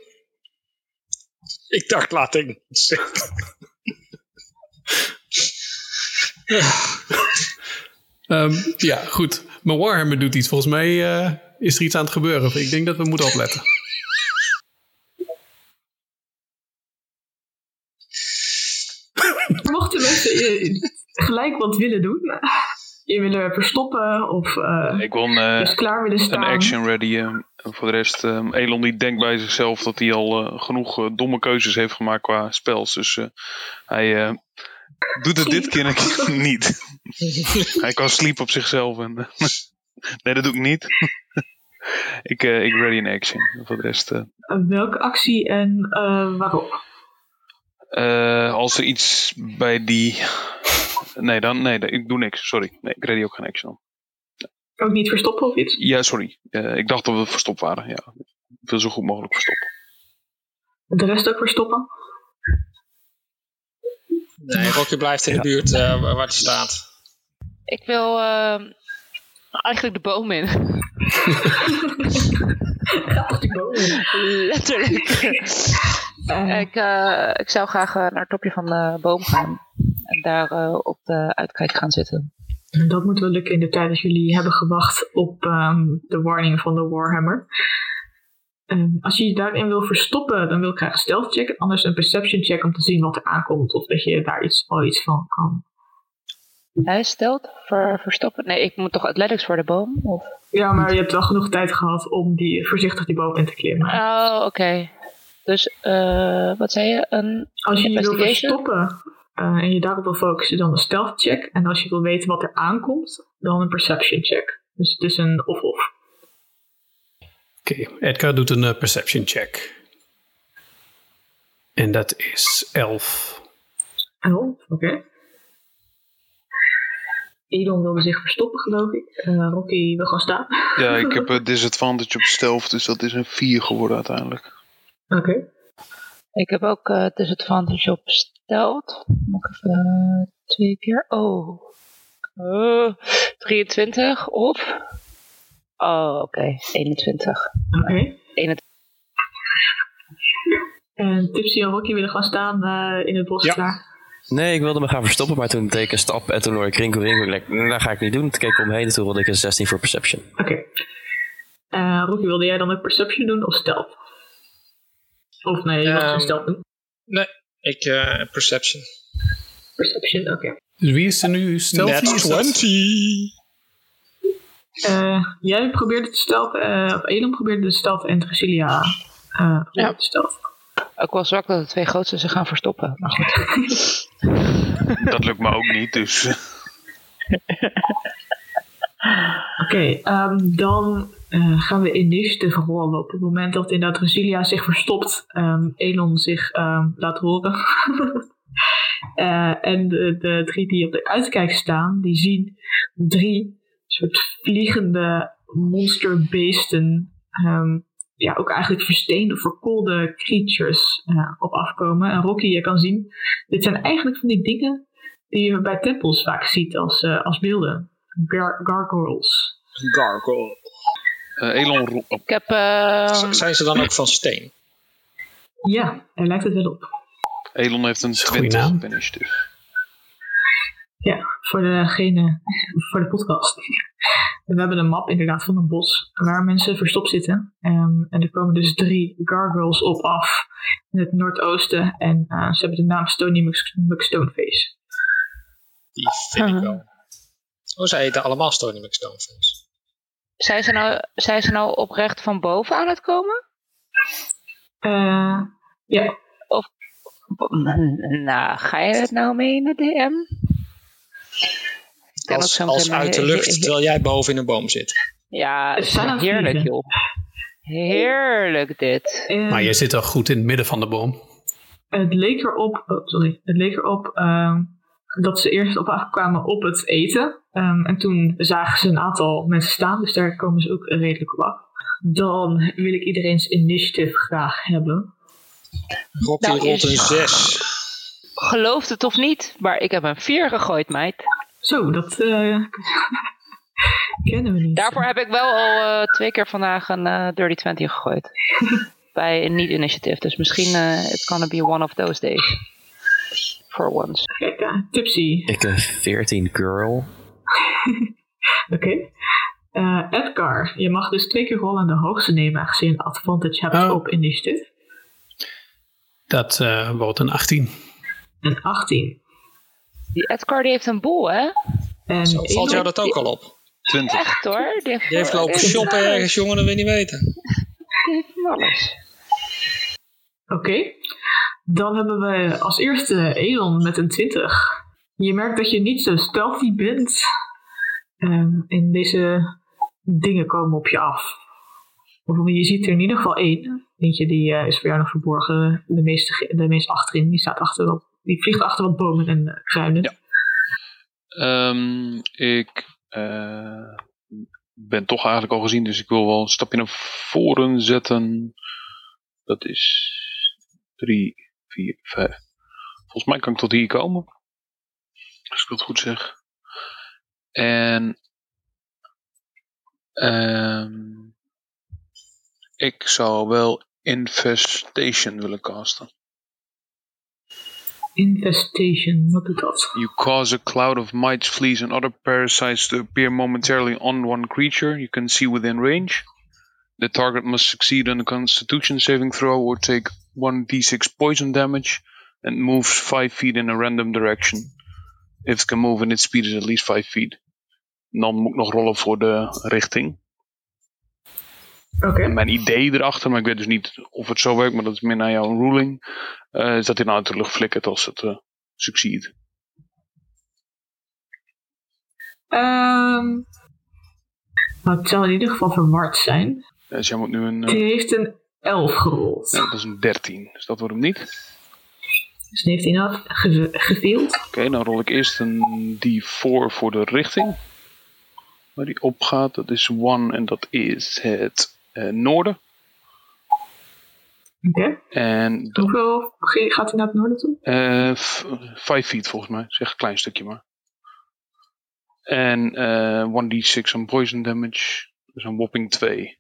Ik dacht, laat ik niet zitten. um, ja, goed. Mijn Warhammer doet iets. Volgens mij uh, is er iets aan het gebeuren. Ik denk dat we moeten opletten. Mochten mensen gelijk wat willen doen, je willen verstoppen of uh, ik wil een, dus klaar willen staan. Een action ready. Uh, voor de rest, uh, Elon die denkt bij zichzelf dat hij al uh, genoeg uh, domme keuzes heeft gemaakt qua spels. Dus uh, hij uh, doet het sleep. Dit keer ik, niet. Hij kan sleep op zichzelf. En, nee, dat doe ik niet. ik, uh, ik ready in action. Voor de rest. Uh, Welke actie en uh, waarop? Uh, als er iets bij die... Nee, dan, nee, ik doe niks. Sorry. Nee, ik ready ook geen action. Nee. Ook niet verstoppen of iets? Ja, sorry. Uh, ik dacht dat we verstopt waren. Ja. Ik wil zo goed mogelijk verstoppen. De rest ook verstoppen? Nee, Rocky blijft in de ja. buurt uh, waar hij staat. Ik wil uh, eigenlijk de boom in. Gaat de boom in? Letterlijk. Uh. Ik, uh, ik zou graag uh, naar het topje van de boom gaan. En daar uh, op de uitkijk gaan zitten. Dat moet wel lukken in de tijd dat jullie hebben gewacht op um, de warning van de Warhammer. Um, als je je daarin wil verstoppen, dan wil ik graag een stealth check. Anders een perception check om te zien wat er aankomt. Of dat je daar iets, al iets van kan. Hij stelt voor verstoppen? Nee, ik moet toch athletics voor de boom? Of? Ja, maar je hebt wel genoeg tijd gehad om die, voorzichtig die boom in te klimmen. Oh, oké. Okay. Dus, uh, wat zei je? Een als je je wil verstoppen... Uh, en je daarop wil focussen, dan een stealth check. En als je wil weten wat er aankomt, dan een perception check. Dus het is een of-of. Oké, okay, Edgar doet een uh, perception check. En dat is elf. elf, oké. Okay. Elon wilde zich verstoppen, geloof ik. Uh, Rocky wil gaan staan. Ja, ik heb een disadvantage op stealth, dus dat is een vier geworden uiteindelijk. Oké. Okay. Ik heb ook uh, disadvantage op stealth. Moet ik even uh, twee keer. Oh. Uh, drieëntwintig of. Oh, oké. Okay. eenentwintig. Oké. Okay. eenentwintig. En Tipsy en Rocky willen gaan staan uh, in het bos ja. daar. Nee, ik wilde me gaan verstoppen, maar toen deed ik een stap en toen hoor ik rinkel rinkel. Ik dacht, dat ga ik niet doen. Toen keek ik omheen en toen wilde ik een zestien voor perception. Oké. Okay. Uh, Rocky, wilde jij dan ook perception doen of stealth? Of nee, je mag um, geen stealth doen. Nee, ik uh, perception. Perception, oké. Okay. Wie is er nu stealth? Net twintig! Uh, jij probeerde te stealth, uh, of Elon probeerde de stealth en Drusilia uh, ja. te stealth. Ook wel zwak dat de twee grootste zich gaan verstoppen. Maar goed. Dat lukt me ook niet, dus... Oké, okay, um, dan uh, gaan we initiatief rollen. Op het moment dat inderdaad Drusilia zich verstopt, um, Elon zich um, laat horen. uh, en de, de drie die op de uitkijk staan, die zien drie soort vliegende monsterbeesten. Um, ja, ook eigenlijk versteende, verkoolde creatures uh, op afkomen. En Rocky, je kan zien, dit zijn eigenlijk van die dingen die je bij tempels vaak ziet als, uh, als beelden. Gar- gargoyles. Gargoyles. Uh, Elon roept op. Ik heb, uh... Z- zijn ze dan ook van steen? Ja, hij lijkt het wel op. Elon heeft een twintig finish dus. Ja, voor degene, voor de podcast. We hebben een map inderdaad van een bos waar mensen verstopt zitten. Um, en er komen dus drie gargoyles op af in het noordoosten. En uh, ze hebben de naam Stony McStoneface. Die vind ik wel. Oh, zij heten allemaal Stony McStoneface. Zijn ze, nou, zijn ze nou oprecht van boven aan het komen? Uh, ja. Of, nou, ga je het nou mee in de D M? Als, als uit de lucht, he- he- terwijl jij boven in een boom zit. Ja, het is heerlijk joh. Heerlijk dit. Uh, maar je zit al goed in het midden van de boom. Het leek erop, oh, sorry, het leek erop... Uh, dat ze eerst op kwamen op het eten. Um, en toen zagen ze een aantal mensen staan. Dus daar komen ze ook redelijk op af. Dan wil ik iedereen's initiative graag hebben. Rocky nou, rolt een zes. Geloof het of niet, maar ik heb een vier gegooid, meid. Zo, dat uh, kennen we niet. Daarvoor heb ik wel al uh, twee keer vandaag een uh, dirty twintig gegooid. Bij een niet-initiative. Dus misschien uh, it's gonna be one of those days. For once. Kijk, okay, uh, Tipsy. Ik heb veertien, girl. Oké. Okay. Uh, Edgar, je mag dus twee keer rollen aan de hoogste nemen, aangezien je een advantage hebt oh. op initiative. Dat uh, wordt een achttien. Een achttien. Die Edgar die heeft een boel, hè? En Zo, valt jou dat ook die... al op? twintig. Echt hoor. Die heeft, die heeft lopen shoppen alles. Ergens, jongen, dat wil je niet weten. Die heeft van alles. Oké. Okay. Dan hebben we als eerste Elon met een twintig. Je merkt dat je niet zo stealthy bent. Um, en deze dingen komen op je af. Je ziet er in ieder geval één. Eentje die uh, is voor jou nog verborgen. De meest, de meest achterin. Die, staat achter wat, die vliegt achter wat bomen en uh, kruinen. Ja. Um, ik uh, ben toch eigenlijk al gezien. Dus ik wil wel een stapje naar voren zetten. Dat is drie, vier, vijf. Volgens mij kan ik tot hier komen. Als ik dat goed zeg. En um, ik zou wel Infestation willen casten. Infestation, wat is dat? You cause a cloud of mites, fleas and other parasites to appear momentarily on one creature you can see within range. The target must succeed on a constitution saving throw or take one d six poison damage and moves five feet in a random direction. If it can move and its speed is at least five feet. Dan moet ik nog rollen voor de richting. Oké. Okay. Mijn idee erachter, maar ik weet dus niet of het zo werkt, maar dat is meer naar jouw ruling. Uh, is dat hij nou uit de lucht flikkert als het uh, succeed. Um, nou, het zou in ieder geval verward zijn. Ja, dus jij moet nu een... Uh, die heeft een elf gerold. Ja, dat is een dertien, dus dat wordt hem niet. Dus die heeft hij nou ge- geveeld. Oké, okay, dan rol ik eerst een d vier voor de richting. Waar die op gaat, dat is één en dat is het eh, noorden. Oké. Okay. Hoeveel gaat hij naar het noorden toe? Uh, f- vijf feet volgens mij, zeg een klein stukje maar. En uh, één d zes aan poison damage, dus een whopping twee.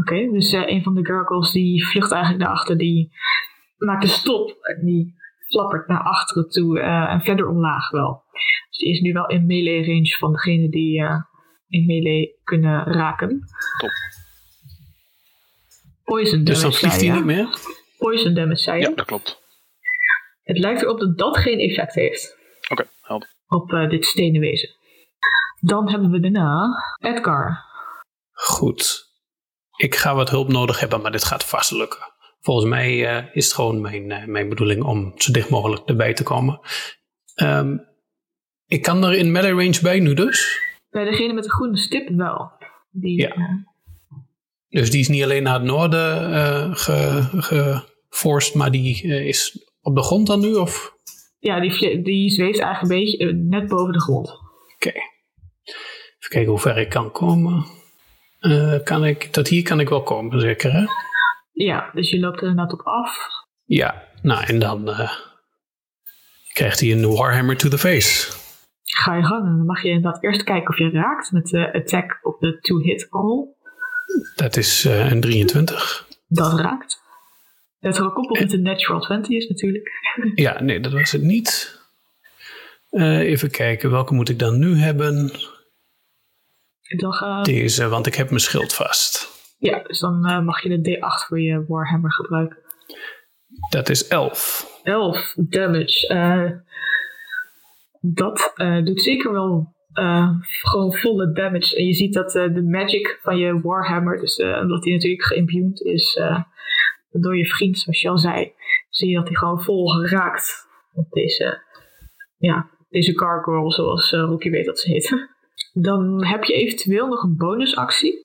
Oké, okay, dus uh, een van de gargoyles die vlucht eigenlijk naar achter, die maakt een stop en die flappert naar achteren toe uh, en verder omlaag wel. Dus die is nu wel in melee range van degene die uh, in melee kunnen raken. Top. Poison damage. Dus dan vliegt hij niet meer? Poison damage, zei je? Ja, dat klopt. Het lijkt erop dat dat geen effect heeft. Oké, okay, helder. Op uh, dit stenen wezen. Dan hebben we daarna Edgar. Goed. Ik ga wat hulp nodig hebben, maar dit gaat vast lukken. Volgens mij uh, is het gewoon mijn, uh, mijn bedoeling om zo dicht mogelijk erbij te komen. Um, ik kan er in melee range bij nu dus? Bij degene met de groene stip wel. Die, ja. Uh, dus die is niet alleen naar het noorden uh, geforst, ge maar die uh, is op de grond dan nu? Of? Ja, die, die zweeft eigenlijk een beetje uh, net boven de grond. Oké. Okay. Even kijken hoe ver ik kan komen. Uh, kan ik, tot hier kan ik wel komen, zeker hè? Ja, dus je loopt er net op af. Ja, nou en dan uh, krijgt hij een Warhammer to the face. Ga je gang en dan mag je inderdaad eerst kijken of je raakt met de attack op de two-hit roll. Dat is uh, een drieëntwintig. Dat raakt. Dat gekoppeld en, met de natural twintig is natuurlijk. Ja, nee, dat was het niet. Uh, even kijken, welke moet ik dan nu hebben? Dan ga... Deze, want ik heb mijn schild vast. Ja, dus dan uh, mag je de d acht voor je Warhammer gebruiken. Dat is elf. elf damage. Uh, dat uh, doet zeker wel uh, gewoon volle damage. En je ziet dat uh, de magic van je Warhammer, dus, uh, omdat die natuurlijk geimbued is uh, door je vriend, zoals je al zei, zie je dat hij gewoon vol geraakt op deze, ja, deze gargoyle, zoals uh, Rocky weet dat ze heet. Dan heb je eventueel nog een bonusactie.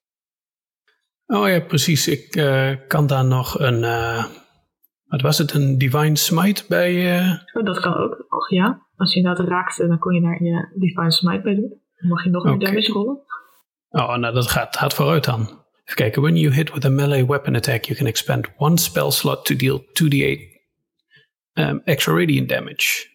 Oh ja, precies. Ik uh, kan daar nog een... Uh, wat was het? Een Divine Smite bij... Uh... Oh, dat kan ook. Och, ja. Als je dat raakt, dan kon je daar je Divine Smite bij doen. Dan mag je nog meer okay. damage rollen. Oh, nou dat gaat, gaat vooruit dan. Even kijken. When you hit with a melee weapon attack, you can expend one spell slot to deal two d eight um, extra radiant damage.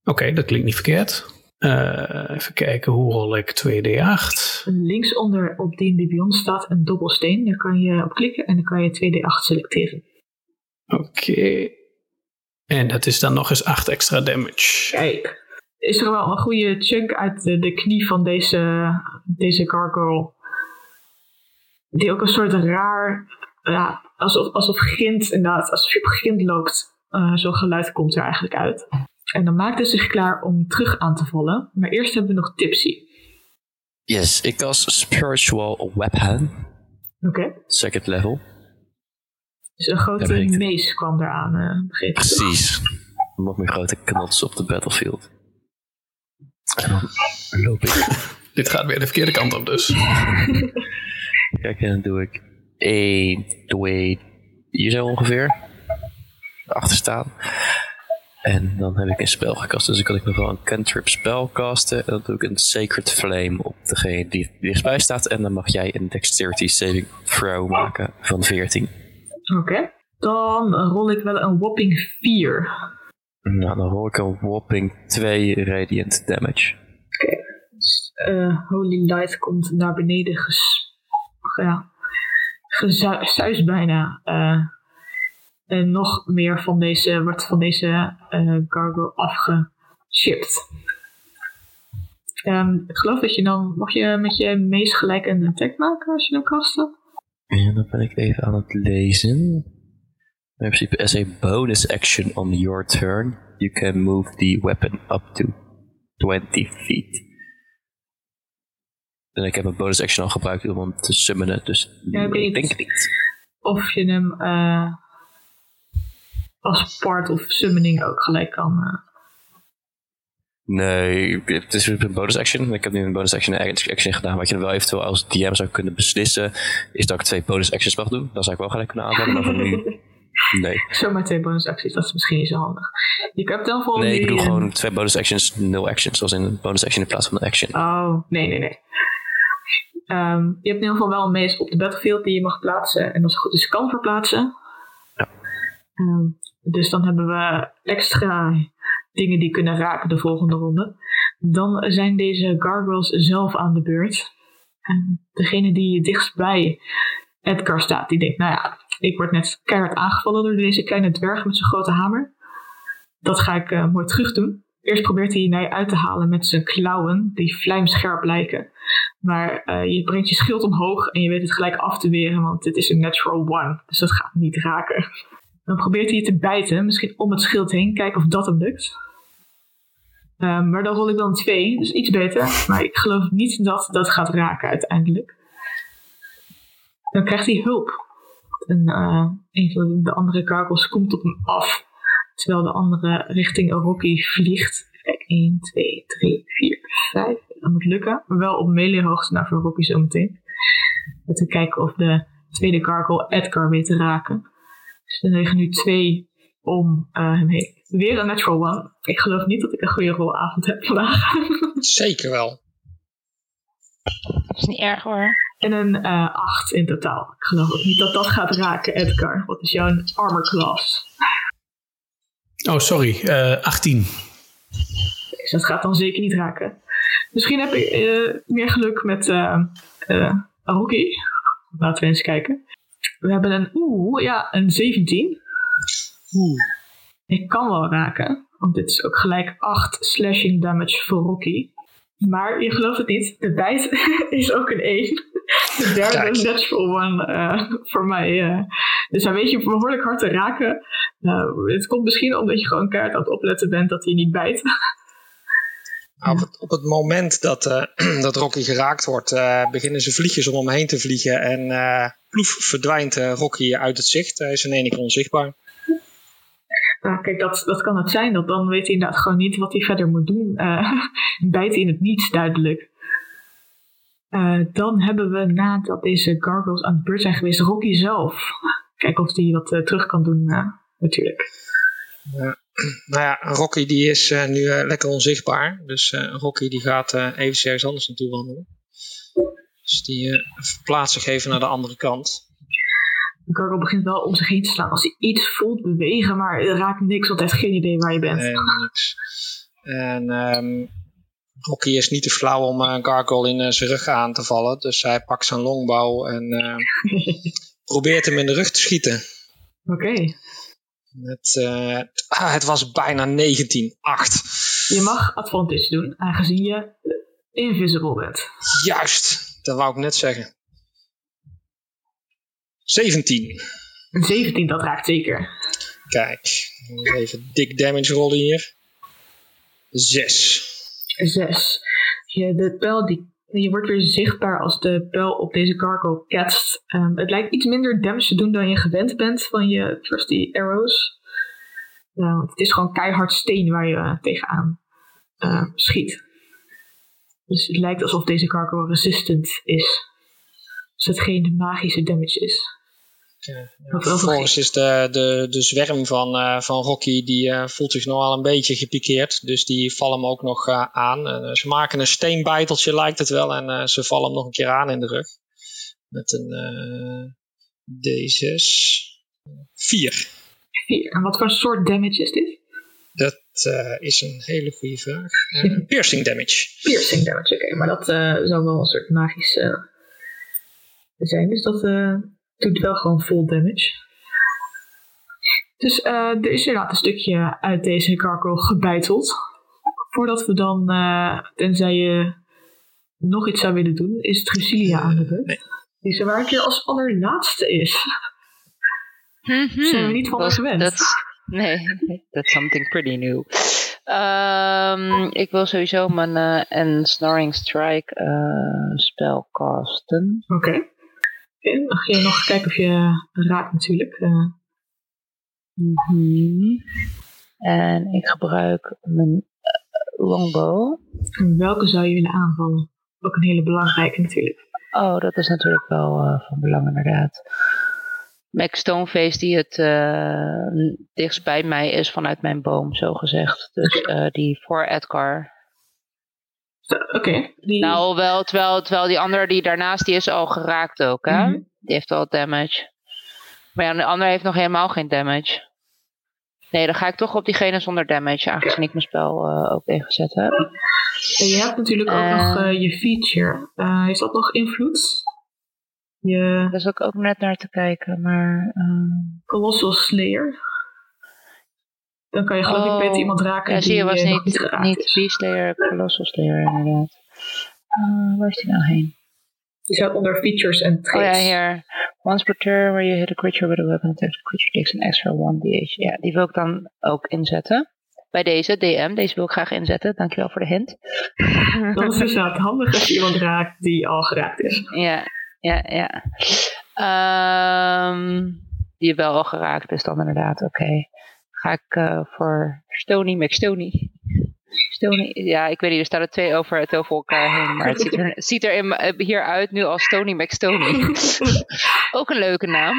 Oké, okay, dat klinkt niet verkeerd. Uh, even kijken, hoe rol ik twee d acht? Linksonder op die die bij ons staat een dobbelsteen. Daar kan je op klikken en dan kan je twee d acht selecteren. Oké. Okay. En dat is dan nog eens acht extra damage. Kijk, is er wel een goede chunk uit de, de knie van deze, deze gargoyle. Die ook een soort raar, ja, alsof, alsof grind inderdaad, alsof je op grind loopt. Uh, zo'n geluid komt er eigenlijk uit. En dan maakt het zich klaar om terug aan te vallen. Maar eerst hebben we nog Tipsy. Yes, ik cast Spiritual Weapon. Oké. Okay. Second level. Dus een grote mees kwam eraan. Uh, begrepen. Precies. Nog meer grote knots op de battlefield. En dan loop ik. Dit gaat weer de verkeerde kant op dus. Kijk, en dan doe ik één, twee, hier zo ongeveer. Achter staan. En dan heb ik een spel gecast. Dus dan kan ik nog wel een cantrip spel casten. En dan doe ik een Sacred Flame op degene die dichtbij staat. En dan mag jij een Dexterity Saving Throw maken van veertien. Oké. Okay. Dan rol ik wel een whopping vier. Nou, dan rol ik een whopping twee Radiant Damage. Oké. Okay. Dus, uh, Holy Light komt naar beneden ges... Ja. Gezuist bijna. Uh, en nog meer van deze... wordt van deze uh, gargoyle afgechipt. Um, ik geloof dat je dan... mag je met je meest gelijk een attack maken als je dan kasten? Ja, dan ben ik even aan het lezen. In principe, as a bonus action on your turn, you can move the weapon up to twenty feet. En ik heb een bonus action al gebruikt om hem te summonen, dus ja, ik weet denk niet. Of je hem uh, als part of summoning ook gelijk kan... Uh... Nee, het is een bonus action. Ik heb nu een bonus action action gedaan. Wat je wel eventueel als D M zou kunnen beslissen, is dat ik twee bonus actions mag doen. Dan zou ik wel gelijk kunnen aanvallen, maar van nu... Nee. Zomaar twee bonus acties, dat is misschien niet zo handig. Je hebt dan volgens Nee, ik bedoel die, gewoon twee bonus actions, nul actions. Zoals in een bonus action in plaats van een action. Oh, nee, nee, nee. Um, je hebt in ieder geval wel een mees op de battlefield die je mag plaatsen. En als het goed is, kan verplaatsen. Ja. Um, dus dan hebben we extra dingen die kunnen raken de volgende ronde. Dan zijn deze gargoyles zelf aan de beurt. En degene die dichtstbij Edgar staat, die denkt, nou ja... Ik word net keihard aangevallen door deze kleine dwerg met zijn grote hamer. Dat ga ik uh, mooi terug doen. Eerst probeert hij mij uit te halen met zijn klauwen, die vlijmscherp lijken. Maar uh, je brengt je schild omhoog en je weet het gelijk af te weren, want dit is een natural one. Dus dat gaat niet raken. Dan probeert hij je te bijten, misschien om het schild heen. Kijken of dat hem lukt. Uh, maar dan rol ik dan twee, dus iets beter. Maar ik geloof niet dat dat gaat raken uiteindelijk. Dan krijgt hij hulp. En uh, een van de andere gargoyles komt op hem af. Terwijl de andere richting Rocky vliegt. Kijk, één, twee, drie, vier, vijf. Dat moet lukken. Maar wel op melee hoogte, nou voor Rocky zo meteen. Om te kijken of de tweede gargoyle Edgar weet te raken. Dus er liggen nu twee om uh, hem heen. Weer een natural one. Ik geloof niet dat ik een goede rolavond heb vandaag. Zeker wel. Dat is niet erg hoor. En een uh, acht in totaal. Ik geloof ook niet dat dat gaat raken, Edgar. Wat is jouw armor class? Oh, sorry. Uh, achttien. Dus dat gaat dan zeker niet raken. Misschien heb ik uh, meer geluk met uh, uh, Rocky. Laten we eens kijken. We hebben een, oeh, ja, een zeventien. Oeh. Ik kan wel raken. Want dit is ook gelijk acht slashing damage voor Rocky. Maar je gelooft het niet. De bijt is ook een één. De derde is natural one uh, voor mij. Uh. Dus hij weet je behoorlijk hard te raken. Uh, het komt misschien omdat je gewoon kaart aan het opletten bent dat hij niet bijt. Op het, op het moment dat, uh, dat Rocky geraakt wordt, uh, beginnen ze vliegjes om hem heen te vliegen. En uh, ploef verdwijnt uh, Rocky uit het zicht. Hij is in één keer onzichtbaar. Nou, kijk, dat, dat kan het zijn. Dat dan weet hij inderdaad gewoon niet wat hij verder moet doen. Uh, bijt in het niets, duidelijk. Uh, dan hebben we, nadat deze gargoyles aan het beurt zijn geweest, Rocky zelf. Kijken of hij wat uh, terug kan doen, uh, natuurlijk. Uh, nou ja, Rocky die is uh, nu uh, lekker onzichtbaar. Dus uh, Rocky die gaat uh, even serieus anders naartoe wandelen. Dus die uh, verplaatst zich even naar de andere kant. De gargoyle begint wel om zich heen te slaan als hij iets voelt bewegen, maar raakt niks, want hij heeft geen idee waar je bent. Nee, niks. En um, Rocky is niet te flauw om een uh, gargoyle in uh, zijn rug aan te vallen, dus hij pakt zijn longbow en uh, probeert hem in de rug te schieten. Oké. Okay. Het, uh, ah, het was bijna negentien acht. Je mag advantage doen, aangezien je invisible bent. Juist, dat wou ik net zeggen. zeventien. zeventien, dat raakt zeker. Kijk, even dik damage rollen hier. Zes. Zes. Je, de pijl die, je wordt weer zichtbaar als de pijl op deze gargoyle ketst. Um, het lijkt iets minder damage te doen dan je gewend bent van je trusty arrows. Nou, het is gewoon keihard steen waar je uh, tegenaan uh, schiet. Dus het lijkt alsof deze gargoyle resistant is. Dus dat geen magische damage is. Ja, ja. Vervolgens is de, de, de zwerm van, uh, van Rocky, die uh, voelt zich nogal een beetje gepikeerd. Dus die vallen hem ook nog uh, aan. Uh, ze maken een steenbijteltje, lijkt het wel. En uh, ze vallen hem nog een keer aan in de rug. Met een D zes vier. vier. En wat voor soort damage is dit? Dat uh, is een hele goede vraag. Uh, piercing damage. Piercing damage, oké. Okay. Maar dat uh, zou wel een soort magisch uh, zijn. Dus dat... Uh... doet wel gewoon full damage. Dus uh, er is inderdaad een stukje uit deze gargoyle gebeiteld. Voordat we dan, uh, tenzij je nog iets zou willen doen, is Drusilia aan de beurt. Die ze waar een keer als allerlaatste is. Mm-hmm. Zijn we niet van haar gewend. That's, nee, that's something pretty new. Um, ik wil sowieso mijn uh, Snoring Strike uh, spel casten. Oké. Okay. Dan mag je nog kijken of je raakt natuurlijk. Uh. Mm-hmm. En ik gebruik mijn uh, longbow. En welke zou je willen aanvallen? Ook een hele belangrijke natuurlijk. Oh, dat is natuurlijk wel uh, van belang inderdaad. Mac Stoneface die het uh, dichtst bij mij is vanuit mijn boom, zo gezegd. Dus uh, die voor Edgar... Oké. Okay, die... Nou, wel, terwijl, terwijl die andere die daarnaast, die is al geraakt ook, hè? Mm-hmm. Die heeft al damage. Maar ja, de andere heeft nog helemaal geen damage. Nee, dan ga ik toch op diegene zonder damage, aangezien okay. ik mijn spel uh, ook ingezet heb. En je hebt natuurlijk ook uh, nog uh, je feature. Uh, is dat nog invloed? Je... Daar zat ik ook net naar te kijken, maar... Uh... Colossal Slayer... Dan kan je geloof ik oh, beter iemand raken ja, die je, was niet, niet geraakt niet is. Beastlayer, Colossal Slayer inderdaad. Uh, waar is die nou heen? Die staat onder features en traits. Oh ja, hier. Once per turn where you hit a creature with a weapon attack, the creature takes an extra one d eight. Ja, die wil ik dan ook inzetten. Bij deze, D M. Deze wil ik graag inzetten. Dankjewel voor de hint. Dan is het dus handig als je iemand raakt die al geraakt is. Ja, ja, ja. Um, die wel al geraakt is dan inderdaad, oké. Okay. Ga ik uh, voor Stony McStony. Stony, ja, ik weet niet, er staan er twee over het over elkaar heen. Maar het ziet er, het ziet er in, hier uit nu als Stony McStony. Ook een leuke naam.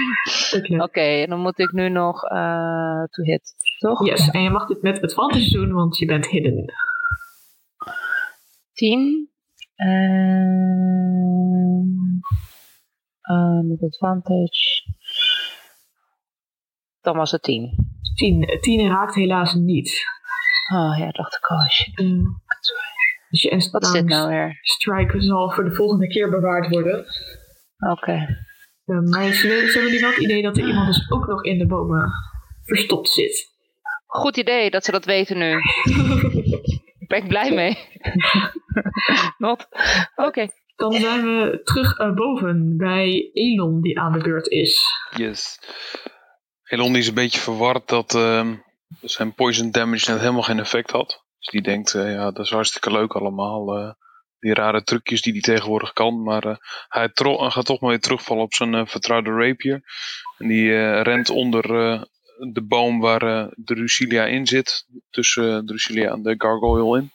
Oké, okay, en dan moet ik nu nog uh, to hit, toch? Yes, en je mag dit met advantage doen, want je bent hidden. tien. En... Uh, met advantage. Dan was het tien. tien. tien raakt helaas niet. Oh ja, dacht ik al. Mm. Dus je Enstang nou Strike zal voor de volgende keer bewaard worden. Oké. Okay. Ja, maar ze hebben nu wel het idee dat er iemand dus ook nog in de bomen verstopt zit. Goed idee dat ze dat weten nu. Daar ben ik blij mee. Not. Oké. Okay. Dan zijn we terug uh, boven bij Elon die aan de beurt is. Yes. Elon is een beetje verward dat uh, zijn poison damage net helemaal geen effect had. Dus die denkt, uh, ja, dat is hartstikke leuk allemaal. Uh, die rare trucjes die hij tegenwoordig kan. Maar uh, hij tro- gaat toch maar weer terugvallen op zijn uh, vertrouwde rapier. En die uh, rent onder uh, de boom waar uh, Drusilia in zit. Tussen uh, Drusilia en de gargoyle in.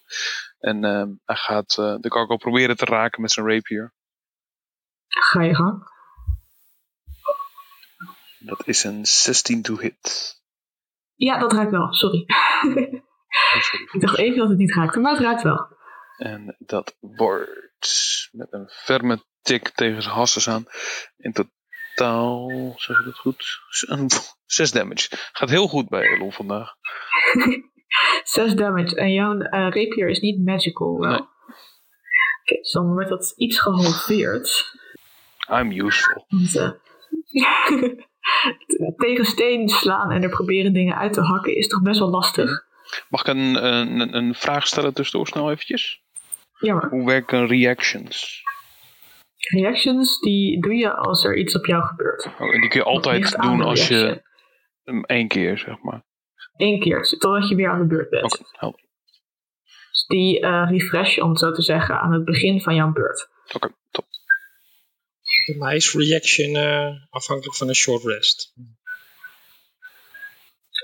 En uh, hij gaat uh, de gargoyle proberen te raken met zijn rapier. Ga je gang. Dat is een zestien to hit. Ja, dat raakt wel. Sorry. Oh, sorry. Ik dacht even dat het niet raakte, maar het raakt wel. En dat wordt met een ferme tik tegen zijn hasses aan. In totaal, zeg ik dat goed? zes damage. Gaat heel goed bij Elon vandaag. zes damage. En jouw uh, rapier is niet magical, wel? Nee. Oké, okay, dus dan wordt dat iets gehalveerd. I'm useful. Dus, uh, tegen steen slaan en er proberen dingen uit te hakken is toch best wel lastig. Mag ik een, een, een vraag stellen tussendoor snel eventjes? Ja maar. Hoe werken reactions? Reactions die doe je als er iets op jou gebeurt. Oh, en die kun je altijd doen als je Eén keer, zeg maar. Eén keer, totdat je weer aan de beurt bent. Oké, okay, helder. Dus die uh, refresh, om het zo te zeggen, aan het begin van jouw beurt. Oké, okay, top. Voor mij is reaction uh, afhankelijk van een short rest.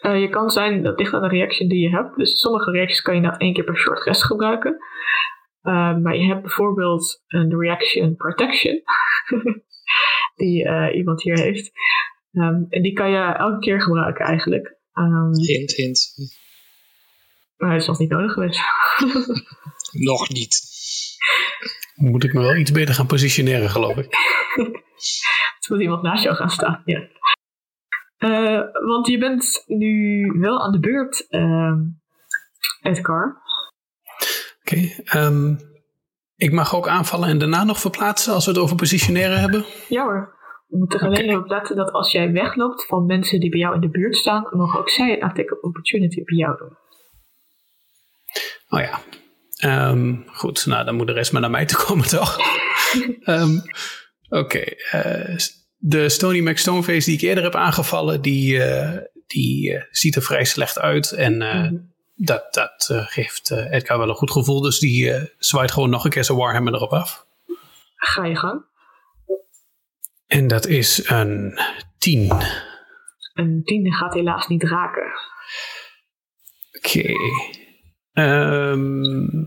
Uh, je kan zijn, dat ligt aan de reaction die je hebt. Dus sommige reacties kan je na één keer per short rest gebruiken. Uh, maar je hebt bijvoorbeeld een reaction protection. die uh, iemand hier heeft. Um, en die kan je elke keer gebruiken eigenlijk. Um, hint, hint. Maar het is nog niet nodig geweest. Nog niet. Moet ik me wel iets beter gaan positioneren, geloof ik. Het moet iemand naast jou gaan staan, ja. Uh, want je bent nu wel aan de beurt, uh, Edgar. Oké, okay, um, ik mag ook aanvallen en daarna nog verplaatsen als we het over positioneren hebben? Ja hoor, we moeten er alleen okay. op letten dat als jij wegloopt van mensen die bij jou in de buurt staan, mogen ook zij een attack of opportunity bij jou doen. Oh ja, um, goed, nou dan moet de rest maar naar mij toe komen toch? um, Oké, okay, uh, de Stony Mac Stoneface die ik eerder heb aangevallen, die, uh, die uh, ziet er vrij slecht uit en... Uh, mm-hmm. Dat, dat uh, geeft uh, Edgar wel een goed gevoel. Dus die uh, zwaait gewoon nog een keer zijn Warhammer erop af. Ga je gang. En dat is een tien. Een tien gaat helaas niet raken. Oké. Okay. Um,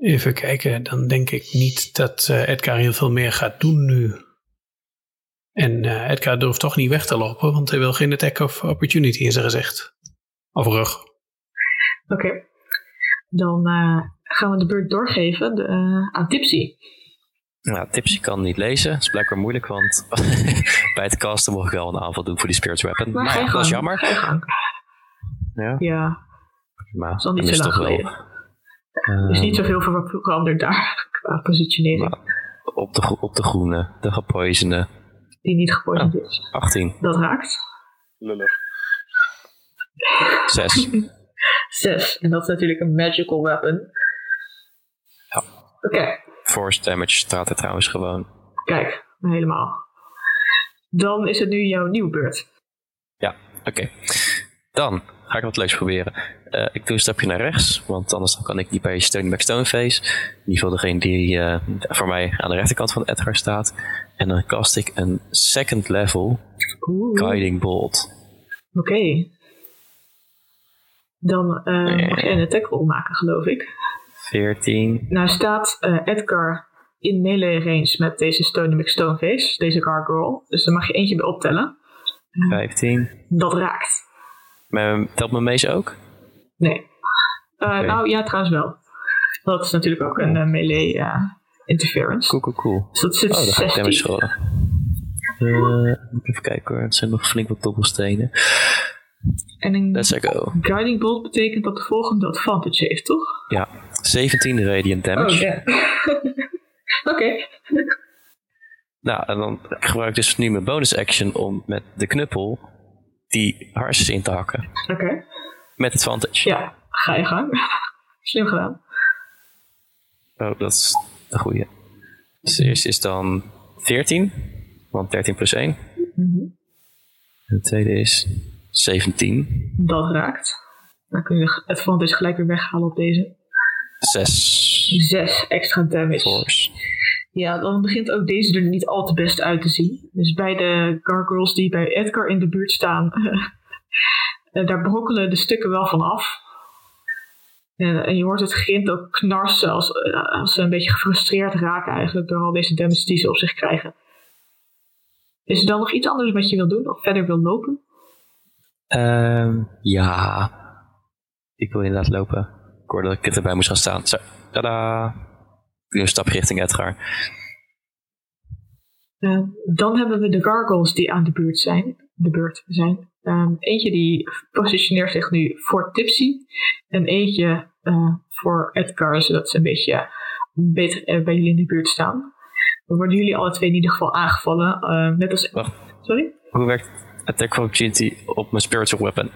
even kijken. Dan denk ik niet dat uh, Edgar heel veel meer gaat doen nu. En uh, Edgar durft toch niet weg te lopen. Want hij wil geen attack of opportunity in zijn gezicht. Of rug. Oké. Okay. Dan uh, gaan we de beurt doorgeven de, uh, aan Tipsy. Nou, Tipsy kan niet lezen. Dat is blijkbaar moeilijk, want bij het casten mocht ik wel een aanval doen voor die Spiritual Weapon. Maar, maar ja, dat is jammer. Ja. ja. Maar dat is al niet zo lang geleden. Er is niet zoveel veranderd daar qua positionering. Nou, op, de, op de groene, de gepoisonde. Die niet gepoisoned oh, is. achttien. Dat raakt. Lullig. Zes. Zes. En dat is natuurlijk een magical weapon. Ja. Oké. Okay. Force damage staat er trouwens gewoon. Kijk, helemaal. Dan is het nu jouw nieuwe beurt. Ja, oké. Okay. Dan ga ik wat leuks proberen. Uh, ik doe een stapje naar rechts, want anders kan ik niet bij Stony Back Stoneface. In ieder geval degene die uh, voor mij aan de rechterkant van Edgar staat. En dan cast ik een second level Ooh. Guiding Bolt. Oké. Okay. Dan uh, nee. mag je een attack roll maken, geloof ik. veertien. Nou staat uh, Edgar in melee range met deze Stony Mac Stoneface, deze gargoyle. Dus daar mag je eentje bij optellen. vijftien. Dat raakt. Maar, telt mijn mees ook? Nee. Uh, okay. Nou ja, trouwens wel. Dat is natuurlijk ook een uh, melee uh, interference. Cool, cool, cool. Dus dat zit oh, dan ga ik damage rollen. Uh, even kijken hoor, het zijn nog flink wat dobbelstenen. En een guiding bolt betekent dat de volgende advantage heeft, toch? Ja, zeventien radiant damage. Oh, yeah. Oké. Okay. Nou, en dan gebruik ik dus nu mijn bonus action om met de knuppel die harsjes in te hakken. Oké. Okay. Met advantage. Ja, ga je gang. Slim gedaan. Oh, dat is de goede. Dus eerst is dan veertien, want dertien plus één. Mm-hmm. En de tweede is... zeventien. Dat raakt. Dan kun je het advantage gelijk weer weghalen op deze. zes. zes extra damage. Force. Ja, dan begint ook deze er niet al te best uit te zien. Dus bij de gargoyles die bij Edgar in de buurt staan, daar brokkelen de stukken wel van af. En, en je hoort het grint ook knarsen als, als ze een beetje gefrustreerd raken eigenlijk door al deze damage die ze op zich krijgen. Is er dan nog iets anders wat je wil doen of verder wil lopen? Um, ja, ik wil inderdaad lopen. Ik hoorde dat ik erbij moest gaan staan. Zo, tadaa. Ik doe een stap richting Edgar. Uh, dan hebben we de gargoyles die aan de beurt zijn. De beurt zijn. Um, eentje die positioneert zich nu voor Tipsy. En eentje uh, voor Edgar, zodat ze een beetje beter bij jullie in de buurt staan. Dan worden jullie alle twee in ieder geval aangevallen. Uh, net als... Wacht. Sorry? Hoe werkt het? Attack of opportunity op mijn spiritual weapon?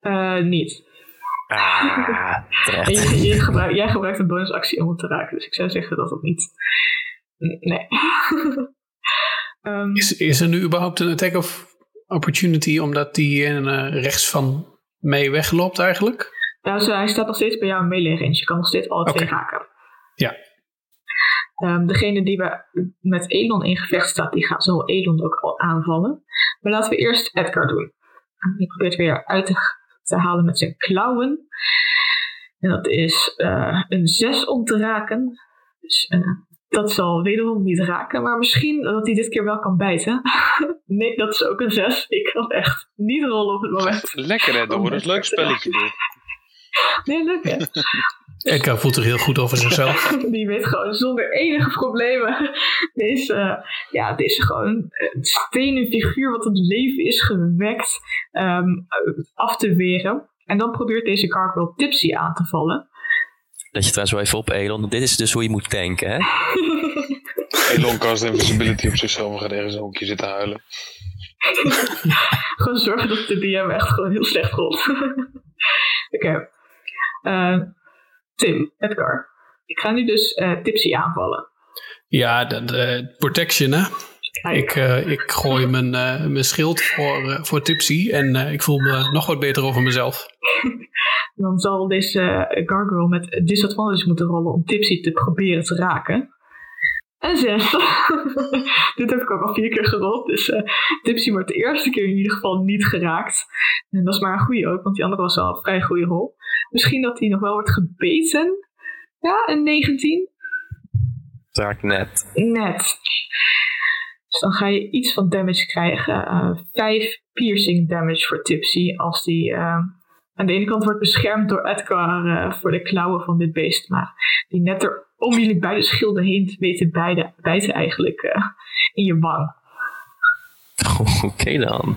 Uh, niet. Ah, terecht. je, je gebruik, jij gebruikt een bonusactie om het te raken, dus ik zou zeggen dat dat niet... Nee. Um, is, is er nu überhaupt een attack of opportunity omdat die uh, rechts van mee wegloopt eigenlijk? Nou, zo, hij staat nog steeds bij jou in melee, dus je kan nog steeds alle okay. twee raken. Ja. Um, degene die we met Elon in gevecht staat, die gaat zo Elon ook al aanvallen. Maar laten we eerst Edgar doen. Die probeert weer uit te, te halen met zijn klauwen. En dat is uh, een zes om te raken. Dus uh, dat zal wederom niet raken. Maar misschien dat hij dit keer wel kan bijten. Nee, dat is ook een zes. Ik kan echt niet rollen op het moment. Lekker hè, Door. Dat is een leuk spelletje dit. Nee, leuk hè. Edgar voelt er heel goed over zichzelf. Die weet gewoon zonder enige problemen. Deze, uh, ja, deze gewoon een stenen figuur wat het leven is gewekt um, af te weren. En dan probeert deze gargoyle Tipsy aan te vallen. Dat je trouwens wel even op, Elon. Dit is dus hoe je moet tanken, hè? Elon cast invisibility op zichzelf en gaat ergens een hoekje zitten huilen. Gewoon zorgen dat de D M echt gewoon heel slecht rolt. Oké. Okay. Uh, Tim, Edgar. Ik ga nu dus uh, Tipsy aanvallen. Ja, de, de protection, hè? Ik, uh, ik gooi mijn, uh, mijn schild voor, uh, voor Tipsy en uh, ik voel me nog wat beter over mezelf. Dan zal deze uh, gargoyle met disadvantage moeten rollen om Tipsy te proberen te raken. En zes. Dit heb ik ook al vier keer gerold, dus uh, Tipsy wordt de eerste keer in ieder geval niet geraakt. En dat is maar een goede ook, want die andere was al een vrij goede rol. Misschien dat hij nog wel wordt gebeten. Ja, een negentien. Raakt net. Net. Dus dan ga je iets van damage krijgen. Uh, vijf piercing damage voor Tipsy. Als die uh, aan de ene kant wordt beschermd door Edgar uh, voor de klauwen van dit beest. Maar die net er om jullie beide schilden heen weten bijten beide eigenlijk uh, in je wang. Oké okay dan.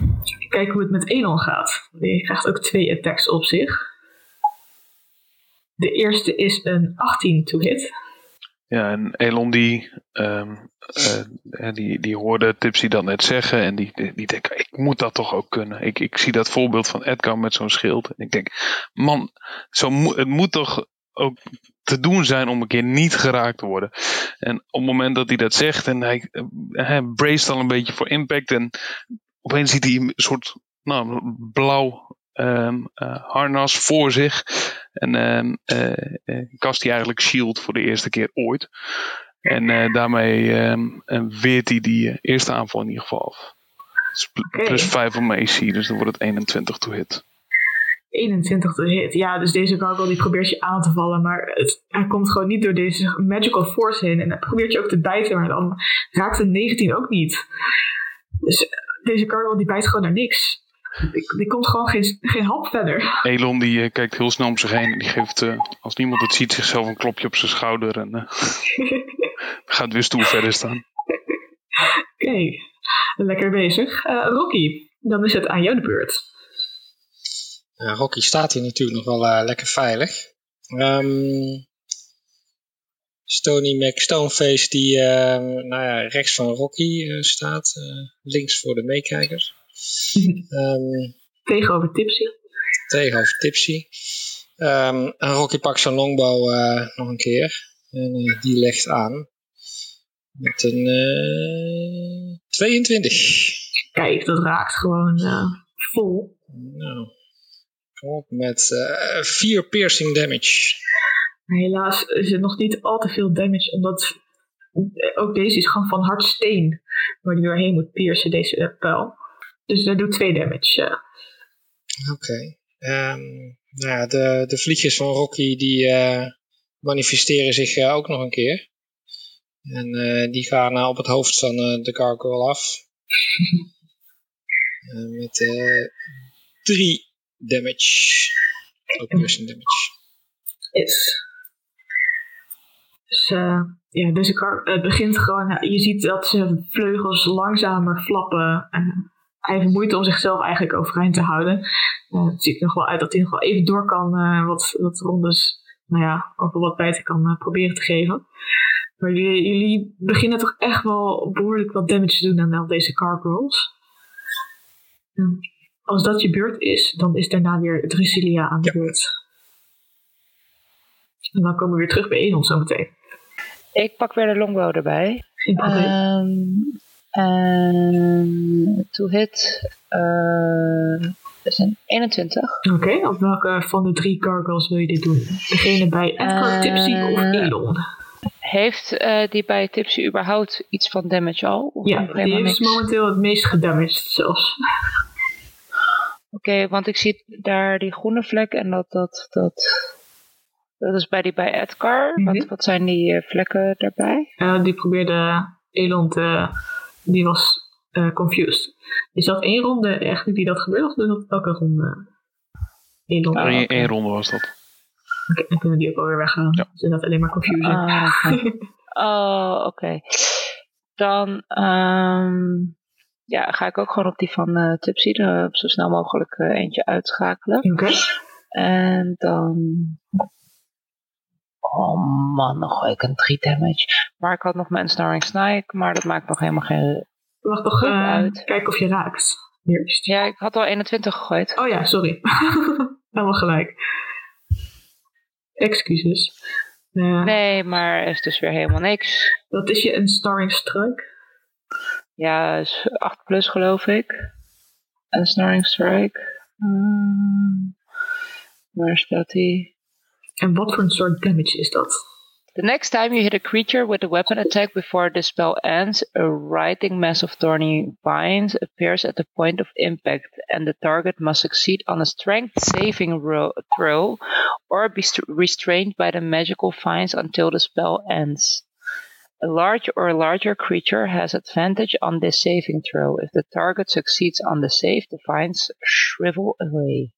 Kijken hoe het met Elon gaat. Die krijgt ook twee attacks op zich. De eerste is een achttien to hit. Ja, en Elon die, um, uh, die, die hoorde Tipsy dat net zeggen. En die, die, die denkt, ik moet dat toch ook kunnen. Ik, ik zie dat voorbeeld van Edgar met zo'n schild. En ik denk, man, zo mo- het moet toch ook te doen zijn om een keer niet geraakt te worden. En op het moment dat hij dat zegt. En hij, hij braced al een beetje voor impact. En opeens ziet hij een soort nou, blauw um, uh, harnas voor zich. En uh, uh, uh, kast hij eigenlijk shield voor de eerste keer ooit. En uh, daarmee uh, weert hij die uh, eerste aanval in ieder geval af. Dus pl- okay. Plus vijf om A C, dus dan wordt het eenentwintig to hit. eenentwintig to hit, ja. Dus deze gargoyle die probeert je aan te vallen. Maar het, hij komt gewoon niet door deze magical force heen. En hij probeert je ook te bijten, maar dan raakt een negentien ook niet. Dus deze gargoyle die bijt gewoon naar niks. Die, die komt gewoon geen, geen hap verder. Elon die uh, kijkt heel snel om zich heen. En die geeft, uh, als niemand het ziet, zichzelf een klopje op zijn schouder. En uh, gaat weer stoel verder staan. Oké, okay. Lekker bezig. Uh, Rocky, dan is het aan jou de beurt. Uh, Rocky staat hier natuurlijk nog wel uh, lekker veilig. Um, Stony Mac Stoneface die uh, nou ja, rechts van Rocky uh, staat. Uh, links voor de meekijkers. Um, tegenover Tipsy. Tegenover Tipsy. Um, en Rocky pakt zijn longbow uh, nog een keer. En uh, die legt aan. Met een uh, tweeëntwintig. Kijk, dat raakt gewoon uh, vol. Nou, kom op met uh, vier piercing damage. Helaas is er nog niet al te veel damage, omdat ook deze is gewoon van hard steen waar je doorheen moet piercen, deze pijl. Dus dat doet twee damage. Ja. Oké. Okay. Um, nou ja, de, de vliegjes van Rocky die uh, manifesteren zich uh, ook nog een keer. En uh, die gaan uh, op het hoofd van uh, de gargoyle af. uh, met uh, drie damage. Ook piercing damage. Yes. Dus uh, ja, deze kar- uh, begint gewoon. Uh, je ziet dat ze vleugels langzamer flappen. Uh, Hij heeft moeite om zichzelf eigenlijk overeind te houden. Uh, het ziet er nog wel uit dat hij nog wel even door kan. Uh, wat, wat rondes, nou ja, ook wel wat bijten kan uh, proberen te geven. Maar jullie, jullie beginnen toch echt wel behoorlijk wat damage te doen aan al deze gargoyles. Uh, als dat je beurt is, dan is daarna weer Drusilia aan de ja. beurt. En dan komen we weer terug bij Elon zometeen. Ik pak weer de longbow erbij. Geen probleem. Um... En to hit uh, is een eenentwintig. Oké, okay, op welke van de drie gargoyles wil je dit doen? Degene bij Edgar, uh, Tipsy of Elon? Heeft uh, die bij Tipsy überhaupt iets van damage al? Of ja, die heeft niks? Momenteel het meest gedamaged zelfs. Oké, okay, want ik zie daar die groene vlek en dat... dat, dat... Dat is bij die bij Edgar. Mm-hmm. Wat, wat zijn die uh, vlekken daarbij? Uh, die probeerde Elon te... Die was uh, confused. Is dat één ronde eigenlijk die dat gebeurde? Of is dat elke ronde? Eén ronde, ja, één, één ronde was dat. Oké, okay, dan kunnen die ook alweer weggaan. Ja. Dus dat alleen maar confusion. Uh, okay. oh, oké. Okay. Dan um, ja, ga ik ook gewoon op die van uh, Tipsy. Uh, zo snel mogelijk uh, eentje uitschakelen. Oké. Okay. En dan... Oh man, nog ik een drie damage. Maar ik had nog mijn Snaring Snike, maar dat maakt nog helemaal geen... Wacht nog uh, uit. Kijk of je raakt. Eerst. Ja, ik had al eenentwintig gegooid. Oh ja, sorry. Helemaal gelijk. Excuses. Uh, nee, maar is dus weer helemaal niks. Wat is je een Snaring Strike? Ja, is acht plus geloof ik. Een Snaring Strike. Hmm. Waar staat die? And what sort of damage is that? The next time you hit a creature with a weapon attack before the spell ends, a writhing mass of thorny vines appears at the point of impact, and the target must succeed on a strength saving ro- throw or be st- restrained by the magical vines until the spell ends. A large or larger creature has advantage on this saving throw. If the target succeeds on the save, the vines shrivel away.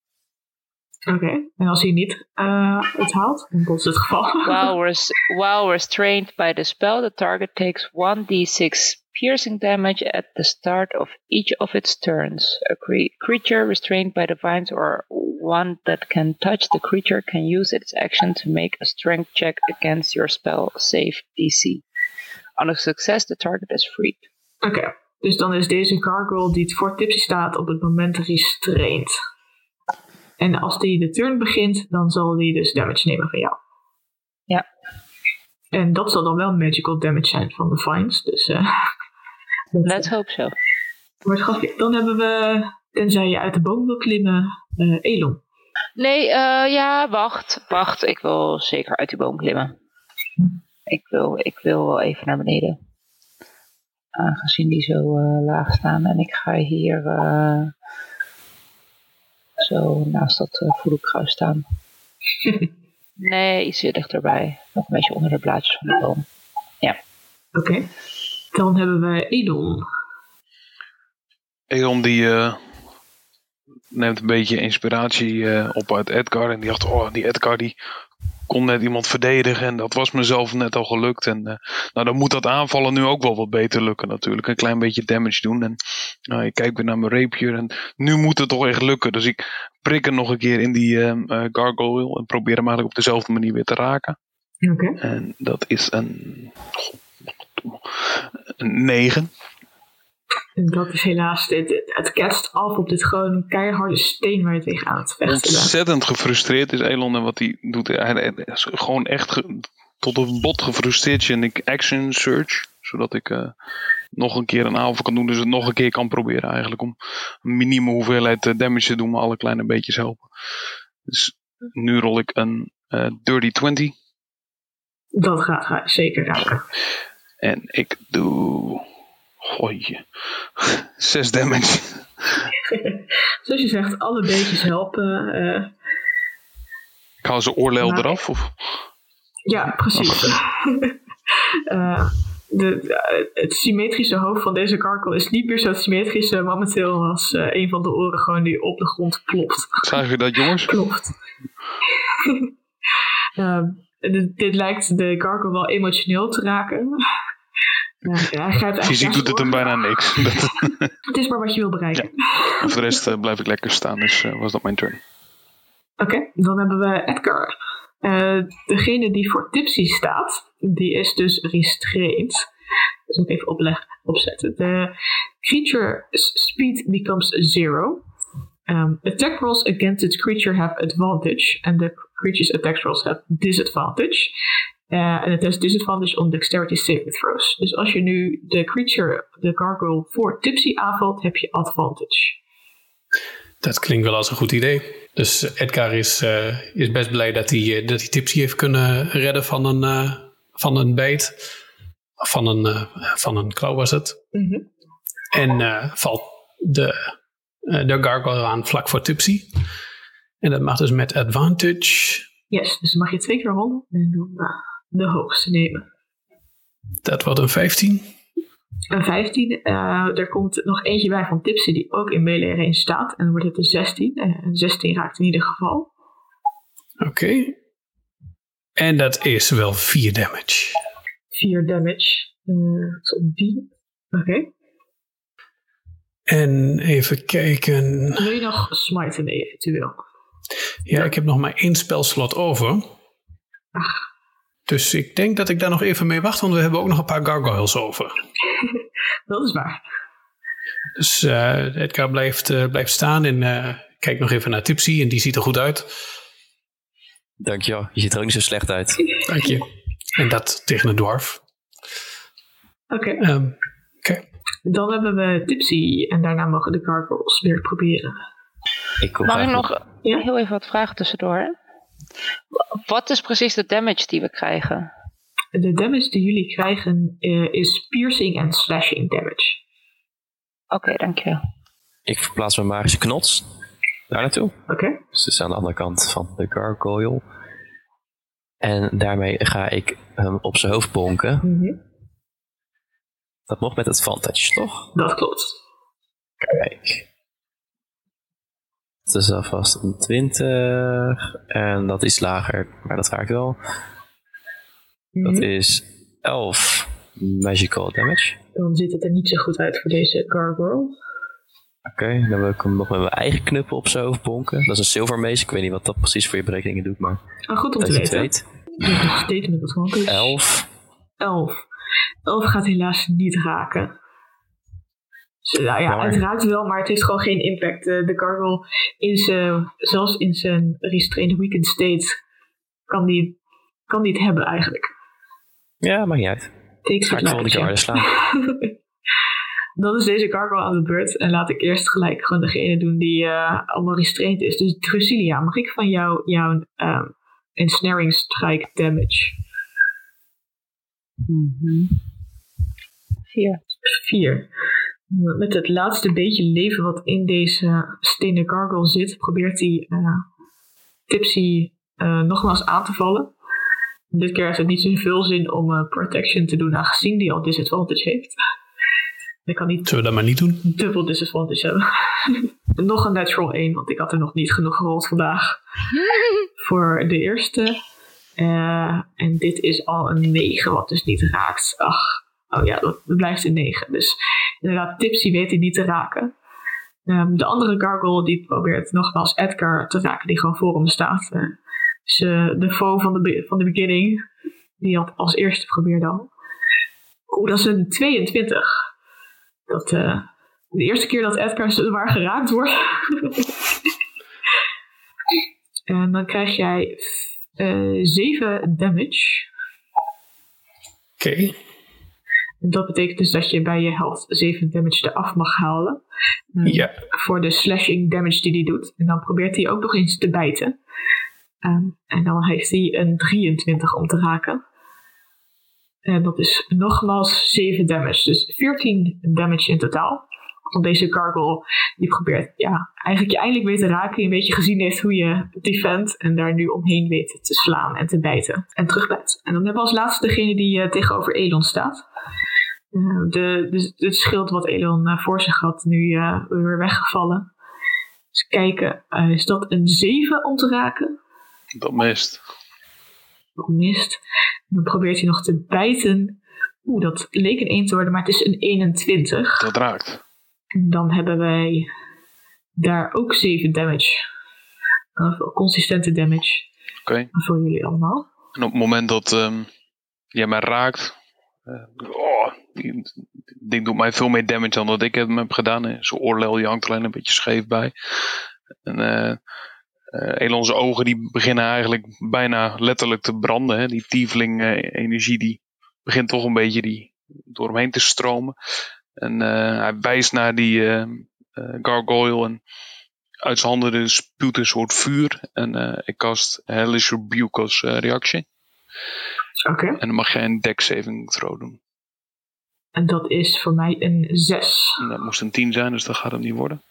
Oké, okay. En als hij niet uh, het haalt, dan is het geval. While, res- while restrained by the spell, the target takes one d six piercing damage at the start of each of its turns. A cre- creature restrained by the vines or one that can touch the creature can use its action to make a strength check against your spell save D C. On a success, the target is freed. Oké, okay. Dus dan is deze gargoyle die het voor Tipsy staat op het moment restrained. En als die de turn begint, dan zal die dus damage nemen van jou. Ja. En dat zal dan wel magical damage zijn van de vines. Dus, uh, Let's uh, hope so. Maar grafje, dan hebben we, tenzij je uit de boom wil klimmen, uh, Elon. Nee, uh, ja, wacht. Wacht, ik wil zeker uit die boom klimmen. Ik wil, ik wil wel even naar beneden. Aangezien die zo uh, laag staan. En ik ga hier... Uh, Zo naast dat uh, voederkruis staan. Nee, iets weer dichterbij. Nog een beetje onder de blaadjes van de boom. Ja. Oké. Okay. Dan hebben we Elon. Elon die uh, neemt een beetje inspiratie uh, op uit Edgar. En die dacht, oh die Edgar die kon net iemand verdedigen. En dat was mezelf net al gelukt. En uh, nou, dan moet dat aanvallen nu ook wel wat beter lukken natuurlijk. Een klein beetje damage doen. En nou, ik kijk weer naar mijn rapier. En nu moet het toch echt lukken. Dus ik prik hem nog een keer in die uh, uh, gargoyle. En probeer hem eigenlijk op dezelfde manier weer te raken. Oké. Okay. En dat is een... een negen. En dat is helaas, dit, het ketst af op dit gewoon keiharde steen waar je tegen aan het vechten bent. Ontzettend gefrustreerd is Elon en wat hij doet. Hij is gewoon echt ge, tot een bot gefrustreerd. En ik action search, zodat ik uh, nog een keer een aanval kan doen. Dus het nog een keer kan proberen eigenlijk om een minimale hoeveelheid damage te doen. Maar alle kleine beetjes helpen. Dus nu rol ik een uh, dirty twintig. Dat gaat hij zeker raken. En ik doe... Gooi. Zes damage. Zoals je zegt, alle beetjes helpen. Uh, ik hou zijn oorlel maar... eraf? Of? Ja, precies. uh, de, uh, het symmetrische hoofd van deze karkel is niet meer zo symmetrisch uh, momenteel als uh, een van de oren gewoon die op de grond klopt. Zagen jullie dat, jongens? Klopt. uh, dit, dit lijkt de karkel wel emotioneel te raken. Ja, ja, fysiek doet het hem bijna niks. Het is maar wat je wil bereiken. Ja. En voor de rest uh, blijf ik lekker staan, dus uh, was dat mijn turn. Oké, okay, dan hebben we Edgar. Uh, degene die voor Tipsy staat, die is dus restrained. Dus moet ik even opleg, opzetten. De creature speed becomes zero. Um, attack rolls against its creature have advantage. And the creature's attack rolls have disadvantage. Uh, en het has disadvantage on dexterity saving throws. Dus als je nu de creature, de gargoyle, voor Tipsy aanvalt, heb je advantage. Dat klinkt wel als een goed idee. Dus Edgar is, uh, is best blij dat hij, dat hij Tipsy heeft kunnen redden van een, uh, van een bijt. Van een, uh, van een klauw was het. Mm-hmm. En uh, valt de, uh, de gargoyle aan vlak voor Tipsy. En dat mag dus met advantage. Yes, dus dan mag je twee keer rollen en dan uh, de hoogste nemen. Dat wordt een vijftien. Een vijftien. Uh, er komt nog eentje bij van Tipsy die ook in melee range staat. En dan wordt het een zestien. En uh, zestien raakt in ieder geval. Oké. Okay. En dat is wel vier damage. vier damage. Uh, op die. Oké. Okay. En even kijken. Wil je nog smiten eventueel? Ja, ik heb nog maar één spelslot over. Ach. Dus ik denk dat ik daar nog even mee wacht, want we hebben ook nog een paar gargoyles over. Dat is waar. Dus uh, Edgar blijft, uh, blijft staan en uh, kijkt nog even naar Tipsy en die ziet er goed uit. Dank je wel, je ziet er ook niet zo slecht uit. Dank je. En dat tegen een dwarf. Oké. Okay. Um, okay. Dan hebben we Tipsy en daarna mogen de gargoyles weer proberen. Ik Mag ik nog ja? heel even wat vragen tussendoor? Wat is precies de damage die we krijgen? De damage die jullie krijgen uh, is piercing en slashing damage. Oké, okay, dankjewel. Ik verplaats mijn magische knots daar naartoe. Oké. Okay. Dus het is aan de andere kant van de gargoyle. En daarmee ga ik hem um, op zijn hoofd bonken. Mm-hmm. Dat mocht met advantage, toch? Dat klopt. Kijk. Het is alvast een twintig. En dat is lager, maar dat raakt wel. Mm-hmm. Dat is elf magical damage. Dan ziet het er niet zo goed uit voor deze gargoyle. Oké, okay, dan wil ik hem nog met mijn eigen knuppel op zijn hoofd bonken. Dat is een zilvermees. Ik weet niet wat dat precies voor je berekeningen doet, maar... Ah, goed om te weten. Weet. elf. elf. elf gaat helaas niet raken. Dus, nou ja, maar... het raakt wel, maar het heeft gewoon geen impact. De gargoyle, in zijn, zelfs in zijn restrained weakened state, kan die, kan die het hebben eigenlijk. Ja, maakt niet uit. Ik ga de volgende keer harder slaan. Dan is deze gargoyle aan de beurt. En laat ik eerst gelijk gewoon degene doen die uh, allemaal restrained is. Dus Drusilia, mag ik van jou jouw um, ensnaring strike damage? Mm-hmm. Vier. Vier. Met het laatste beetje leven wat in deze stenen gargoyle zit, probeert hij uh, Tipsy uh, nogmaals aan te vallen. Dit keer heeft het niet zoveel zin om uh, protection te doen, aangezien die al disadvantage heeft. Ik kan niet. Zullen we dat maar niet doen? Dubbel disadvantage hebben. Nog een natural één, want ik had er nog niet genoeg gerold vandaag. Voor de eerste. Uh, en dit is al een negen, wat dus niet raakt. Ach, oh ja, dat blijft een negen. Dus inderdaad, Tipsy weet hij niet te raken. Um, de andere gargoyle die probeert nogmaals Edgar te raken, die gewoon voor hem staat. Uh, dus uh, de foe van de, be- van de beginning, die had als eerste probeerd al. Oeh, dat is een tweeëntwintig. Dat uh, de eerste keer dat Edgar waar geraakt wordt. En dan krijg jij uh, zeven damage. Oké. Okay. Dat betekent dus dat je bij je health zeven damage eraf mag halen. Um, ja. Voor de slashing damage die hij doet. En dan probeert hij ook nog eens te bijten. Um, en dan heeft hij een drieëntwintig om te raken. En dat is nogmaals zeven damage. Dus veertien damage in totaal. Want deze gargoyle die probeert ja, eigenlijk je eindelijk weer te raken. Die een beetje gezien heeft hoe je defend. En daar nu omheen weet te slaan en te bijten. En terugbijt. En dan hebben we als laatste degene die uh, tegenover Elon staat. Uh, de, de, het schild wat Elon uh, voor zich had nu uh, weer weggevallen. Dus kijken. Uh, is dat een zeven om te raken? Dat mist. Dat mist. Dan probeert hij nog te bijten. Oeh, dat leek een één te worden, maar het is een eenentwintig. Dat raakt. En dan hebben wij daar ook zeven damage. Uh, consistente damage. Oké. Okay. Voor jullie allemaal. En op het moment dat um, jij mij raakt... Uh, oh, het ding doet mij veel meer damage dan dat ik hem heb gedaan. Zijn oorlel hangt er alleen een beetje scheef bij. En... Uh, Uh, Elon's ogen die beginnen eigenlijk bijna letterlijk te branden. Hè? Die tiefling uh, energie die begint toch een beetje die door hem heen te stromen. En uh, hij wijst naar die uh, uh, gargoyle en uit zijn handen spuwt een soort vuur. En uh, ik cast Hellish Rebuke als uh, reactie. Oké. Okay. En dan mag jij een deck saving throw doen. En dat is voor mij een zes. En dat moest een tien zijn, dus dat gaat hem niet worden.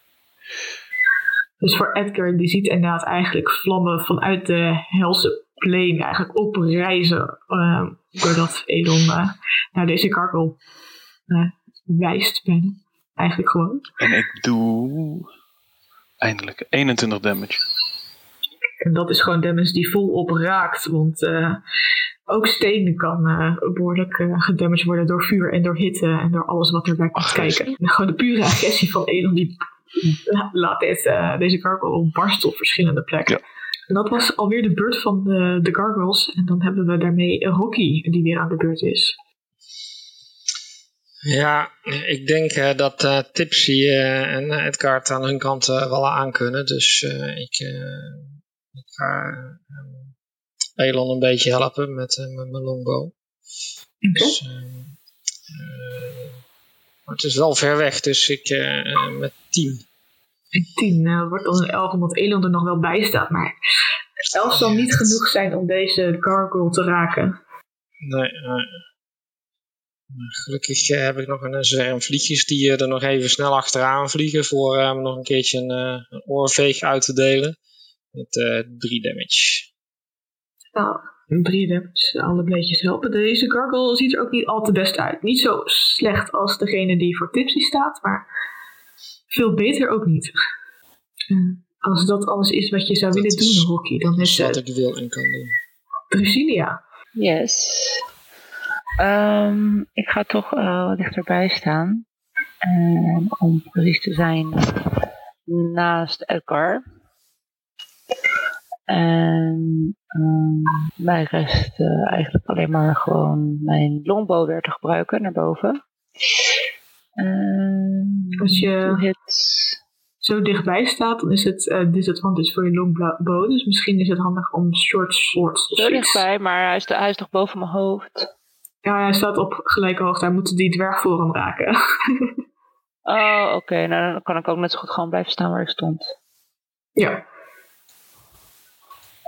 Dus voor Edgar, die ziet inderdaad eigenlijk vlammen vanuit de helse plane eigenlijk oprijzen. Uh, doordat Elon uh, naar deze karkel uh, wijst bijna. Eigenlijk gewoon. En ik doe eindelijk eenentwintig damage. En dat is gewoon damage die volop raakt. Want uh, ook stenen kan uh, behoorlijk uh, gedamaged worden door vuur en door hitte. En door alles wat erbij komt kijken. En gewoon de pure agressie van Elon die laat dit, uh, deze gargoyle barsten op verschillende plekken. Ja. En dat was alweer de beurt van de, de gargoyles. En dan hebben we daarmee Rocky die weer aan de beurt is. Ja, ik denk uh, dat uh, Tipsy uh, en Edgar aan hun kant uh, wel aan kunnen. Dus uh, ik, uh, ik ga uh, Elon een beetje helpen met, uh, met mijn longbow. Okay. Dus, uh, uh, maar het is wel ver weg, dus ik uh, met tien. tien uh, wordt dan een elf, omdat Elon er nog wel bij staat. Maar elf zal niet genoeg zijn om deze gargoyle te raken. Nee, nee. Gelukkig heb ik nog een zwerm vliegjes die er nog even snel achteraan vliegen voor uh, nog een keertje een, een oorveeg uit te delen. Met uh, drie damage. Nou, drie damage. Alle bleetjes helpen. Deze gargoyle ziet er ook niet al te best uit. Niet zo slecht als degene die voor Tipsy staat, maar veel beter ook niet. Als dat alles is wat je zou dat willen doen, Rocky, dan is het... Dat ik wil en kan doen. Drusilia. Yes. Um, ik ga toch uh, wat dichterbij staan. Um, om precies te zijn naast Edgar. En um, mij rest uh, eigenlijk alleen maar gewoon mijn longbow weer te gebruiken naar boven. Um, Als je hits. Zo dichtbij staat, dan is het uh, disadvantage voor je longbow. Dus misschien is het handig om short swords te doen. Zo dichtbij, maar hij is, de, hij is toch boven mijn hoofd. Ja, hij staat op gelijke hoogte. Hij moet die dwerg voor hem raken. Oh, oké. Okay. Nou, dan kan ik ook net zo goed gewoon blijven staan waar ik stond. Ja.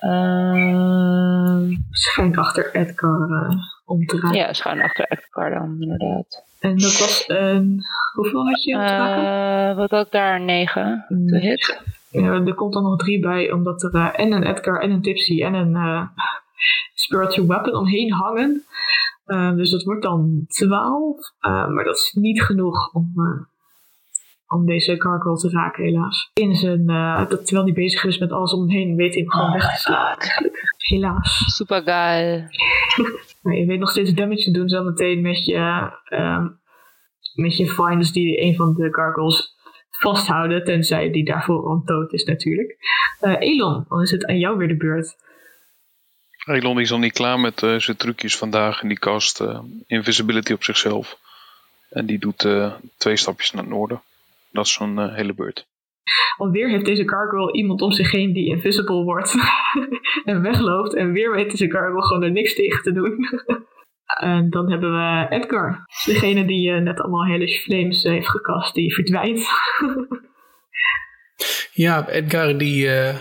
Uh... Schuin achter Edgar uh, om te raken. Ja, schuin achter Edgar dan, inderdaad. En dat was een... Uh, hoeveel had je om te raken? Uh, wat had ik daar? Negen. De hit. Ja, er komt dan nog drie bij, omdat er uh, en een Edgar en een Tipsy en een uh, Spiritual Weapon omheen hangen. Uh, dus dat wordt dan twaalf, uh, maar dat is niet genoeg om, uh, om deze gargoyle te raken, helaas. In zijn, uh, dat, terwijl hij bezig is met alles om hem heen, weet hij hem gewoon oh weg te slaan. Helaas. Super geil. Maar je weet nog steeds damage te doen, zo meteen met je, uh, met je vines die een van de gargoyles vasthouden, tenzij die daarvoor al dood is natuurlijk. Uh, Elon, dan is het aan jou weer de beurt. Elon is al niet klaar met uh, zijn trucjes vandaag. En die cast uh, Invisibility op zichzelf. En die doet uh, twee stapjes naar het noorden. Dat is zo'n uh, hele beurt. Alweer heeft deze gargoyle iemand om zich heen die invisible wordt. En wegloopt. En weer weet deze gargoyle gewoon er niks tegen te doen. En dan hebben we Edgar. Degene die uh, net allemaal Hellish Flames uh, heeft gecast. Die verdwijnt. Ja, Edgar die, uh, uh,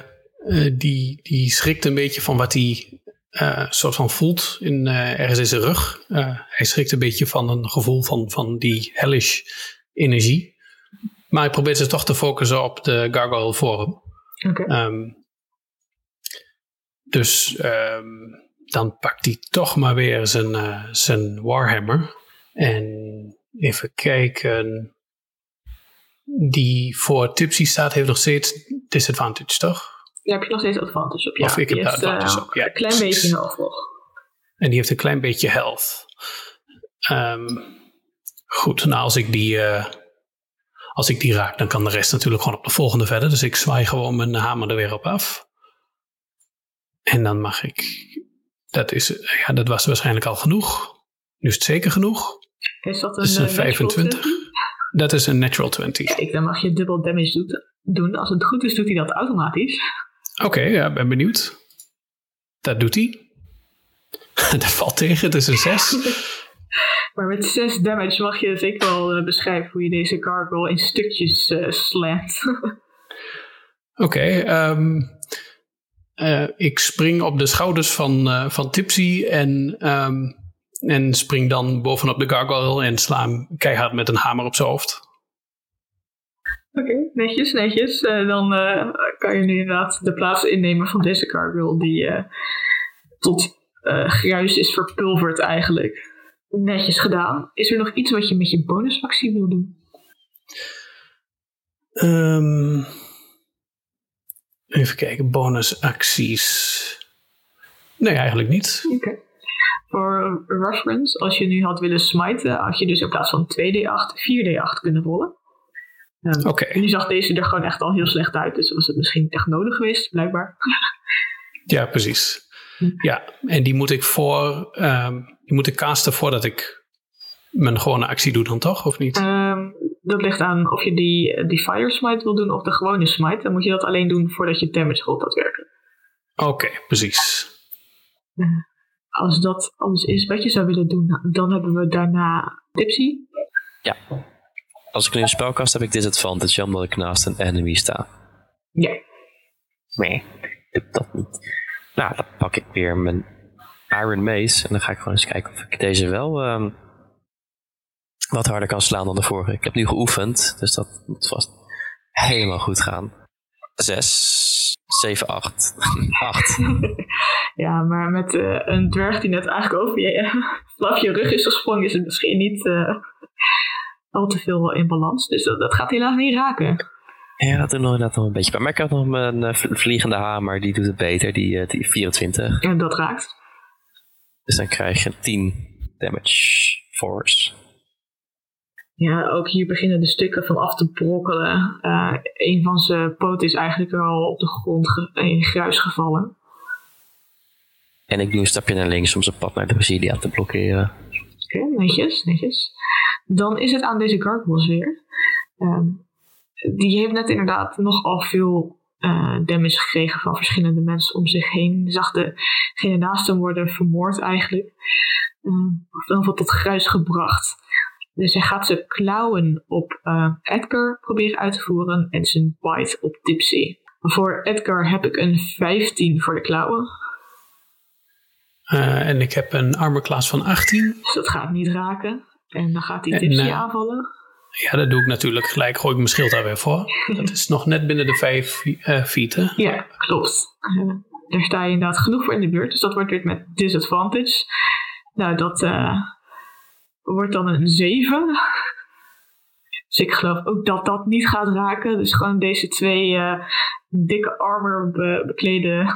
die, die schrikt een beetje van wat hij... Uh, soort van voelt in, uh, ergens in zijn rug. Uh, hij schrikt een beetje van een gevoel van, van die hellish energie. Maar hij probeert zich toch te focussen op de gargoyle voor hem. Okay. Um, dus um, dan pakt hij toch maar weer zijn, uh, zijn warhammer. En even kijken. Die voor Tipsy staat heeft nog steeds disadvantage, toch? Daar heb je nog steeds advantage op. Ja, of ik heb advantage uh, op, ja. Een klein beetje health nog. En die heeft een klein beetje health. Um, goed, nou als ik die uh, als ik die raak, dan kan de rest natuurlijk gewoon op de volgende verder. Dus ik zwaai gewoon mijn hamer er weer op af. En dan mag ik... Dat, is, ja, dat was waarschijnlijk al genoeg. Nu is het zeker genoeg. Is dat een, dat is een vijfentwintig? Dat is een natural twintig. Kijk, dan mag je dubbel damage doen. Als het goed is, doet hij dat automatisch. Oké, okay, ja, ben benieuwd. Dat doet hij. Dat valt tegen, het is een zes. Maar met zes damage mag je zeker wel uh, beschrijven hoe je deze gargoyle in stukjes uh, slaat. Oké, okay, um, uh, ik spring op de schouders van, uh, van Tipsy en, um, en spring dan bovenop de gargoyle en sla hem keihard met een hamer op zijn hoofd. Oké, okay, netjes, netjes. Uh, dan uh, kan je nu inderdaad de plaats innemen van deze gargoyle die uh, tot uh, gruis is verpulverd eigenlijk. Netjes gedaan. Is er nog iets wat je met je bonusactie wil doen? Um, even kijken, bonusacties. Nee, eigenlijk niet. Oké. Okay. Voor reference, als je nu had willen smiten, had je dus in plaats van twee d acht, vier d acht kunnen rollen. Um, Oké. Okay. Nu zag deze er gewoon echt al heel slecht uit, dus was het misschien echt nodig geweest, blijkbaar. Ja, precies. Ja, en die moet ik voor... Um, Je moet ik casten voordat ik mijn gewone actie doe dan toch, of niet? Um, dat ligt aan of je die, die fire smite wil doen of de gewone smite. Dan moet je dat alleen doen voordat je damage rolt daadwerkelijk. Oké, okay, precies. Uh, als dat alles is wat je zou willen doen, dan hebben we daarna Tipsy. Ja. Als ik nu een spel cast heb ik disadvantage, omdat ik naast een enemy sta. Ja. Yeah. Nee, ik doe dat niet. Nou, dan pak ik weer mijn... Iron Mace. En dan ga ik gewoon eens kijken of ik deze wel um, wat harder kan slaan dan de vorige. Ik heb nu geoefend, dus dat moet vast helemaal goed gaan. zes, zeven, acht, acht. Ja, maar met uh, een dwerg die net eigenlijk over je uh, flap je rug is gesprongen, is het misschien niet uh, al te veel in balans. Dus dat, dat gaat helaas niet raken. Ja, dat doet nog inderdaad nog een beetje bij. Maar ik had nog mijn uh, vliegende hamer, die doet het beter, die, uh, die vierentwintig. En dat raakt. Dus dan krijg je tien damage force. Ja, ook hier beginnen de stukken van af te brokkelen. Uh, een van zijn poten is eigenlijk al op de grond ge- in gruis gevallen. En ik doe een stapje naar links om zijn pad naar de Drusilia te blokkeren. Oké, okay, netjes, netjes. Dan is het aan deze gargoyles weer. Uh, die heeft net inderdaad nogal veel... Uh, damage gekregen van verschillende mensen om zich heen. Zag degene naast hem worden vermoord eigenlijk. Uh, of dan wordt tot gruis gebracht. Dus hij gaat zijn klauwen op uh, Edgar proberen uit te voeren en zijn bite op Tipsy. Voor Edgar heb ik een vijftien voor de klauwen. Uh, en ik heb een armor class van achttien. Dus dat gaat niet raken. En dan gaat hij Tipsy uh, aanvallen. Ja, dat doe ik natuurlijk gelijk. Gooi ik mijn schild daar weer voor. Dat is nog net binnen de vijf uh, feet, hè? Ja, klopt. Uh, daar sta je inderdaad genoeg voor in de buurt. Dus dat wordt weer met disadvantage. Nou, dat uh, wordt dan een zeven. Dus ik geloof ook dat dat niet gaat raken. Dus gewoon deze twee uh, dikke armor be- beklede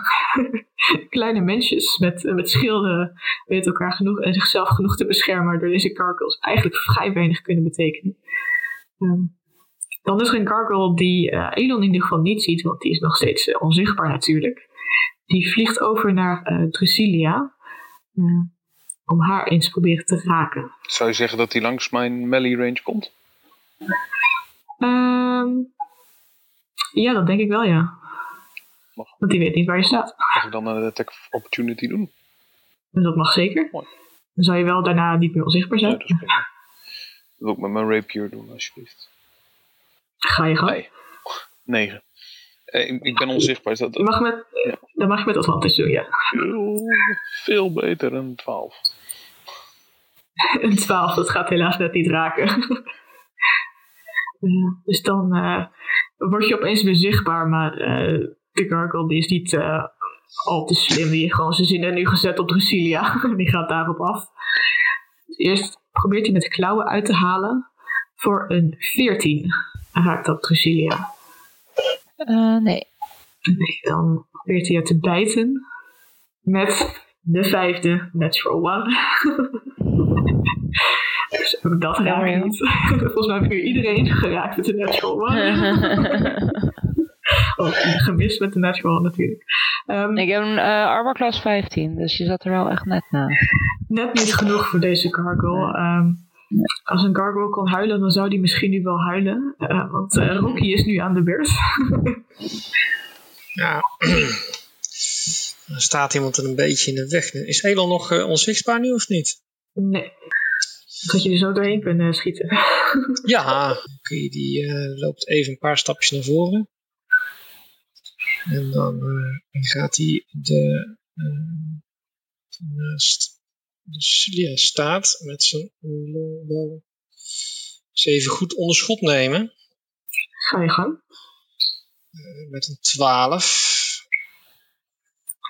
kleine mensjes met, met schilden weten elkaar genoeg en zichzelf genoeg te beschermen door deze gargoyles eigenlijk vrij weinig kunnen betekenen. Um, dan is er een gargoyle die uh, Elon in ieder geval niet ziet, want die is nog steeds uh, onzichtbaar natuurlijk. Die vliegt over naar uh, Drusilia uh, om haar eens proberen te raken. Zou je zeggen dat hij langs mijn melee range komt? Um, ja, dat denk ik wel, ja. Mag. Want die weet niet waar je staat. Mag ik dan een attack of opportunity doen? Dat mag zeker. Mooi. Dan zou je wel daarna niet meer onzichtbaar zijn. Ja, dat is prima. Dat wil ik met mijn rapier doen, alsjeblieft. Ga je gang. negen. Eh, ik, ik ben onzichtbaar. Dat, dat... Mag met, ja. Dan mag je met advantage doen, ja. Veel, veel beter dan twaalf. Een twaalf, dat gaat helaas net niet raken. Uh, dus dan uh, word je opeens weer zichtbaar, maar uh, de gargoyle die is niet uh, al te slim. Die heeft gewoon zijn zinnen nu gezet op Drusilia. Die gaat daarop af. Eerst probeert hij met de klauwen uit te halen voor een veertien. Raakt dat Drusilia? Uh, nee. Nee, dan probeert hij het te bijten met de vijfde natural one. Dus dat raakt ja, niet. Ja. Volgens mij heeft nu iedereen geraakt met de natural one. Oh, gemist met de natural natuurlijk. Um, ik heb een uh, armor class vijftien, dus je zat er wel echt net naast. Net niet genoeg voor deze gargoyle. Um, als een gargoyle kon huilen, dan zou die misschien nu wel huilen. Uh, want uh, Rocky is nu aan de beurt. Ja, er staat iemand er een beetje in de weg. Is Elon nog uh, onzichtbaar nu of niet? Nee. Dat je er zo doorheen kunt uh, schieten. Ja, okay, die uh, loopt even een paar stapjes naar voren. En dan uh, gaat hij de uh, naast Drusilia staat met zijn lol. Ze even goed onder schot nemen. Ga je gang. Uh, met een twaalf.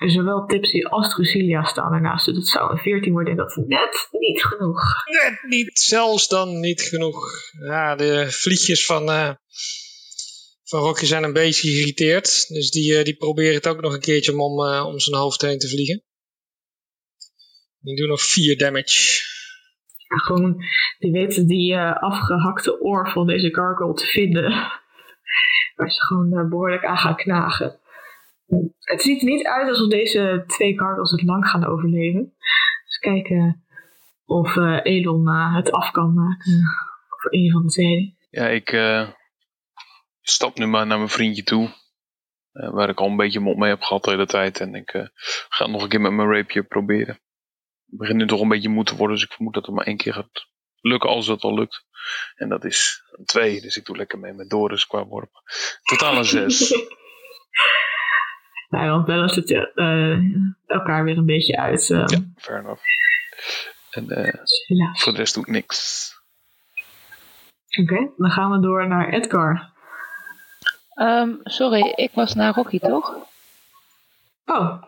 En zowel Tipsy als Drusilia staan daarnaast. Dus het zou een veertien worden en dat is net niet genoeg. Net niet, zelfs dan niet genoeg. Ja, de vliegjes van, uh, van Rocky zijn een beetje geïrriteerd. Dus die, uh, die proberen het ook nog een keertje om, uh, om zijn hoofd heen te vliegen. Die doen nog vier damage. Ja, gewoon, die weten die uh, afgehakte oor van deze gargoyle te vinden. Waar ze gewoon uh, behoorlijk aan gaan knagen. Het ziet er niet uit alsof deze twee gargoyles het lang gaan overleven. Dus kijken of uh, Elon uh, het af kan maken. Of een van de twee. Ja, ik uh, stap nu maar naar mijn vriendje toe. Uh, waar ik al een beetje mond mee heb gehad de hele tijd. En ik uh, ga het nog een keer met mijn rapier proberen. Het begint nu toch een beetje moe te worden, dus ik vermoed dat het maar één keer gaat lukken als dat al lukt. En dat is een twee, dus ik doe lekker mee met Doris qua worpen. Totaal een zes. Nou, want wel is het uh, elkaar weer een beetje uit. Uh. Ja, fair enough. En uh, voor de rest doe ik niks. Oké, okay, dan gaan we door naar Edgar. Um, sorry, ik was naar Rocky, toch? Oh,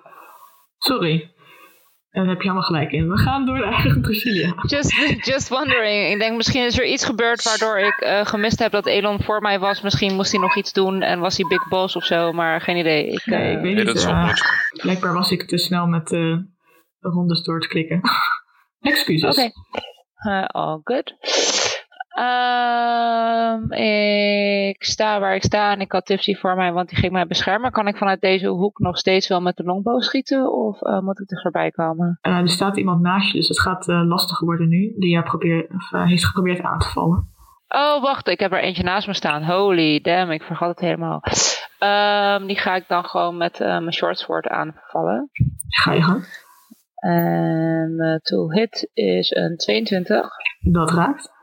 sorry. En daar heb je allemaal gelijk in. We gaan door naar eigen Drusilia. Just, just wondering. Ik denk misschien is er iets gebeurd waardoor ik uh, gemist heb dat Elon voor mij was. Misschien moest hij nog iets doen en was hij big boss of zo. Maar geen idee. Ik, nee, uh, ik weet nee, niet. Uh, blijkbaar was ik te snel met uh, de rondes door te klikken. Excuses. Oké. Okay. Uh, all good. Uh, ik sta waar ik sta en ik had Tipsy voor mij, want die ging mij beschermen. Kan ik vanuit deze hoek nog steeds wel met de longbow schieten of uh, moet ik er voorbij komen? Uh, er staat iemand naast je, dus het gaat uh, lastig worden nu. Die probeert, of, uh, heeft geprobeerd aan te vallen. Oh, wacht, ik heb er eentje naast me staan. Holy damn, ik vergat het helemaal. Um, die ga ik dan gewoon met uh, mijn short sword aanvallen. Ga je gang. En uh, to hit is een tweeëntwintig. Dat raakt.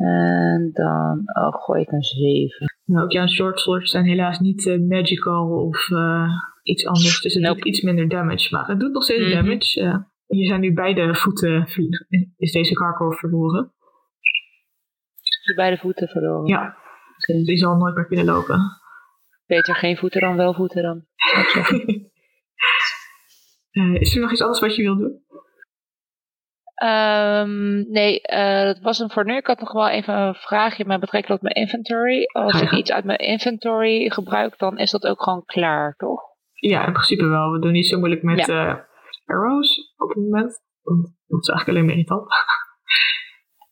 En dan oh, gooi ik een zeven. Nou, ook jouw short swords zijn helaas niet uh, magical of uh, iets anders. Dus het nope. doet iets minder damage. Maar het doet nog steeds mm-hmm. damage. Uh, hier zijn nu beide voeten, is deze gargoyle verloren. Is beide voeten verloren? Ja, okay. Die zal nooit meer kunnen lopen. Beter geen voeten dan wel voeten dan. uh, is er nog iets anders wat je wilt doen? Um, nee, uh, dat was hem voor nu. Ik had nog wel even een vraagje met betrekking tot mijn inventory. Als ja. ik iets uit mijn inventory gebruik, dan is dat ook gewoon klaar, toch? Ja, in principe wel. We doen niet zo moeilijk met ja. uh, arrows op het moment. Dat is eigenlijk alleen maar irritant.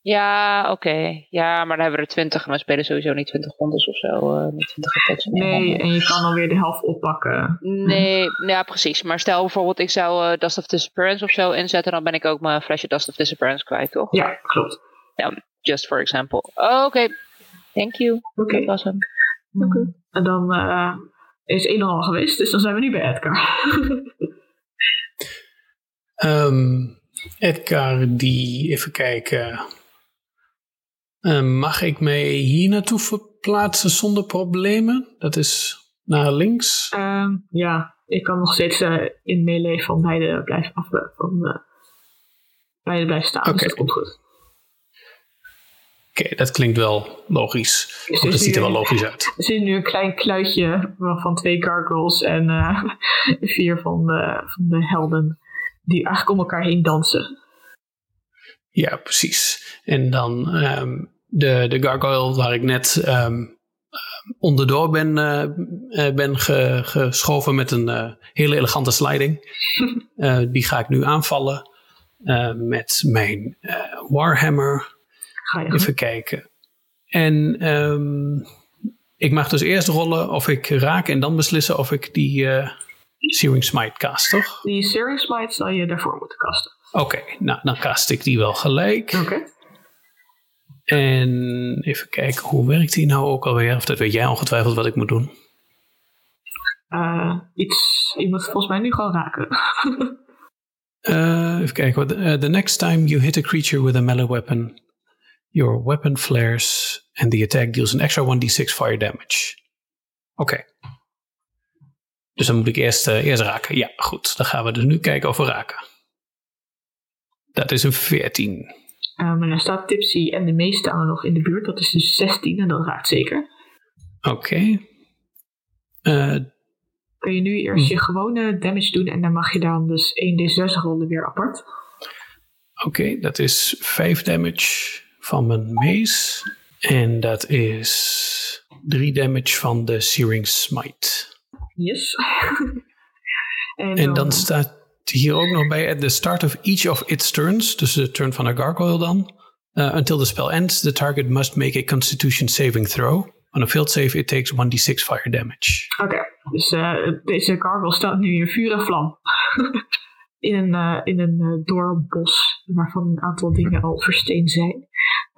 Ja, oké. Okay. Ja, maar dan hebben we er twintig en we spelen sowieso niet twintig rondes of zo. Uh, niet twintig attacks. Nee, en je kan alweer de helft oppakken. Nee, ja precies. Maar stel bijvoorbeeld ik zou uh, Dust of Disappearance of zo inzetten, dan ben ik ook mijn flesje Dust of Disappearance kwijt, toch? Ja, klopt. Ja, just for example. Oh, oké, okay. Thank you. Okay. Dat was hem. Oké. Okay. En dan uh, is Elon al geweest, dus dan zijn we nu bij Edgar. um, Edgar, die, even kijken... Uh, mag ik mij hier naartoe verplaatsen zonder problemen? Dat is naar links. Uh, ja, ik kan nog steeds uh, in melee van beide blijven, af, van, uh, beide blijven staan. Okay. Dus dat komt goed. Oké, okay, dat klinkt wel logisch. Dus dat ziet er wel logisch uit. Er zit nu een klein kluitje van twee gargoyles en uh, vier van de, van de helden. Die eigenlijk om elkaar heen dansen. Ja, precies. En dan um, de, de gargoyle waar ik net um, onderdoor ben, uh, ben ge, geschoven met een uh, hele elegante sliding. uh, die ga ik nu aanvallen uh, met mijn uh, warhammer. Ga je Even kijken. En um, ik mag dus eerst rollen of ik raak en dan beslissen of ik die uh, Searing Smite cast, toch? Die Searing Smite zal je daarvoor moeten casten. Oké, okay, nou dan cast ik die wel gelijk. Oké. Okay. En even kijken, hoe werkt die nou ook alweer? Of dat weet jij ongetwijfeld wat ik moet doen. uh, iets, iemand volgens mij nu gewoon raken. uh, even kijken. Uh, the next time you hit a creature with a melee weapon, your weapon flares and the attack deals an extra one d six fire damage. Oké. Okay. Dus dan moet ik eerst, uh, eerst raken. Ja, goed. Dan gaan we dus nu kijken of we raken. Dat is een veertien. Um, en dan staat Tipsy en de meeste aan nog in de buurt. Dat is dus zestien en dat raakt zeker. Oké. Okay. Uh, Kun je nu eerst je gewone damage doen en dan mag je dan dus één d zes rollen weer apart. Oké, okay, dat is vijf damage van mijn mace. En dat is drie damage van de Searing Smite. Yes. en, en dan, dan staat hier ook nog bij: at the start of each of its turns, dus de turn van een gargoyle dan, uh, until the spell ends, the target must make a Constitution saving throw. On a failed save, it takes one d six fire damage. Oké, okay. Dus uh, deze gargoyle staat nu in vuur en vlam. in een, uh, in een uh, doorbos waarvan een aantal dingen al versteend zijn.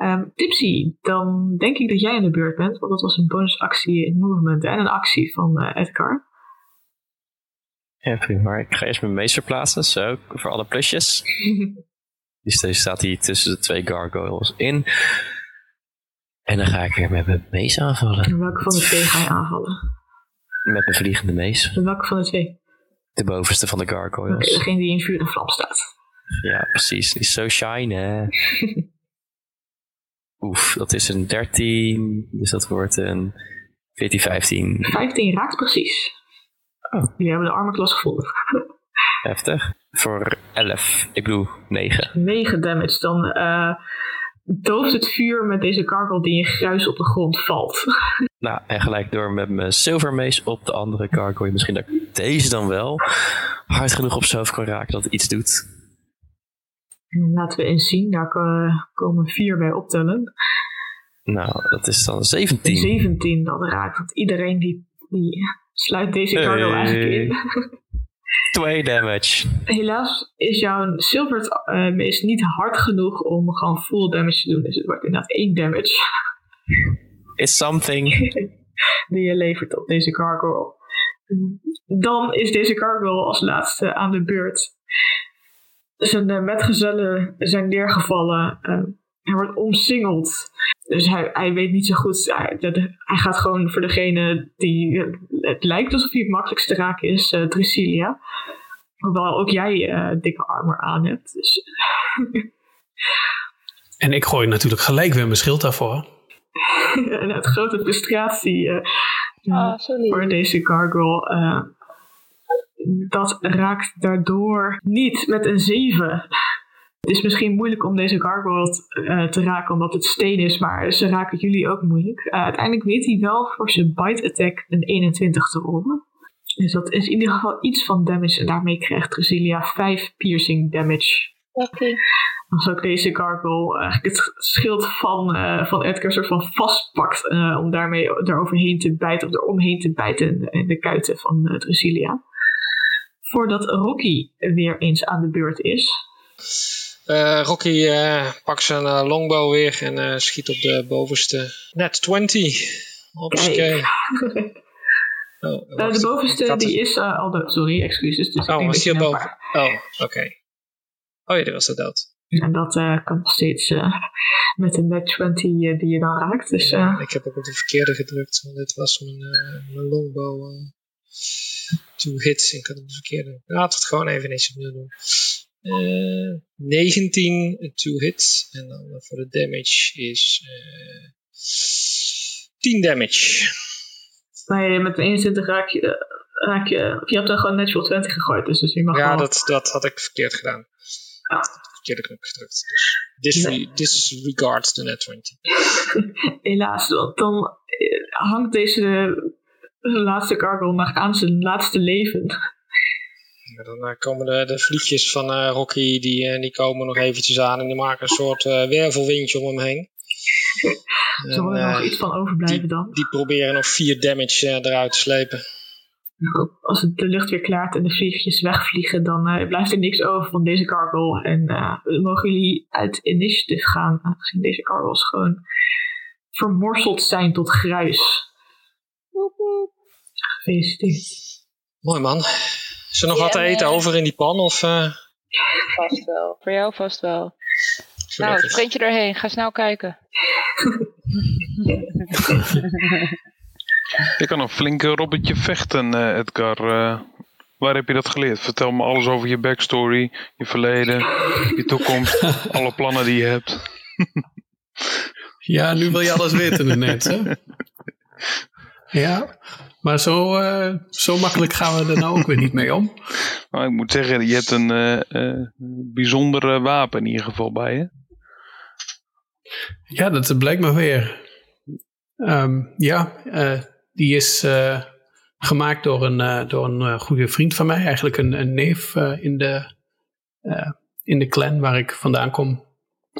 Um, Tipsy, dan denk ik dat jij in de beurt bent, want dat was een bonusactie in movement en een actie van uh, Edgar. Ja, prima. Maar ik ga eerst mijn meester plaatsen, zo, voor alle plusjes. Dus deze staat hier tussen de twee gargoyles in. En dan ga ik weer met mijn mees aanvallen. En welke van de twee ga je aanvallen? Met mijn vliegende mees. En welke van de twee? De bovenste van de gargoyles. Oké, okay, degene die in vuur en vlam staat. Ja, precies. Die is zo shiny, hè. Oef, dat is een dertien, dus dat wordt een veertien, vijftien. vijftien raakt precies. Oh. Jullie hebben de armorklas gevonden. Heftig. Voor elf, ik bedoel negen. negen damage, dan uh, dooft het vuur met deze gargoyle die in gruis op de grond valt. Nou, en gelijk door met mijn zilvermees op de andere gargoyle. Misschien dat ik deze dan wel hard genoeg op zijn hoofd kan raken dat het iets doet. Laten we eens zien, daar komen vier bij optellen. Nou, dat is dan zeventien. zeventien, dan raakt het iedereen die, die sluit deze gargoyle hey. Eigenlijk in. Twee damage. Helaas is jouw silver um, is niet hard genoeg om gewoon full damage te doen. Dus het wordt inderdaad één damage. It's something. Die je levert op deze gargoyle. Dan is deze gargoyle als laatste aan de beurt. Zijn metgezellen zijn neergevallen. Uh, hij wordt omsingeld. Dus hij, hij weet niet zo goed. Hij, hij gaat gewoon voor degene die... Het lijkt alsof hij het makkelijkste raken is. Uh, Drusilia. Hoewel ook jij uh, dikke armor aan hebt. Dus. En ik gooi natuurlijk gelijk weer mijn schild daarvoor. En uit grote frustratie uh, ah, voor deze gargoyle... Uh, dat raakt daardoor niet met een zeven. Het is misschien moeilijk om deze gargoyle uh, te raken omdat het steen is, maar ze raken jullie ook moeilijk. Uh, uiteindelijk weet hij wel voor zijn bite attack een eenentwintig te rollen. Dus dat is in ieder geval iets van damage en daarmee krijgt Drusilia vijf piercing damage. Oké. Okay. Dan zal ik deze gargoyle eigenlijk het schild van, uh, van Edgar soort van vastpakt uh, om daarmee daaroverheen te bijten of eromheen te bijten in de, in de kuiten van uh, Drusilia. Voordat Rocky weer eens aan de beurt is. Uh, Rocky uh, pakt zijn uh, longbow weer en uh, schiet op de bovenste. Net twintig. Oké. Oh, uh, de bovenste dat die is uh, al dood. Sorry, excuses. Dus oh, was hier boven? Oh, oké. Okay. Oh ja, die was er dood. En dat uh, kan nog steeds uh, met de net twintig uh, die je dan raakt. Dus, uh, ja, ik heb ook op de verkeerde gedrukt, want dit was mijn, uh, mijn longbow... Uh. Two hits, ik had hem verkeerd doen. Laten we het gewoon even ineens opnieuw doen. Uh, negentien, two hits. En dan voor de damage is uh, tien damage. Nee, met eenentwintig raak je, raak je... Of je hebt dan gewoon natural twintig gegooid. Dus, dus je mag ja, dat, dat had ik verkeerd gedaan. Ah. Verkeerde knop gedrukt. Dus disre- disregard de net twintig. Helaas, dan hangt deze... Zijn laatste gargoyle mag aan zijn laatste leven. Ja, dan uh, komen de, de vliegjes van uh, Rocky, die, uh, die komen nog eventjes aan en die maken een soort uh, wervelwindje om hem heen. Zullen we er uh, nog iets van overblijven die, dan? Die proberen nog vier damage uh, eruit te slepen. Nou, als het de lucht weer klaart en de vliegjes wegvliegen, dan uh, blijft er niks over van deze gargoyle. En uh, mogen jullie uit initiative gaan, aangezien deze gargoyles gewoon vermorseld zijn tot gruis. Gefeliciteerd. Mooi man. Is er nog yeah, wat te eten nee. over in die pan? Of, uh... Vast wel. Voor jou vast wel. Nou, het sprintje erheen. Ga snel kijken. Je kan een flinke robbertje vechten, Edgar. Uh, waar heb je dat geleerd? Vertel me alles over je backstory, je verleden, je toekomst, alle plannen die je hebt. Ja, nu wil je alles weten net, hè? Ja, maar zo, uh, zo makkelijk gaan we er nou ook weer niet mee om. Nou, ik moet zeggen, je hebt een uh, uh, bijzonder wapen in ieder geval bij je. Ja, dat blijkt maar weer. Um, ja, uh, die is uh, gemaakt door een, uh, door een uh, goede vriend van mij. Eigenlijk een, een neef uh, in, de, uh, in de clan waar ik vandaan kom.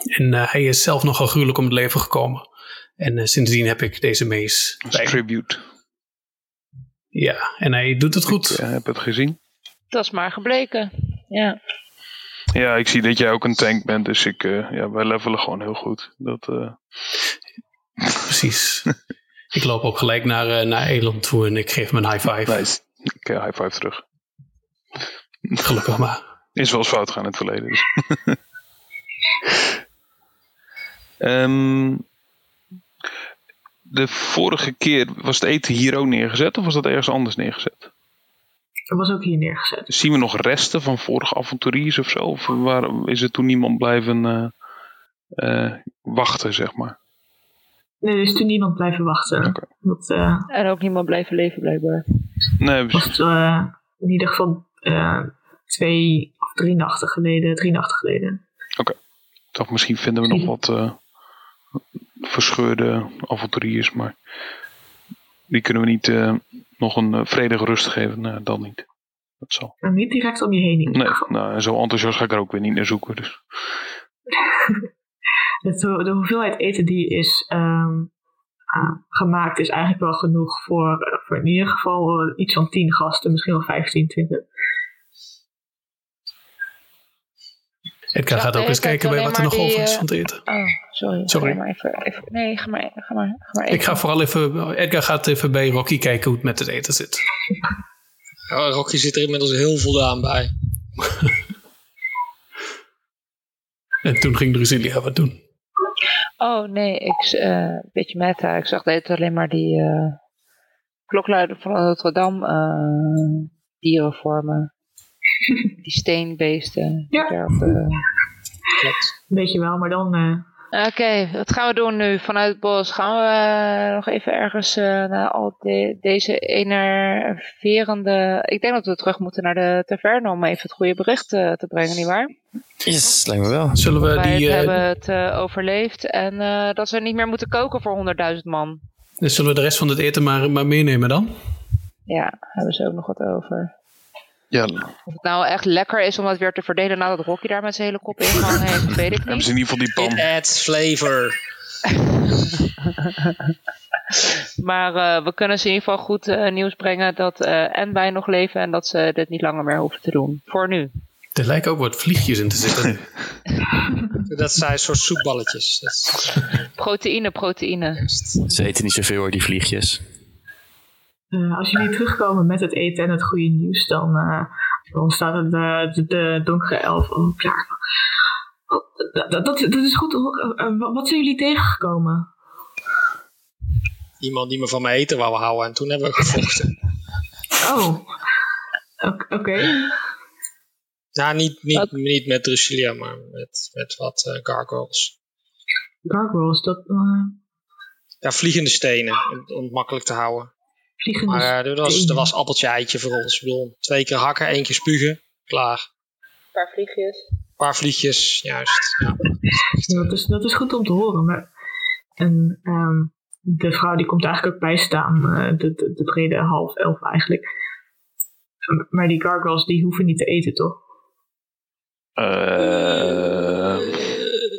En uh, hij is zelf nogal gruwelijk om het leven gekomen. En uh, sindsdien heb ik deze mees. Bij... tribute. Ja, en hij doet het goed. Ik uh, heb het gezien. Dat is maar gebleken, ja. Ja, ik zie dat jij ook een tank bent, dus ik, uh, ja, wij levelen gewoon heel goed. Dat, uh... Precies. Ik loop ook gelijk naar, uh, naar Elon toe en ik geef hem een high five. Nice. Oké, okay, high five terug. Gelukkig maar. Is wel eens fout gaan in het verleden. Dus. um, de vorige keer, was het eten hier ook neergezet of was dat ergens anders neergezet? Dat was ook hier neergezet. Zien we nog resten van vorige avonturiers of zo? Of waar, is er toen niemand blijven uh, uh, wachten, zeg maar? Nee, er is toen niemand blijven wachten. Okay. Dat, uh, en ook niemand blijven leven, blijkbaar. Nee, precies. Dat was uh, in ieder geval uh, twee of drie nachten geleden, drie nachten geleden. Oké. Okay. Toch, misschien vinden we nog wat uh, verscheurde avonturiers, maar die kunnen we niet... Uh, nog een uh, vredige rust geven, uh, dan niet. Dat zal. En niet direct om je heen. In nee, nou, zo enthousiast ga ik er ook weer niet naar zoeken. Dus. de, de hoeveelheid eten die is um, uh, gemaakt is eigenlijk wel genoeg voor, uh, voor in ieder geval uh, iets van tien gasten, misschien wel vijftien, twintig. Edgar gaat ook eens kijken bij wat er nog die, over is van het eten. Oh, sorry. sorry. Ga maar even, even, nee, ga maar, ga maar, ga maar even. Ik ga vooral even... Edgar gaat even bij Rocky kijken hoe het met het eten zit. Ja, Rocky zit er inmiddels heel voldaan bij. En toen ging Drusilia wat doen. Oh, nee. Ik, uh, beetje meta. Ik zag dat alleen maar die uh, klokluider van Rotterdam uh, dieren vormen. Die steenbeesten. Ja. Op, uh, weet je wel, maar dan... Uh... Oké, okay, wat gaan we doen nu? Vanuit het bos gaan we uh, nog even ergens uh, naar al de, deze enerverende... Ik denk dat we terug moeten naar de taverne om even het goede bericht uh, te brengen, nietwaar? Yes, lijkt me wel. Zullen we die... Uh, hebben het uh, overleefd en uh, dat we niet meer moeten koken voor honderdduizend man. Dus zullen we de rest van het eten maar, maar meenemen dan? Ja, hebben ze ook nog wat over. Ja. Of het nou echt lekker is om dat weer te verdelen nadat Rocky daar met zijn hele kop in gang heeft, weet ik niet. Hebben ze in ieder geval die pan. It adds flavor. Maar uh, we kunnen ze in ieder geval goed uh, nieuws brengen dat uh, en wij nog leven en dat ze dit niet langer meer hoeven te doen. Voor nu. Er lijken ook wat vliegjes in te zitten. Dat zijn soort soepballetjes. Proteïne, proteïne. Ze eten niet zoveel hoor, die vliegjes. Uh, als jullie terugkomen met het eten en het goede nieuws, dan uh, ontstaat het, uh, de, de donkere elf al klaar. Dat, dat, dat is goed. Uh, wat zijn jullie tegengekomen? Iemand die me van mijn eten wou houden en toen hebben we gevochten. Oh, oké. Okay. Nou, niet, niet, niet met Drusilia, maar met, met wat uh, gargoyles. Gargoyles, dat... Uh... Ja, vliegende stenen, om het makkelijk te houden. Vliegende maar uh, er, was, er was appeltje eitje voor ons. Ik bedoel, twee keer hakken, één keer spugen. Klaar. Een paar vliegjes. Een paar vliegjes, juist. Ja. Dat, is, dat is goed om te horen. Maar, en um, de vrouw die komt eigenlijk ook bijstaan. Uh, de, de, de brede half elf eigenlijk. Maar die gargoyles die hoeven niet te eten, toch? Uh,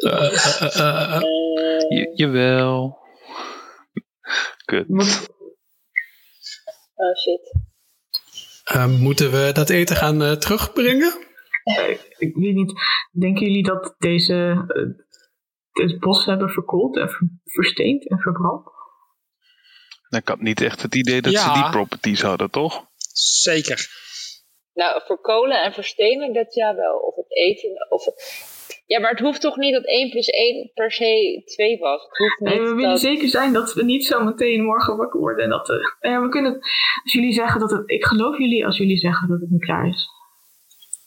uh, uh, uh, uh. Je, jawel. Kut. Wat? Oh shit. Uh, moeten we dat eten gaan uh, terugbrengen? Uh, ik weet niet. Denken jullie dat deze uh, het bos hebben verkoold en ver, versteend en verbrand? Nou, ik had niet echt het idee dat ja. ze die properties hadden, toch? Zeker. Nou, voor kolen en voor stenen, dat ja wel. Of het eten, of het... Ja, maar het hoeft toch niet dat één plus één per se twee was? Het hoeft niet. Nee, we willen dat... zeker zijn dat we niet zo meteen morgen wakker worden. En dat, uh, ja, we kunnen... Als jullie zeggen dat het... Ik geloof jullie als jullie zeggen dat het niet klaar is.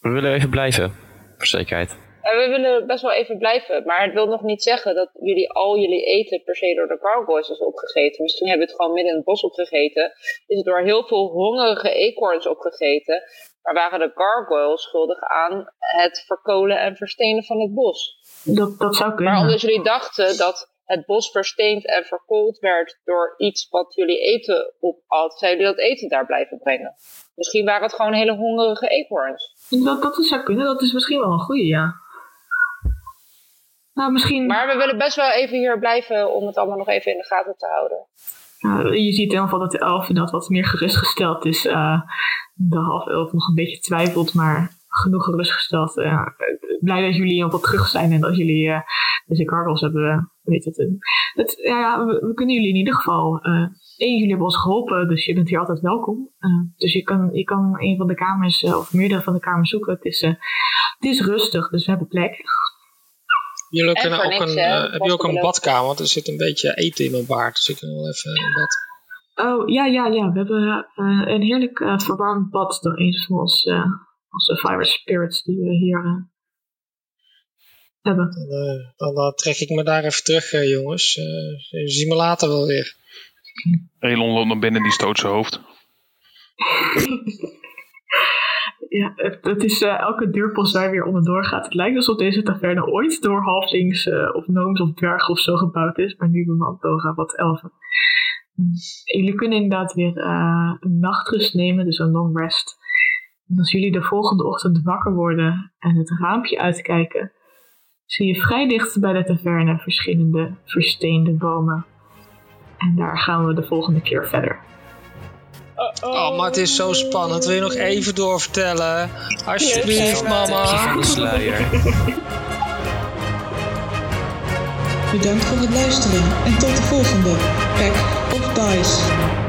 We willen even blijven, voor zekerheid. En we willen best wel even blijven, maar het wil nog niet zeggen dat jullie al jullie eten per se door de gargoyles is opgegeten. Misschien hebben we het gewoon midden in het bos opgegeten. Is het door heel veel hongerige eekhoorns opgegeten, maar waren de gargoyles schuldig aan het verkolen en verstenen van het bos? Dat, dat zou kunnen. Maar omdat jullie dachten dat het bos versteend en verkoold werd door iets wat jullie eten opat, zijn jullie dat eten daar blijven brengen. Misschien waren het gewoon hele hongerige eekhoorns. Dat, dat zou kunnen, dat is misschien wel een goede, ja. Nou, misschien... Maar we willen best wel even hier blijven om het allemaal nog even in de gaten te houden. Nou, je ziet in ieder geval dat de elf dat wat meer gerustgesteld is. Uh, de half elf nog een beetje twijfelt, maar genoeg gerustgesteld. Uh, blij dat jullie op wat terug zijn en dat jullie uh, deze gargoyles hebben. Weet het, het, ja, we, we kunnen jullie in ieder geval... Uh, één, jullie hebben ons geholpen, dus je bent hier altijd welkom. Uh, dus je kan, je kan een van de kamers uh, of meerdere van de kamers zoeken. Het is, uh, het is rustig, dus we hebben plek. Jullie kunnen ook niks, een, uh, heb je ook een badkamer? Want er zit een beetje eten in mijn baard. Dus ik kan wel even in bad. Oh, ja, ja, ja. We hebben uh, een heerlijk uh, verwarmd bad door een van ons, uh, onze fire spirits die we hier uh, hebben. Dan, uh, dan, dan trek ik me daar even terug, uh, jongens. Uh, we zien me later wel weer. Elon loopt naar binnen en die stoot zijn hoofd. Ja, het is uh, elke deurpost waar weer onderdoor gaat. Het lijkt alsof deze taverne ooit door halflings uh, of nooms of dwergen of zo gebouwd is. Maar nu bemand door wat elfen. Jullie kunnen inderdaad weer uh, een nachtrust nemen, dus een long rest. En als jullie de volgende ochtend wakker worden en het raampje uitkijken, zie je vrij dicht bij de taverne verschillende versteende bomen. En daar gaan we de volgende keer verder. Uh-oh. Oh, maar het is zo spannend. Wil je nog even doorvertellen? Alsjeblieft, mama. Bedankt voor het luisteren en tot de volgende Pack of Dice.